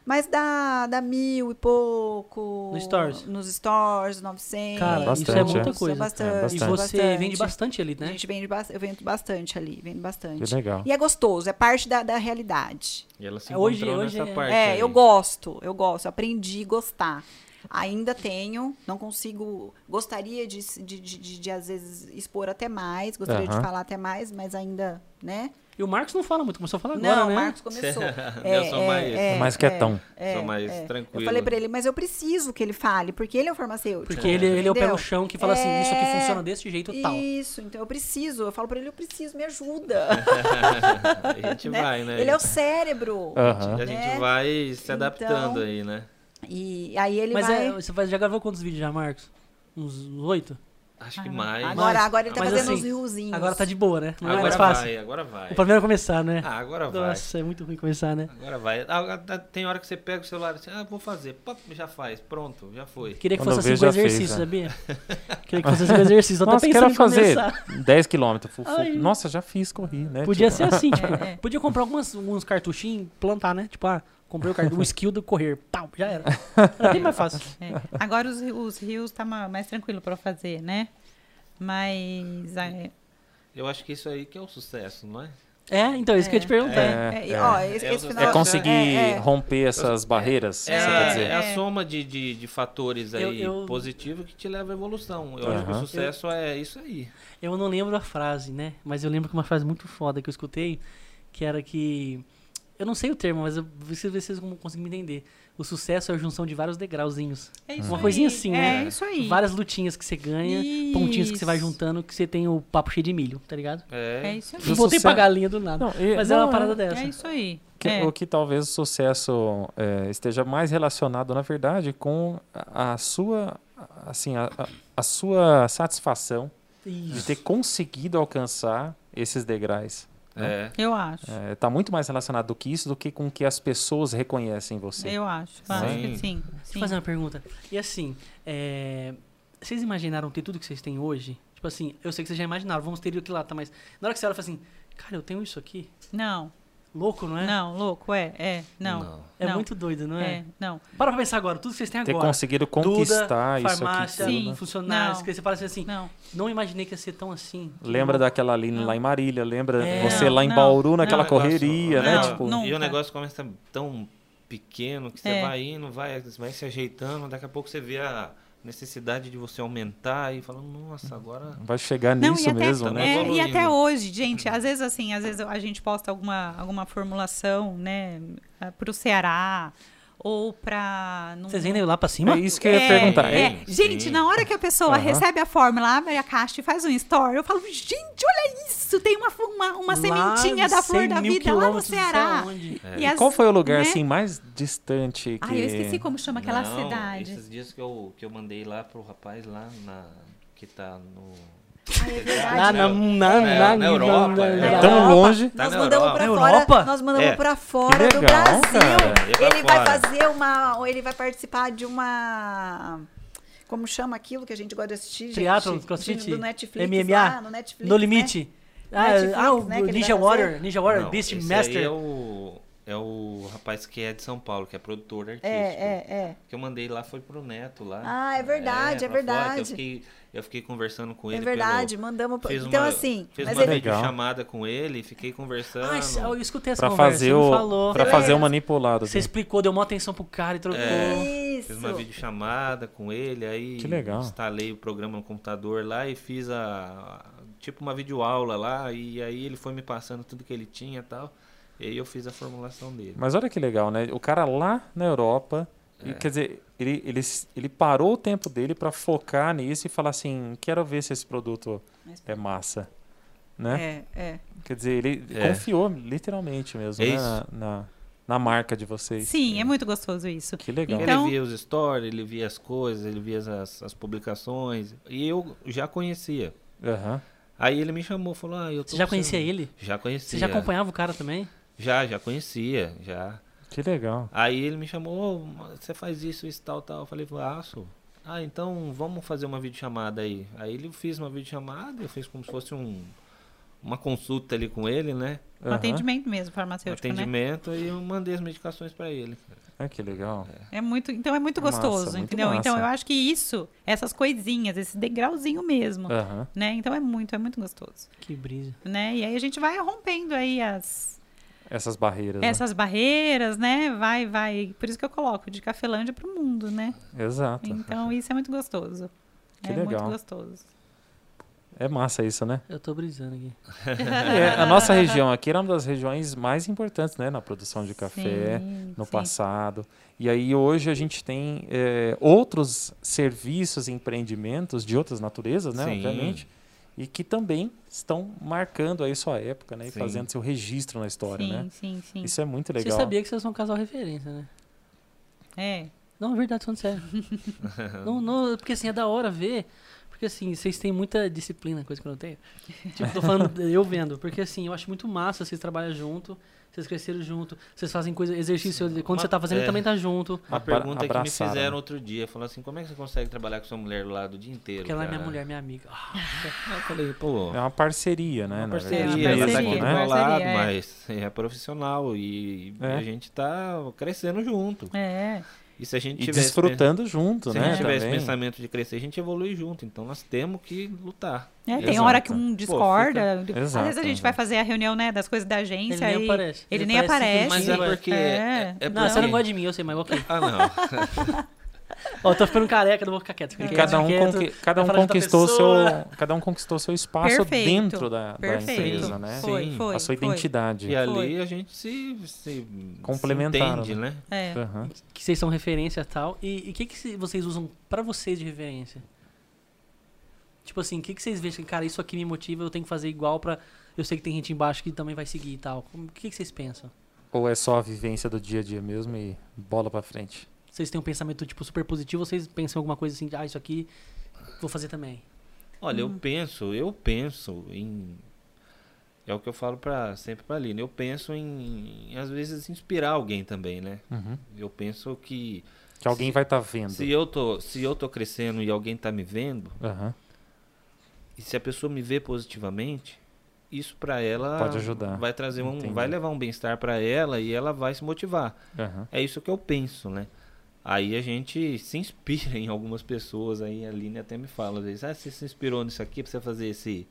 Mas dá, dá mil e pouco. No stores. Nos stores, novecentos. Cara, bastante, isso é muita é. coisa. É bastante, é, bastante. E você bastante. vende bastante ali, né? A gente vende bastante. Eu vendo bastante ali. Vendo bastante. Que legal. E é gostoso, é parte da, da realidade. E ela se hoje, encontrou hoje nessa é. parte. É, aí. eu gosto, eu gosto. Aprendi a gostar. Ainda tenho, não consigo, gostaria de, de, de, de, de às vezes expor até mais, gostaria uhum. de falar até mais, mas ainda, né? E o Marcos não fala muito, começou a falar agora, não, né? Não, o Marcos começou. é, eu sou mais, é, é, mais quietão. É, é, sou mais é. tranquilo. Eu falei pra ele, mas eu preciso que ele fale, porque ele é o farmacêutico. Porque ele, ele é o pé no chão que fala é, assim, isso aqui funciona desse jeito e tal. Isso, então eu preciso, eu falo pra ele, eu preciso, me ajuda. A gente né? vai, né? Ele é o cérebro. Uhum. Né? A gente vai se adaptando então, aí, né? E aí ele mas vai... Mas é, você já gravou quantos vídeos já, Marcos? Uns oito? Acho que ah, mais. Agora, agora ele tá mas fazendo assim, uns riozinhos. Agora tá de boa, né? Não agora é mais fácil. Vai, agora vai. O problema é começar, né? Ah, agora Nossa, vai. Nossa, é muito ruim começar, né? Agora vai. Ah, tem hora que você pega o celular e diz, ah, vou fazer. Pop, já faz. Pronto, já foi. Queria que Quando fosse cinco exercícios, sabia? Queria que fosse cinco exercícios. Eu tô Nossa, pensando quero fazer dez quilômetros. Nossa, já fiz, corri, né? Podia tipo... ser assim, tipo, é, é. podia comprar algumas, uns cartuchinhos e plantar, né? Tipo, ah... comprei o, card... o skill do correr. Pau, já era. Era bem mais fácil. É. Agora os, os rios tá mais tranquilo para fazer, né? Mas... eu acho que isso aí que é o sucesso, não é? É, então, isso é. que eu ia te perguntar. É, é. é. Ó, esse, esse final... é conseguir é, é. romper essas é. barreiras, é. você quer dizer? É a soma de, de, de fatores aí eu, eu... positivos que te leva à evolução. Eu uhum. acho que o sucesso eu... é isso aí. Eu não lembro a frase, né? Mas eu lembro que uma frase muito foda que eu escutei, que era que... eu não sei o termo, mas eu preciso ver se vocês conseguem me entender. O sucesso é a junção de vários degrauzinhos. É isso Uma aí, coisinha assim, é né? É isso aí. Várias lutinhas que você ganha, isso. pontinhos que você vai juntando, que você tem o papo cheio de milho, tá ligado? É, é isso aí. Eu voltei pra galinha do nada, não, e, mas não, é uma parada dessa. É isso aí. Que, é. O que talvez o sucesso é, esteja mais relacionado, na verdade, com a, a sua, assim, a, a, a sua satisfação isso. de ter conseguido alcançar esses degraus. É. Eu acho. É, tá muito mais relacionado do que isso, do que com que as pessoas reconhecem você. Eu acho, eu sim. acho que sim. Deixa eu fazer uma pergunta. E assim, é... vocês imaginaram ter tudo que vocês têm hoje? Tipo assim, eu sei que vocês já imaginaram, vamos ter aquilo lá, tá? Mas na hora que você olha, fala assim, cara, eu tenho isso aqui? Não. Louco, não é? Não, louco, é, é, não. não. É não. muito doido, não é? É, não. Para pra pensar agora, tudo que vocês têm agora. Ter conseguido conquistar Duda, isso farmácia, aqui. Sim. Funcionários, não. que você fala assim, não. não imaginei que ia ser tão assim. Lembra não. daquela Aline lá em Marília, lembra é. você lá em não. Bauru, naquela não. correria, não. né? Não. Tipo... Nunca. E o negócio começa tão pequeno que você é. vai indo, vai, vai se ajeitando, daqui a pouco você vê a... necessidade de você aumentar e falando, nossa, agora... vai chegar não, nisso até, mesmo, né? É, e até hoje, gente, às vezes assim, às vezes a gente posta alguma, alguma formulação, né, pro Ceará ou pra... Não... vocês vendem lá pra cima? É isso que eu ia é, perguntar. É. É. Gente, Sim. na hora que a pessoa uhum. recebe a fórmula, abre a caixa e faz um story, eu falo, gente, olha isso, tem uma, uma, uma sementinha da Flor da Vida lá no Ceará. É. E, e as, qual foi o lugar, né? assim, mais distante que... ah, eu esqueci como chama aquela Não, cidade. Esses dias que eu, que eu mandei lá pro rapaz lá, na, que tá no... Ah, é na, na, na, na Europa. Na, na, na, tão Europa. longe. Tá nós, mandamos pra fora, nós mandamos é. pra fora legal, do Brasil. Cara. Ele vai fazer uma. Ele vai participar de uma. Como chama aquilo que a gente gosta de assistir? Teatro, do Netflix. M M A. Lá, no Netflix. No Limite. Né? Ah, Netflix, ah, o né, Ninja Warrior. Ninja Warrior, Beast Master. É o, é o rapaz que é de São Paulo, que é produtor artístico. É, é, é. O que eu mandei lá foi pro Neto lá. Ah, é verdade, é, é verdade. Eu fiquei conversando com ele. É verdade, pelo... mandamos... Fiz então, uma, assim... Fiz mas uma ele... videochamada com ele, fiquei conversando. Ah, eu escutei essa pra conversa, fazer o... falou. Pra fazer o manipulado. Você explicou, deu uma atenção pro cara e trocou. É, isso. Fiz uma videochamada com ele, aí... que legal. Instalei o programa no computador lá e fiz a... tipo uma videoaula lá, e aí ele foi me passando tudo que ele tinha e tal. E aí eu fiz a formulação dele. Mas olha que legal, né? O cara lá na Europa... É. Quer dizer, ele, ele, ele parou o tempo dele para focar nisso e falar assim, quero ver se esse produto é massa. Né? É, é. Quer dizer, ele é. confiou literalmente mesmo, é né? na, na, na marca de vocês. Sim, é. é muito gostoso isso. Que legal. Então... Ele via os stories, ele via as coisas, ele via as, as publicações. E eu já conhecia. Uhum. Aí ele me chamou, falou... Ah, eu tô Você já conhecia ele? Já conhecia. Você já acompanhava o cara também? Já, já conhecia, já. Que legal. Aí ele me chamou, oh, você faz isso, isso, tal, tal. Eu falei, faço. Ah, então vamos fazer uma videochamada aí. Aí ele fez uma videochamada, eu fiz como se fosse um... Uma consulta ali com ele, né? Um uhum. atendimento mesmo, farmacêutico, atendimento, né? E eu mandei as medicações para ele. Ah, que legal. É. É muito, então é muito gostoso, massa, entendeu? Muito então eu acho que isso, essas coisinhas, esse degrauzinho mesmo, uhum. né? Então é muito, é muito gostoso. Que brisa. Né? E aí a gente vai rompendo aí as... Essas barreiras. Essas né? barreiras, né? Vai, vai. Por isso que eu coloco de Cafelândia pro mundo, né? Exato. Então isso é muito gostoso. Que é legal. Muito gostoso. É massa isso, né? Eu tô brisando aqui. É, a nossa região aqui era uma das regiões mais importantes, né? Na produção de café, sim, no sim. passado. E aí hoje a gente tem é, outros serviços e empreendimentos de outras naturezas, né? Sim. Obviamente. E que também estão marcando aí sua época, né? E sim. fazendo seu registro na história, sim, né? Sim, sim, isso é muito legal. Você sabia que vocês são um casal referência, né? É. Não, é verdade, falando sério. não, não, porque assim, é da hora ver... Porque assim, vocês têm muita disciplina, coisa que eu não tenho. Tipo, tô falando, eu vendo. Porque assim, eu acho muito massa, vocês trabalham junto, vocês cresceram junto, vocês fazem coisa, exercício, quando uma, você tá fazendo, é, ele também tá junto. Uma pergunta que me fizeram outro dia, falaram assim, como é que você consegue trabalhar com sua mulher do lado o dia inteiro? Porque ela é minha mulher, minha amiga. Ah, eu falei, pô... É uma parceria, né? Uma parceria, é uma parceria, ela tá aqui do meu lado, é. mas é profissional e é. a gente tá crescendo junto. É, E, se a gente e tivesse, desfrutando junto, se né? Se a gente tiver esse pensamento de crescer, a gente evolui junto. Então, nós temos que lutar. É, tem Exato. hora que um discorda. Pô, fica... Às Exato. vezes a gente vai fazer a reunião, né, das coisas da agência. Ele nem aparece. Ele, ele nem aparece. Mas é porque... É. É, é não, porque... você não gosta de mim, eu sei, mas ok. Ah, não. Ó, tô ficando careca, não vou ficar quieto. Ficar cada, quieto, um conqui... cada, um conquistou seu... cada um conquistou seu espaço perfeito, dentro da, da empresa, né? Foi, Sim. Foi, a sua foi. identidade. E ali foi. a gente se, se complementaram, se entende, né? né? É. Uhum. Que vocês são referência tal. E o que, que vocês usam pra vocês de referência? Tipo assim, o que, que vocês veem? Cara, isso aqui me motiva, eu tenho que fazer igual pra... Eu sei que tem gente embaixo que também vai seguir e tal. O que, que vocês pensam? Ou é só a vivência do dia a dia mesmo e bola pra frente? Vocês têm um pensamento tipo super positivo, vocês pensam alguma coisa assim, ah, isso aqui vou fazer também? Olha, hum. eu penso, eu penso em... É o que eu falo pra, sempre pra Lina, eu penso em, às vezes, inspirar alguém também, né? Uhum. Eu penso que... Que alguém se, vai estar tá vendo. Se eu, tô, se eu tô crescendo e alguém tá me vendo, uhum. e se a pessoa me vê positivamente, isso pra ela pode ajudar. Vai trazer um, vai levar um bem-estar pra ela e ela vai se motivar. Uhum. É isso que eu penso, né? Aí a gente se inspira em algumas pessoas, aí a Aline até me fala, às vezes, ah, você se inspirou nisso aqui pra você fazer esse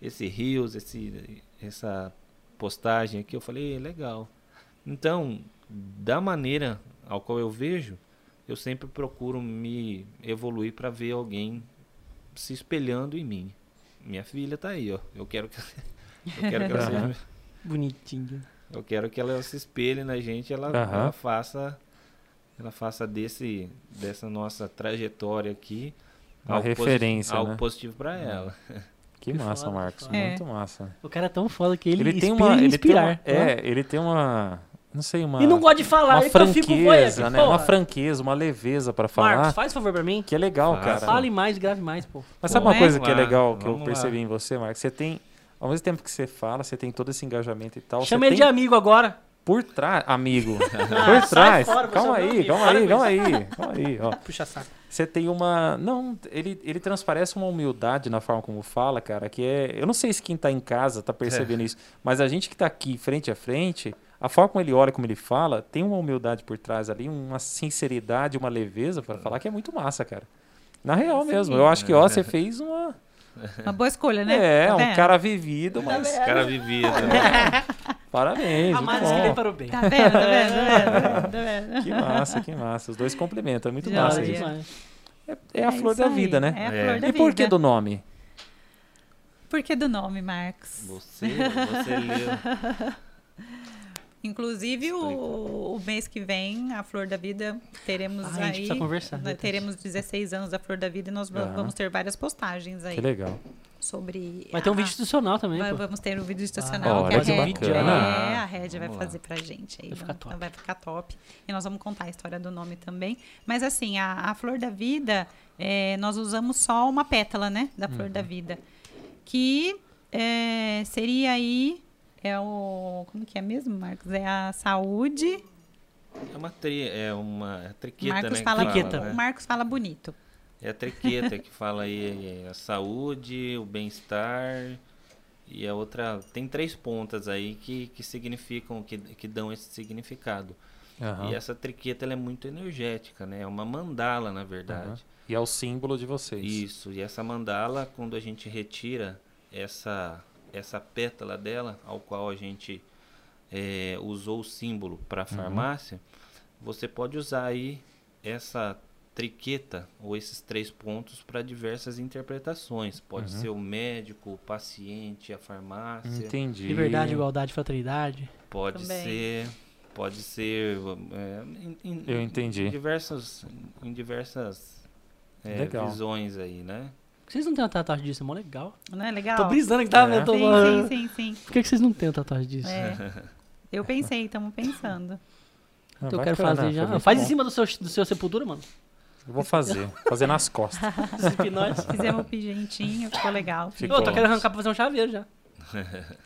esse reels, esse, essa postagem aqui. Eu falei, legal. Então, da maneira ao qual eu vejo, eu sempre procuro me evoluir para ver alguém se espelhando em mim. Minha filha tá aí, ó. Eu quero que, eu quero que ela seja... Bonitinha. Eu quero que ela se espelhe na gente, ela, uhum. ela faça... ela faça desse, dessa nossa trajetória aqui uma algo referência, posi- né? algo positivo para ela. Que, que massa, foda, Marcos. Foda. Muito é. massa. O cara é tão foda que ele, ele tem uma ele inspirar. Tem uma, é, ele tem uma... Não sei, uma... E não gosta de falar. Uma ele franqueza, tá né? Uma franqueza, uma leveza para falar. Marcos, faz favor para mim. Que é legal, ah, cara. Fale mais, grave mais, pô. Mas pô, sabe uma é? coisa que é legal, que Vamos eu percebi lá. em você, Marcos? Você tem... Ao mesmo tempo que você fala, você tem todo esse engajamento e tal. Chama ele tem... de amigo agora. Por trás, amigo, ah, por trás, fora, calma, aí, calma, aí, calma aí, calma aí, calma aí, puxa saco. Você tem uma, não, ele, ele transparece uma humildade na forma como fala, cara, que é, eu não sei se quem tá em casa tá percebendo é. isso, mas a gente que tá aqui frente a frente, a forma como ele olha, como ele fala, tem uma humildade por trás ali, uma sinceridade, uma leveza pra falar que é muito massa, cara. Na real Sim. mesmo, eu acho que, ó, você fez uma... Uma boa escolha, né? É, tá um cara vivido, mas... Tá cara vivido. Né? Parabéns, a Maris que deparou bem. Tá vendo, tá vendo, tá vendo, tá vendo. Que massa, que massa. Os dois complementam, é muito Já massa. Isso. É, é a é flor da aí. vida, né? É a flor é. da e vida. E por que do nome? Por que do nome, Marcos? Você, você leu. Inclusive, o, o mês que vem, a Flor da Vida, teremos ah, aí... A gente precisa conversar. Né, teremos dezesseis anos da Flor da Vida e nós ah. vamos ter várias postagens aí. Que legal. Sobre... Vai ter um a... vídeo institucional também. Vai, vamos ter um vídeo institucional ah, que a Red, é, a Red vai fazer pra gente. Aí, vai, ficar top. vai ficar top. E nós vamos contar a história do nome também. Mas assim, a, a Flor da Vida, é, nós usamos só uma pétala, né? Da Flor uhum. da Vida. Que é, seria aí... É o... Como que é mesmo, Marcos? É a saúde... É uma tri... É uma triqueta, Marcos né? Fala, triqueta. Fala, né? O Marcos fala bonito. É a triqueta que fala aí a saúde, o bem-estar e a outra... Tem três pontas aí que, que significam, que, que dão esse significado. Uhum. E essa triqueta ela é muito energética, né? É uma mandala, na verdade. Uhum. E é o símbolo de vocês. Isso. E essa mandala, quando a gente retira essa... essa pétala dela, ao qual a gente é, usou o símbolo para a farmácia, uhum. você pode usar aí essa triqueta ou esses três pontos para diversas interpretações. Pode uhum. ser o médico, o paciente, a farmácia. Entendi. Liberdade, igualdade, fraternidade. Pode Também. ser, pode ser. É, em, em, Eu entendi. Em, diversos, em diversas é, visões aí, né? Por que vocês não têm uma tatuagem disso? É mó legal. Não é legal? Tô brisando que tava... É. Tô... Sim, sim, sim, sim. Por que vocês não têm uma tatuagem disso? É. Eu pensei, estamos pensando. Ah, então eu quero fazer não, já. Não, faz bom. em cima do seu, do seu sepultura, mano. Eu vou fazer. Fazer nas costas. Fizemos um pigentinho, ficou legal. Ficou. Eu tô querendo arrancar pra fazer um chaveiro já.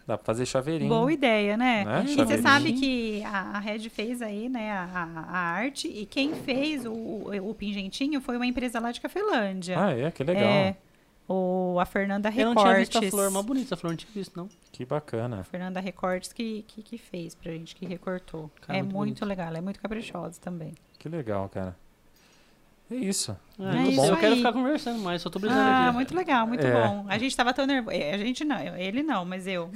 Dá pra fazer chaveirinho. Boa ideia, né? né? E você sabe que a Red fez aí, né, a, a arte. E quem fez o, o, o pingentinho foi uma empresa lá de Cafelândia. Ah, é? Que legal. É. O, a Fernanda Recortes. Eu não tinha visto a flor, uma bonita a flor, não tinha visto, não. Que bacana. A Fernanda Recortes que, que, que fez pra gente, que recortou. Cara, é muito, muito legal, ela é muito caprichosa também. Que legal, cara. É isso. É, muito é bom. Isso eu quero ficar conversando mais, só tô brincando ah, aqui. Muito legal, muito é. bom. A gente tava tão nervosa. A gente não, ele não, mas eu.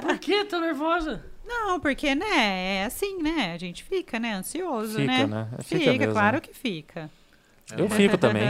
Por que tão nervosa? Não, porque, né, é assim, né? A gente fica, né, ansioso, fica, né? né? Fica, fica claro que fica. Eu fico também.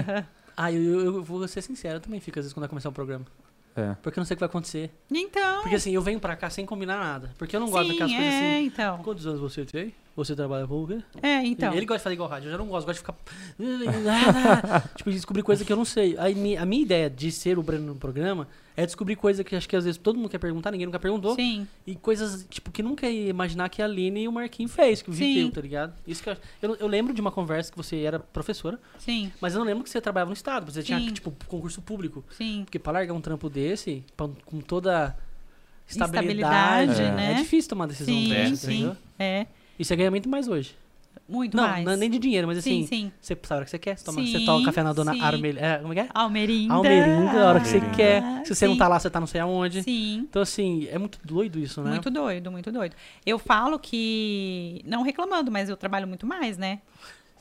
Ah, eu, eu, eu vou ser sincero, eu também fico às vezes quando vai começar o programa. É. Porque eu não sei o que vai acontecer. Então... Porque assim, eu venho pra cá sem combinar nada. Porque eu não gosto Sim, daquelas é, coisas assim. Então. Quantos anos você tem? Você trabalha com o quê? É, então. Ele, ele gosta de fazer igual rádio, eu já não gosto, gosto de ficar... tipo, descobrir coisa que eu não sei. A, a minha ideia de ser o Breno no programa é descobrir coisa que acho que às vezes todo mundo quer perguntar, ninguém nunca perguntou. Sim. E coisas, tipo, que nunca ia imaginar que a Aline e o Marquinhos fez, que viveu, tá ligado? Isso que eu, eu, eu lembro de uma conversa que você era professora. Sim. Mas eu não lembro que você trabalhava no Estado, você Sim. tinha, tipo, concurso público. Sim. Porque pra largar um trampo desse, pra, com toda estabilidade, estabilidade, né? É difícil tomar decisão sim, dessa, sim. entendeu? É. E você ganha muito mais hoje. Muito não, mais. Não, nem de dinheiro, mas assim, sim, sim. você sabe a hora que você quer. Você toma, sim, você toma café na dona Armel... é, como é que é? Almerinda. Almerinda, a hora que você quer. Se você sim. não tá lá, você tá não sei aonde. Sim. Então, assim, é muito doido isso, né? Muito doido, muito doido. Eu falo que... Não reclamando, mas eu trabalho muito mais, né?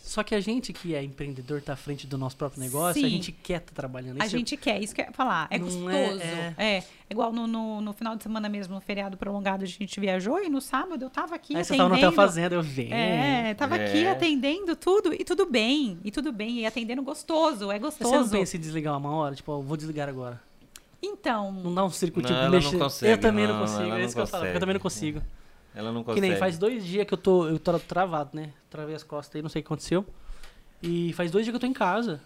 Só que a gente que é empreendedor, tá à frente do nosso próprio negócio, Sim. a gente quer tá trabalhando. Isso a gente é... quer, isso que eu ia falar. É não gostoso. É, é. é igual no, no, no final de semana mesmo, no feriado prolongado, a gente viajou e no sábado eu tava aqui Aí atendendo. Você tava no hotel fazenda, eu vi. É, tava é. aqui atendendo tudo e tudo bem. E tudo bem, e atendendo gostoso, é gostoso. Você não pensa em desligar uma hora? Tipo, ó, vou desligar agora. Então... Não dá um circuitinho de mexer. Eu também não, não consigo, não é isso que eu falo. Eu também não consigo. É. Ela não consegue. Que nem faz dois dias que eu tô, eu tô travado, né? Travei as costas aí, não sei o que aconteceu. E faz dois dias que eu tô em casa.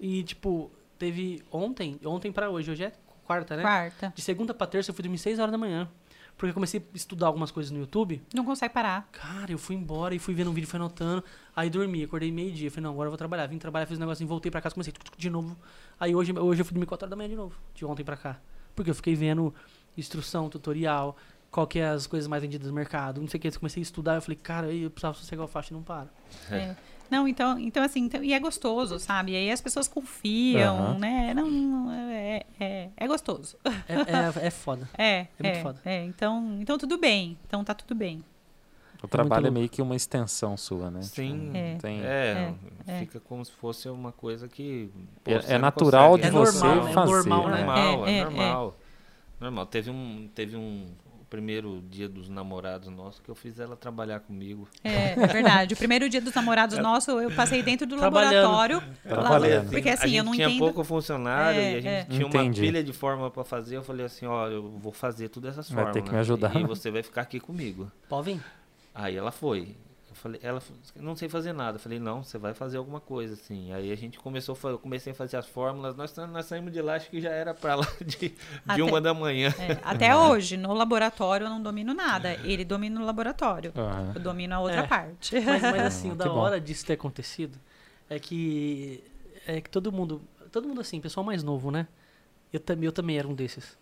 E, tipo, teve ontem, ontem pra hoje, hoje é quarta, né? Quarta. De segunda pra terça eu fui dormir seis horas da manhã. Porque eu comecei a estudar algumas coisas no YouTube. Não consegue parar. Cara, eu fui embora e fui vendo um vídeo, fui anotando. Aí dormi, acordei meio-dia. Falei, não, agora eu vou trabalhar. Vim trabalhar, fiz um negocinho, voltei pra casa, comecei tuc, tuc, de novo. Aí hoje, hoje eu fui dormir quatro horas da manhã de novo, de ontem pra cá. Porque eu fiquei vendo instrução, tutorial... Qual que é as coisas mais vendidas no mercado, não sei o que. Eu comecei a estudar, eu falei, cara, eu precisava sossegar a faixa e não para. É. Não, então, então assim, então, e é gostoso, sabe? E aí as pessoas confiam, uhum. né? Não, é, é, é gostoso. É, é, é foda. É, é muito é, foda. É, então, então tudo bem, então tá tudo bem. O é trabalho é meio que uma extensão sua, né? Sim, é, tem... é, é. Fica como se fosse uma coisa que... Pô, é, é natural consegue. de é você normal, fazer. É normal, né? normal, é, é, é normal. É. Normal, teve um... Teve um primeiro dia dos namorados nossos que eu fiz ela trabalhar comigo. É, é verdade. O primeiro dia dos namorados nossos eu passei dentro do laboratório. Trabalhando. Porque assim, a gente eu não tinha entendo. pouco funcionário é, e a gente é. tinha uma Entendi. pilha de forma pra fazer. Eu falei assim, ó, eu vou fazer tudo essas formas. Vai ter que né? me ajudar. E você vai ficar aqui comigo. Pode vir. Aí ela foi. Eu falei, ela não sei fazer nada. Eu falei, não, você vai fazer alguma coisa, assim. Aí a gente começou, eu comecei a fazer as fórmulas. Nós, nós saímos de lá, acho que já era para lá de, de até, uma da manhã. É, até uhum. hoje, no laboratório eu não domino nada. Ele domina o laboratório. Uhum. Eu domino a outra é. parte. Mas, mas assim, uhum, da hora disso ter acontecido é que, é que todo mundo, todo mundo assim, pessoal mais novo, né? Eu também, eu também era um desses.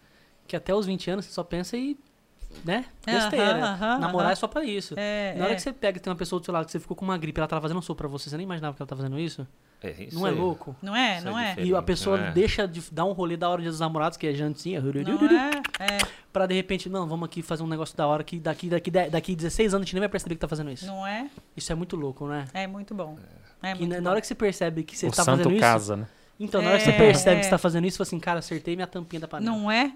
Que até os vinte anos você só pensa e... né? Besteira. Uhum, uhum, namorar uhum. é só pra isso. É, Na hora é. que você pega e tem uma pessoa do seu lado que você ficou com uma gripe, ela tava fazendo um sopro pra você, você nem imaginava que ela tava fazendo isso? É, isso não é, é louco? Não é, isso não é. é. E a pessoa é. deixa de dar um rolê da hora dos namorados, que é jantinha, é? É. pra de repente, não, vamos aqui fazer um negócio da hora que daqui, daqui, daqui dezesseis anos a gente nem vai perceber que tá fazendo isso. Não é? Isso é muito louco, né? É muito bom. É. É muito na, bom. na hora que você percebe que você o tá santo fazendo casa, isso... né? Então, na hora é, que você percebe é. que você tá fazendo isso, você fala assim, cara, acertei minha tampinha da panela. Não é?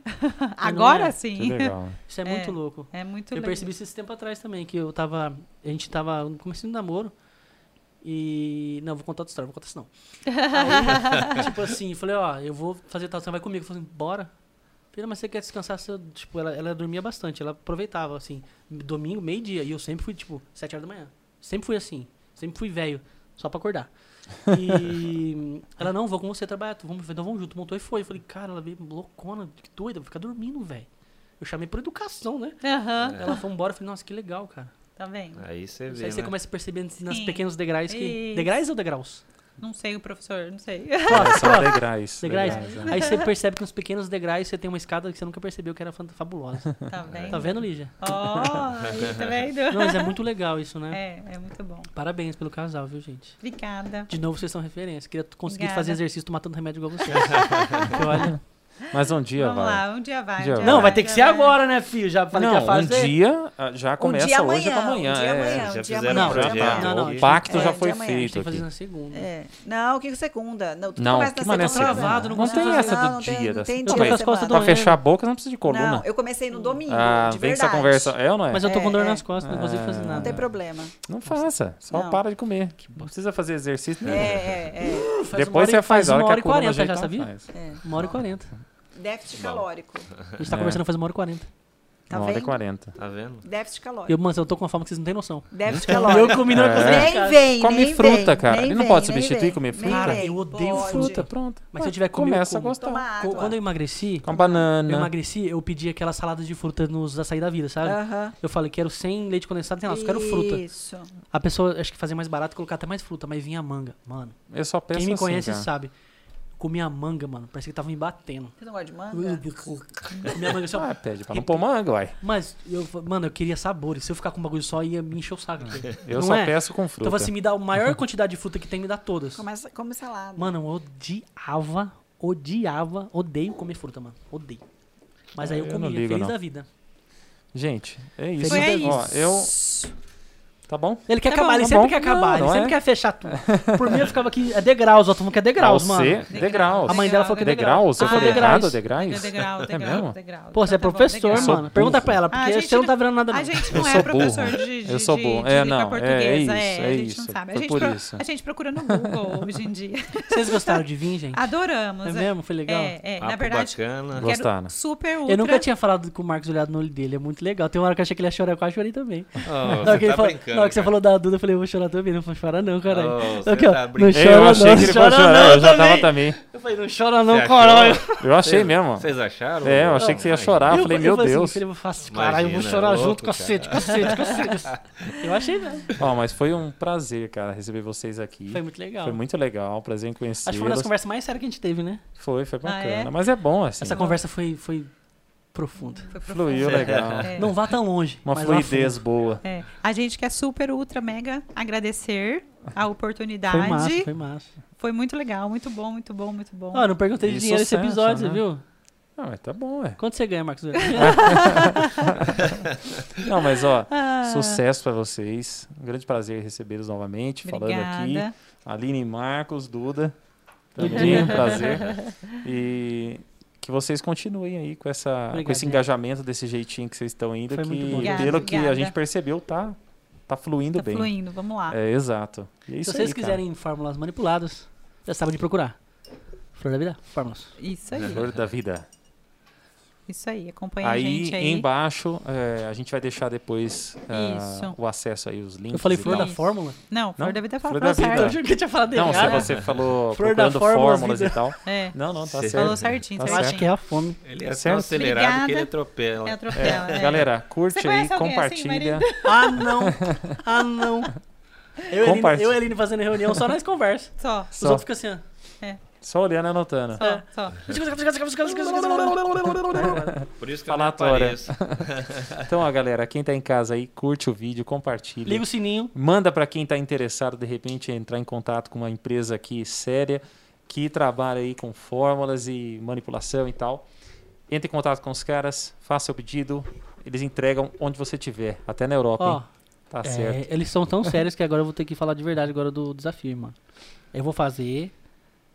Agora não é. sim. Que legal. Isso é, é muito louco. É muito eu legal. percebi isso esse tempo atrás também, que eu tava... A gente tava no começo do namoro e... Não, vou contar outra história, vou contar isso não. Aí, tipo assim, falei, ó, eu vou fazer tal, você vai comigo. Eu falei, bora. Falei, mas você quer descansar? Você... Tipo, ela, ela dormia bastante, ela aproveitava, assim, domingo, meio-dia. E eu sempre fui, tipo, sete horas da manhã. Sempre fui assim, sempre fui velho, só pra acordar. E ela, não, vou com você trabalhar, vamos, então vamos junto, montou e foi. Eu falei, cara, ela veio loucona, que doida, vou ficar dormindo, velho. Eu chamei por educação, né? Uhum. É. Ela foi embora, eu falei, nossa, que legal, cara. Tá vendo? Aí você vê, Aí você né? começa a perceber nos pequenos degraus que... Degraus ou degraus? Não sei, o professor, não sei. Claro, só degraus. degraus. degraus é. Aí você percebe que nos pequenos degraus você tem uma escada que você nunca percebeu que era fabulosa. Tá vendo? Tá vendo, Lígia? Oh, tá vendo? Não, mas é muito legal isso, né? É, é muito bom. Parabéns pelo casal, viu, gente? Obrigada. De novo, vocês são referência. Queria conseguir Obrigada. fazer exercício tomando tanto remédio igual vocês. Porque olha... Mas um dia Vamos vai. Vamos lá, um dia vai. Um dia não, vai, vai ter que ser vai. agora, né, filho? Já falei não, que ia fazer. Um dia já começa um dia amanhã, hoje pra amanhã. Um dia amanhã, é, um já dia amanhã. Um projeto, não, não, não, o pacto é, já foi feito. Tem que fazer na segunda. É. Não, o que segunda? Não, tudo não, começa na segunda. É segunda. Travado, não, não tem não, essa do não, dia. Não tem, não tem dia. Pra fechar a boca, não precisa de coluna. Não, eu comecei no domingo, de verdade. Conversa. É ou não é? Mas eu tô com dor nas costas, não consigo fazer nada. Não tem problema. Não faça, só para de comer. Não precisa fazer exercício. É, é. Depois você faz a hora que a coluna já sabia. Uma hora e quarenta. Déficit Bom. calórico. A gente tá é. conversando faz uma hora e quarenta. Tá uma vendo? hora e quarenta. Tá vendo? Déficit calórico. Eu, mas eu tô com uma fama que vocês não têm noção. Déficit calórico. Eu comi na cozinha. É. Nem vem, Come nem fruta, vem, cara. Nem Ele não pode substituir vem, comer fruta? Cara, eu odeio pode. fruta. Pronto. Mas Ué, se eu tiver comigo, começa eu a gostar. Quando eu emagreci... Com banana. Eu emagreci, eu pedi aquelas saladas de fruta nos açaí da vida, sabe? Uh-huh. Eu falei, quero sem leite condensado, sem nada, eu quero fruta. Isso. A pessoa, acho que fazia mais barato, colocar até mais fruta, mas vinha manga. Mano, eu só penso assim, quem me conhece sabe. Comi a manga, mano. Parecia que tava me batendo. Você não gosta de manga? Minha manga só... Ah, pede pra não pôr manga, uai. Mas, eu, mano, eu queria sabores. Se eu ficar com um bagulho só, ia me encher o saco. Eu não só é? peço com fruta. Então, assim, me dá a maior quantidade de fruta que tem, me dá todas. Começa, come salada. Mano, eu odiava, odiava, odeio comer fruta, mano. Odeio. Mas aí eu, eu comia, ligo, feliz não. da vida. Gente, é isso. Foi é isso. Ó, eu... Tá bom? Ele quer tá acabar, bom, ele sempre bom. quer acabar, não, ele sempre é. quer fechar tudo. Por mim, eu ficava aqui, é degraus, ó, todo mundo quer degraus, mano. Você, degraus. A mãe dela falou que é degraus. Degraus, eu falei errado, degraus. Degraus, degraus, degraus. Pô, você é professor, mano. Pergunta pra ela, porque você não tá virando nada. A gente não é professor de língua portuguesa, é, a gente não sabe. A gente procura no Google hoje em dia. Vocês gostaram de vir, gente? Adoramos. É mesmo? Foi legal? É, na verdade, gostaram. Super ultra. Eu nunca tinha falado com o Marcos olhado no olho dele, é muito legal. Tem uma hora que eu achei que ele ia chorar, eu quase chorei também. Você tá brincando. Na hora que você falou da Duda, eu falei, eu vou chorar também. Não vou chorar não, caralho. Oh, okay, tá não chora eu achei não, que ele chora chora não, eu já tava também. Eu falei, não chora não, caralho. Eu achei Cês, mesmo. Vocês acharam? É, eu achei que você ia chorar. Eu falei, meu eu Deus. Assim, eu falei, caralho, eu vou chorar louco, junto, cara. cacete, cacete, cacete. Eu achei mesmo. Ó, mas foi um prazer, cara, receber vocês aqui. Foi muito legal. Foi muito legal, um prazer em conhecê-los. Acho que foi uma das conversas mais sérias que a gente teve, né? Foi, foi bacana. Ah, é? Mas é bom, assim. Essa conversa foi... foi... Profundo. Fluiu legal. É. Não vá tão longe. Uma fluidez boa. É. A gente quer super, ultra, mega agradecer a oportunidade. Foi massa, foi massa. Foi muito legal, muito bom, muito bom, muito bom. Ah, não perguntei de e dinheiro sucesso, nesse episódio, né? Você viu? Ah, mas tá bom, é. Quanto você ganha, Marcos? Não, mas ó, ah. sucesso pra vocês. Um grande prazer recebê-los novamente, Obrigada. falando aqui. Aline, Marcos, Duda. Também um prazer. E... que vocês continuem aí com, essa, Obrigada, com esse engajamento desse jeitinho que vocês estão indo. Foi que, muito bom. Obrigada, pelo que Obrigada. a gente percebeu, tá, tá fluindo tá bem. Tá fluindo, vamos lá. É, exato. E é isso Se vocês aí, quiserem cara. fórmulas manipuladas, já sabem de procurar. Flor da Vida, fórmulas. Isso aí. Flor da Vida. Isso aí, acompanha aí, a gente aí. Aí embaixo, é, a gente vai deixar depois uh, o acesso aí, os links. Eu falei Flor da Fórmula? Não, Flor da Vida falou certo. Eu juro que eu tinha falado errado. Não, se você falou Flor da Fórmulas e tal. É. Não, não, tá certo. Você falou certinho. Eu acho que é a fome. Ele é tão acelerado que ele atropela. É, atropela. É. Galera, curte aí, compartilha. Assim, ah, não. Ah, não. Eu e a Aline fazendo reunião, só nós conversa. Só. Os outros ficam assim, ó. É. Só olhando e anotando. Só, só. Por isso que eu não apareço. Então, ó, galera, quem tá em casa aí, curte o vídeo, compartilha. Liga o sininho. Manda para quem tá interessado, de repente, entrar em contato com uma empresa aqui séria, que trabalha aí com fórmulas e manipulação e tal. Entre em contato com os caras, faça seu pedido, eles entregam onde você estiver, até na Europa, ó, hein? Tá é, certo. Eles são tão sérios que agora eu vou ter que falar de verdade agora do desafio, mano. Eu vou fazer...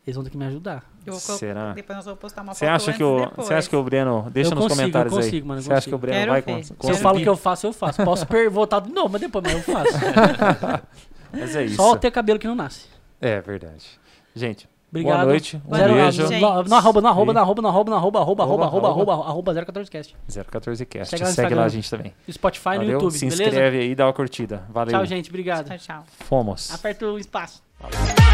Eles vão ter que me ajudar. Vou, será? Depois nós vamos postar uma foto antes e depois. Você acha que o Breno... Deixa eu nos consigo, comentários eu consigo, aí. Mano, eu você consigo. Acha que o Breno Quero vai cons conseguir? Se eu falo que eu faço, eu faço. Posso votar de novo, mas depois mas eu faço. Mas é isso. Só ter cabelo que não nasce. É verdade. Gente, obrigado. Boa noite. Um zero, beijo. No arroba, no arroba, no arroba, no arroba, no arroba, arroba, arroba, arroba, arroba, arroba, arroba zero quatorze cast. zero quatorze cast. Segue, Segue lá a gente também. Spotify, valeu. No YouTube, se beleza? Se inscreve aí e dá uma curtida. Valeu. Tchau, gente. Obrigado. Tchau, tchau. Fomos. Aperta o espaço. Valeu.